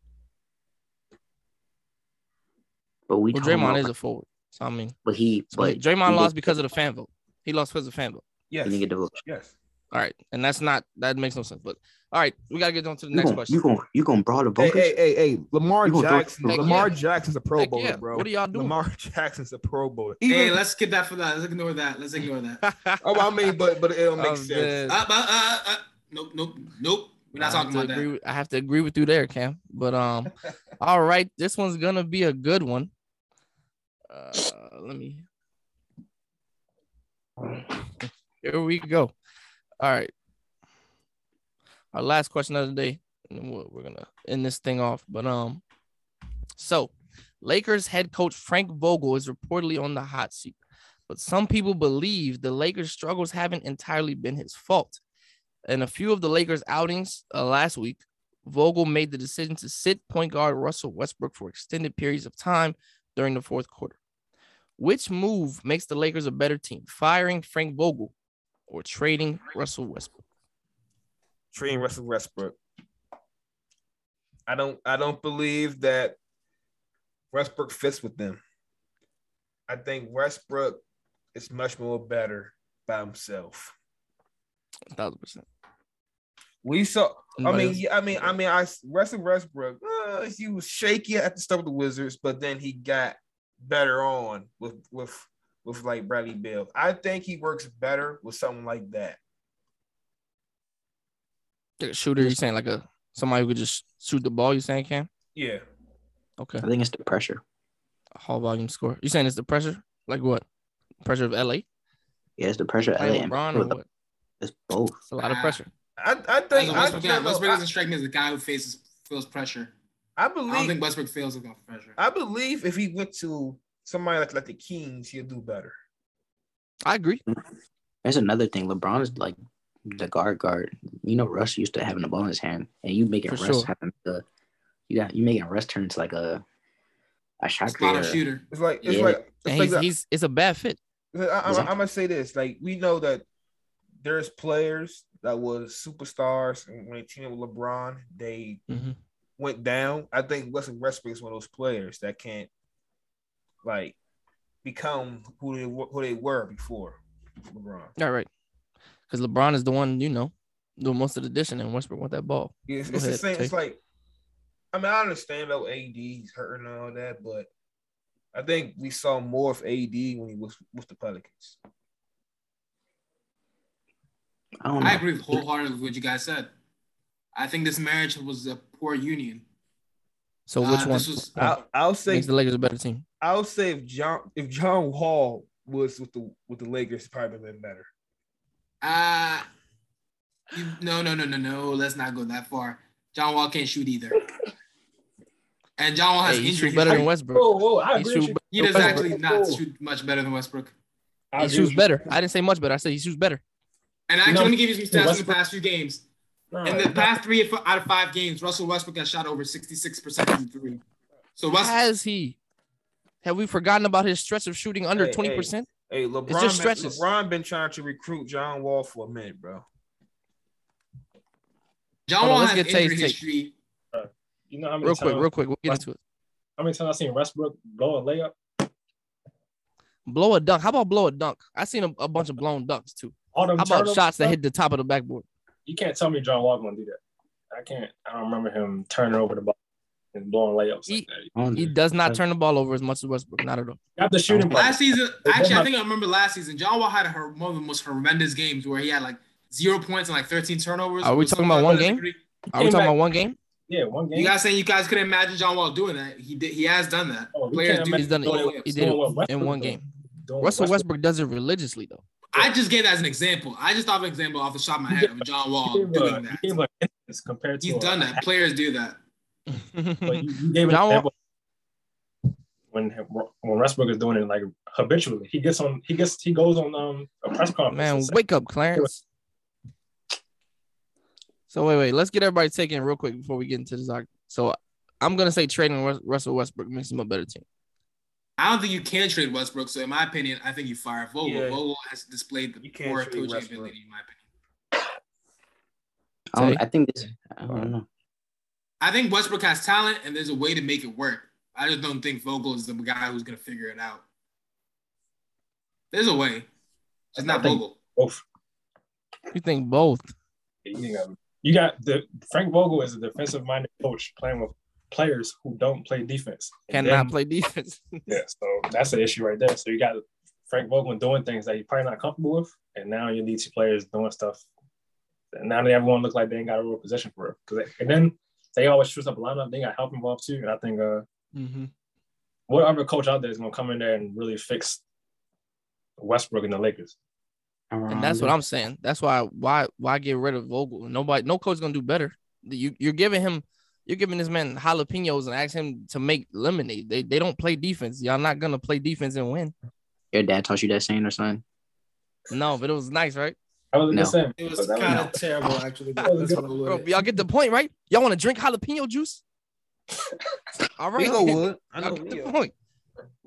But we well, Draymond is a forward. So I mean, but he so but Draymond he lost because of the fan vote. He lost because of the fan vote. Yes. He didn't get the vote. Yes. All right, and that's not that makes no sense. But all right, we gotta get on to the you next gonna, question. You gonna you gonna brawl the Bunkers? Hey, hey, hey, hey, Lamar Jackson. Lamar yeah. Jackson's a Pro Bowler, yeah. bro. What are y'all doing? Lamar Jackson's a Pro Bowler. Even... Hey, let's get that for that. Let's ignore that. Let's ignore that. oh, I mean, but but it'll make oh, sense. Uh, uh, uh, uh, nope, nope, nope. We're not I talking about that. With, I have to agree with you there, Cam. But um, all right, this one's gonna be a good one. Uh, let me. Here we go. All right. Our last question of the day, and we're, we're gonna end this thing off. But um, so Lakers head coach Frank Vogel is reportedly on the hot seat, but some people believe the Lakers' struggles haven't entirely been his fault. In a few of the Lakers' outings uh, last week, Vogel made the decision to sit point guard Russell Westbrook for extended periods of time during the fourth quarter. Which move makes the Lakers a better team? Firing Frank Vogel or trading Russell Westbrook? Trading Russell Westbrook. I don't I don't believe that Westbrook fits with them. I think Westbrook is much more better by himself. A thousand percent. We saw I mean, yeah, I mean, I mean, I mean, Russell Westbrook, uh, he was shaky at the start of the Wizards, but then he got better on with with with like Bradley Beal. I think he works better with something like that. Like a shooter, you're saying like a somebody who could just shoot the ball, you're saying, Cam? Yeah. Okay. I think it's the pressure. A hall volume score. You're saying it's the pressure? Like what? Pressure of L A? Yeah, it's the pressure of L A. LeBron or what? It's both. It's a lot of pressure. I, I think Westbrook doesn't strike me as a guy who faces feels pressure. I believe I don't think Westbrook fails without pressure. I believe if he went to somebody like, like the Kings, he'll do better. I agree. That's another thing. LeBron is like the guard guard. You know, Russ used to having the ball in his hand, and you making Russ sure. having the you got you making Russ turn into like a a shot it's not a shooter. It's like it's yeah. like, it's, and like he's, a, he's it's a bad fit. I, I, exactly. I'm gonna say this: like we know that there's players that was superstars, and when they teamed with LeBron, they mm-hmm. went down. I think Westbrook Westbrook is one of those players that can't. Like, become who they who they were before LeBron. All right, because LeBron is the one you know doing most of the dishing, and Westbrook want that ball. Yeah, it's, it's ahead, the same. Take. It's like, I mean, I understand about A D's hurting and all that, but I think we saw more of A D when he was with the Pelicans. I don't know. I agree wholeheartedly with what you guys said. I think this marriage was a poor union. So which uh, one? Was, I'll, I'll say makes the Lakers a better team. I'll say if John if John Wall was with the with the Lakers, it probably would have been better. Uh you, no no no no no. Let's not go that far. John Wall can't shoot either, and John Wall has hey, he injury. Shoot better than Westbrook. Whoa, whoa, I he, shoot, he does Westbrook. actually not whoa. shoot much better than Westbrook. I he shoots better. I didn't say much better. I said he shoots better. And I'm going to give you some stats Westbrook. from the past few games. In the past three out of five games, Russell Westbrook has shot over sixty-six percent from three. So West- has he? Have we forgotten about his stretch of shooting under hey, twenty percent? Hey, hey LeBron, it's just stretches. LeBron been trying to recruit John Wall for a minute, bro. John Hold Wall on, has get injury history. Uh, you know how many real times, quick, real quick, we'll get into it. How many times I seen Westbrook blow a layup? Blow a dunk. How about blow a dunk? I seen a, a bunch of blown dunks, too. How about shots stuff? that hit the top of the backboard? You can't tell me John Wall gonna do that. I can't. I don't remember him turning over the ball and blowing layups he, like that. He does not turn the ball over as much as Westbrook. Not at all. Got the shooting. Last season, actually, I think I remember last season. John Wall had a, one of the most horrendous games where he had like zero points and like thirteen turnovers. Are we talking about one game? Are we talking about one game? Yeah, one game. You guys saying you guys couldn't imagine John Wall doing that? He did. He has done that. Oh, Players do. He's done it. He did it in one game. Russell Westbrook does it religiously though. I just gave that as an example. I just thought of an example off the top of my head of John Wall doing that. Compared to He's done that. Players do that. But you, you gave John Wall. When when Westbrook is doing it like habitually, he gets on. He gets. He goes on um a press conference. Man, wake up, Clarence. So wait, wait. Let's get everybody taken real quick before we get into this. So I'm gonna say trading Russell Westbrook makes him a better team. I don't think you can trade Westbrook. So in my opinion, I think you fire Vogel. Yeah. Vogel has displayed the poor coaching ability, in my opinion. I, don't, I think this. I don't know. I think Westbrook has talent, and there's a way to make it work. I just don't think Vogel is the guy who's gonna figure it out. There's a way. It's not Vogel. Both. You think both? You think of You got the Frank Vogel is a defensive-minded coach playing with players who don't play defense. Cannot then, play defense. Yeah, so that's the issue right there. So you got Frank Vogel doing things that you're probably not comfortable with, and now your D T players doing stuff. And now they everyone look like they ain't got a real position for it. Cause they, and then they always choose up a lineup. They got help involved too. And I think uh, mm-hmm. what other coach out there is going to come in there and really fix Westbrook and the Lakers? And that's what I'm saying. That's why why why get rid of Vogel? Nobody, no coach is gonna do better. You you're giving him, you're giving this man jalapenos and ask him to make lemonade. They they don't play defense. Y'all not gonna play defense and win. Your dad taught you that saying or something? No, but it was nice, right? I was no. saying it was kind of terrible actually. Bro, y'all get the point, right? Y'all want to drink jalapeno juice? All right, go Wood. I know the point.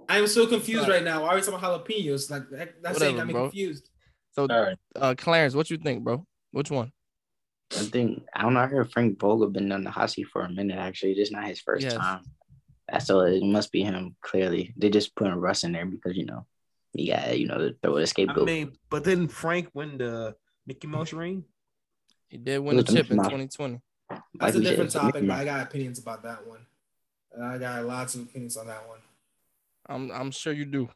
I am so confused right now. Why are we talking about jalapenos? Like that, that's saying got me confused. So, right. uh, Clarence, what you think, bro? Which one? I think I don't know. I heard Frank Vogel been on the hot seat for a minute. Actually, this is not his first yes. time. So it must be him. Clearly, they just putting Russ in there because you know he got you know the throw an escape. I goal. mean, but didn't Frank win the Mickey Mouse ring? He did win the chip in twenty twenty. That's like a different said, topic, but I got opinions about that one. I got lots of opinions on that one. I'm I'm sure you do.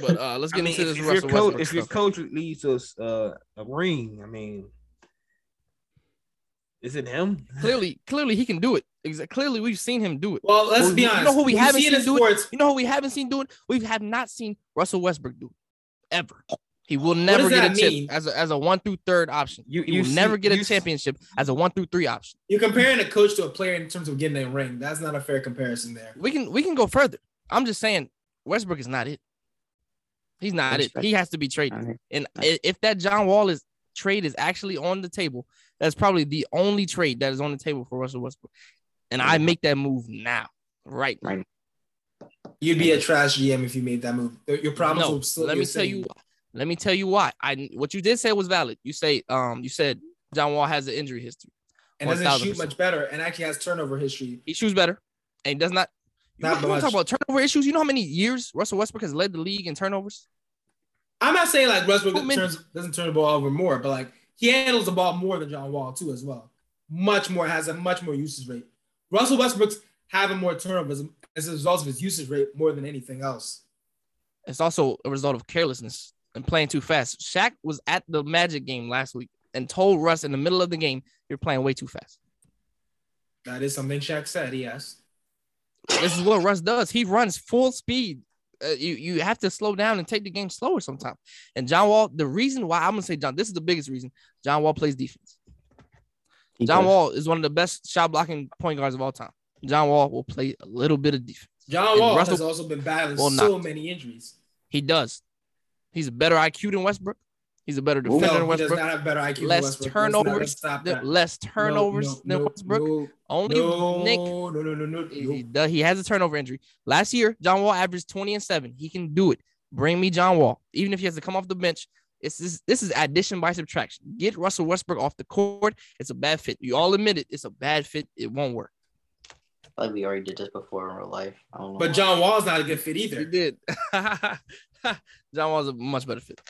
But uh, let's get I mean, into this. If, Russell, your coach, if your coach leads us uh, a ring, I mean, is it him? Clearly, clearly he can do it. Exactly. Clearly, we've seen him do it. Well, let's well, be honest. You know who we you haven't see seen do sports. it? You know who we haven't seen do it? We have not seen Russell Westbrook do it ever. He will never get a mean? tip as a as a one through third option. You, you he will see, never get a championship see. as a one through three option. You're comparing a coach to a player in terms of getting a ring. That's not a fair comparison. There, we can we can go further. I'm just saying Westbrook is not it. He's not it. He has to be traded. Right. And if that John Wall is trade is actually on the table, that's probably the only trade that is on the table for Russell Westbrook. And I make that move now. Right. Right. You'd be a trash G M if you made that move. Your promise no, will still Let me saying. tell you let me tell you why. I what you did say was valid. You say um you said John Wall has an injury history. And doesn't one thousand percent shoot much better and actually has turnover history. He shoots better and does not You want to talk about turnover issues? You know how many years Russell Westbrook has led the league in turnovers? I'm not saying like Westbrook turns, doesn't turn the ball over more, but like he handles the ball more than John Wall too as well. Much more, has a much more usage rate. Russell Westbrook's having more turnovers as a result of his usage rate more than anything else. It's also a result of carelessness and playing too fast. Shaq was at the Magic game last week and told Russ in the middle of the game, you're playing way too fast. That is something Shaq said, yes. This is what Russ does. He runs full speed. Uh, you, you have to slow down and take the game slower sometimes. And John Wall, the reason why I'm going to say John, this is the biggest reason, John Wall plays defense. He John does. Wall is one of the best shot blocking point guards of all time. John Wall will play a little bit of defense. John and Wall Russell has also been battling so many injuries. He does. He's a better I Q than Westbrook. He's a better defender no, than Westbrook. He does not have better I Q less than Westbrook. Turnovers, th- less turnovers no, no, than no, Westbrook. No, Only no, Nick. No, no, no, no, he, does, he has a turnover injury. Last year, John Wall averaged twenty and seven. He can do it. Bring me John Wall. Even if he has to come off the bench, it's this, this is addition by subtraction. Get Russell Westbrook off the court. It's a bad fit. You all admit it. It's a bad fit. It won't work. Like we already did this before in real life. I don't know but why. John Wall's not a good fit either. He did. John Wall's a much better fit.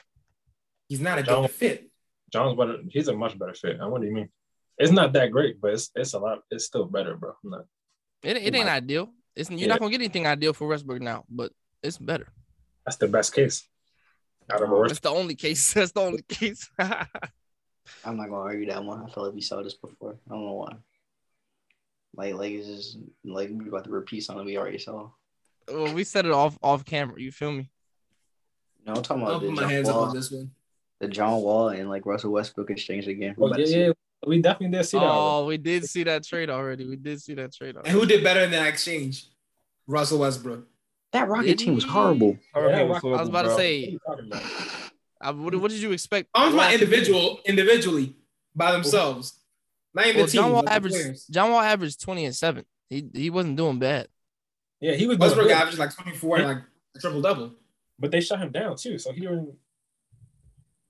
He's not a John, good fit. John's better. He's a much better fit. What do you mean? It's not that great, but it's it's a lot. It's still better, bro. I'm not, it it I'm ain't not, ideal. It's you're yeah. not gonna get anything ideal for Westbrook now, but it's better. That's the best case. Out of a Westbrook. That's the only case. That's the only case. I'm not gonna argue that one. I feel like we saw this before. I don't know why. Like, like it's just like we're about to repeat something we already saw. Well, we said it off off camera. You feel me? No, I'm talking about I'll the put my John hands Wall, up on this one. The John Wall and like Russell Westbrook exchange again. Oh, yeah, yeah, we definitely did see that. Oh, we did see that trade already. We did see that trade already. And who did better in that exchange? Russell Westbrook. That Rocket did team was horrible. Yeah, yeah, was horrible. I was about bro. to say. I, what, what did you expect? Arms by individual, individually, by themselves. Not even well, the team. John Wall averaged. John Wall averaged twenty and seven. He he wasn't doing bad. Yeah, he was. Westbrook averaged like twenty four and like a triple double. But they shot him down too, so he didn't.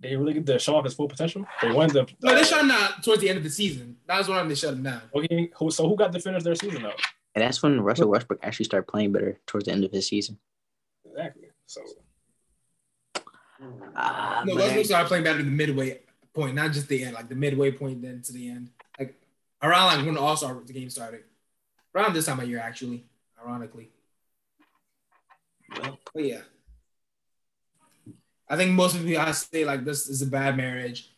They really get to show off his full potential. They won the. No, they shot him down towards the end of the season. That was when they shut him down. Okay, who, so who got to finish their season though? And that's when Russell Westbrook actually started playing better towards the end of his season. Exactly. So. Uh, no, Westbrook started playing better at the midway point, not just the end, like the midway point, then to the end, like around like when the All Star the game started, around this time of year, actually, ironically. Well, but yeah, I think most of you guys say like this is a bad marriage.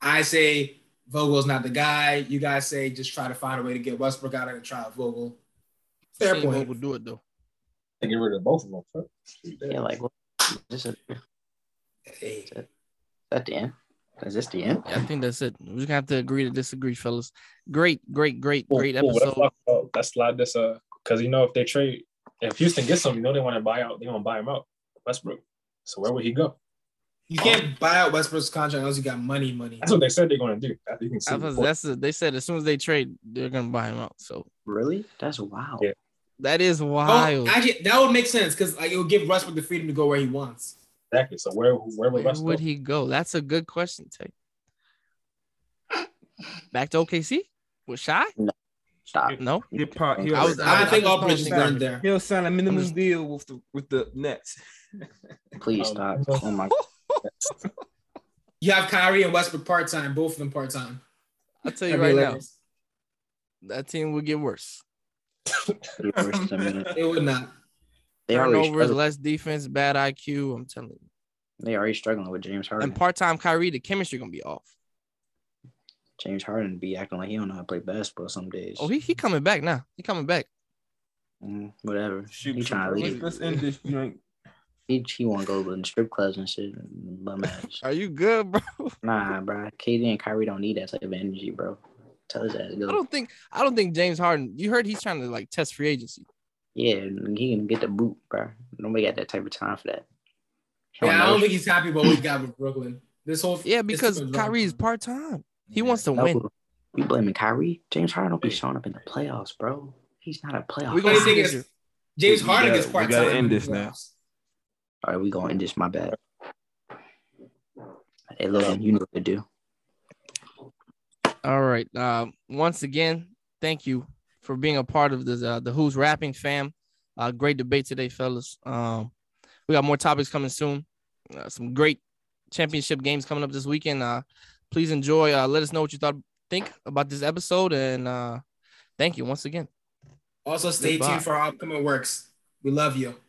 I say Vogel's not the guy. You guys say just try to find a way to get Westbrook out of it and try out Vogel. Fair point. Vogel do it though. They get rid of both of them. Huh? Yeah, like well, just. A- Hey. Is that the end? Is this the end? Yeah, I think that's it. We're going to have to agree to disagree, fellas. Great, great, great, ooh, great episode. Ooh, let's, let's slide this uh, because, you know, if they trade, if Houston gets him, you know they want to buy out, they want to buy him out, Westbrook. So where would he go? You can't buy out Westbrook's contract unless you got money, money. That's what they said they're going to do. You can see was, that's a, they said as soon as they trade, they're going to buy him out. So really? That's wild. Yeah. That is wild. Oh, actually, that would make sense because like, it would give Westbrook the freedom to go where he wants. Exactly. So where where would, where would he go? That's a good question, Tay. Back to O K C with Shy? No. Stop. No. He'll, he'll, I, was, I, I think all bridges are there. He'll sign a minimum just, deal with the with the Nets. Please stop. Oh my God. You have Kyrie and Westbrook part time, both of them part time. I'll tell you That'd right now, that team would get worse. It'd be worse than minute. It would not. They Turnovers, less defense, bad I Q. I'm telling you. They already struggling with James Harden. And part-time Kyrie, the chemistry going to be off. James Harden be acting like he don't know how to play basketball some days. Oh, he, he coming back now. He coming back. Mm, whatever. Shoot, he trying to leave. Let's end this drink. He, he want to go to the strip clubs and shit. Bum ass. Are you good, bro? Nah, bro. K D and Kyrie don't need that type of energy, bro. Tell his ass to go. I don't think, I don't think James Harden – you heard he's trying to, like, test free agency. Yeah, he can get the boot, bro. Nobody got that type of time for that. He yeah, don't I don't think he's happy about what he got with Brooklyn. This whole yeah, because Kyrie is part time. He yeah. wants to no, win. We blaming Kyrie? James Harden don't be showing up in the playoffs, bro. He's not a playoff. We gonna think it's James Harden is part time. We gotta end this now. All right, we gonna end this. My bad. Hey, Logan, you know what to do. All right. Uh, once again, thank you for being a part of this, uh, the Who's Rapping fam. Uh, great debate today, fellas. Um, we got more topics coming soon. Uh, some great championship games coming up this weekend. Uh, please enjoy. Uh, let us know what you thought, think about this episode, and uh, thank you once again. Also, stay Goodbye. tuned for our upcoming works. We love you.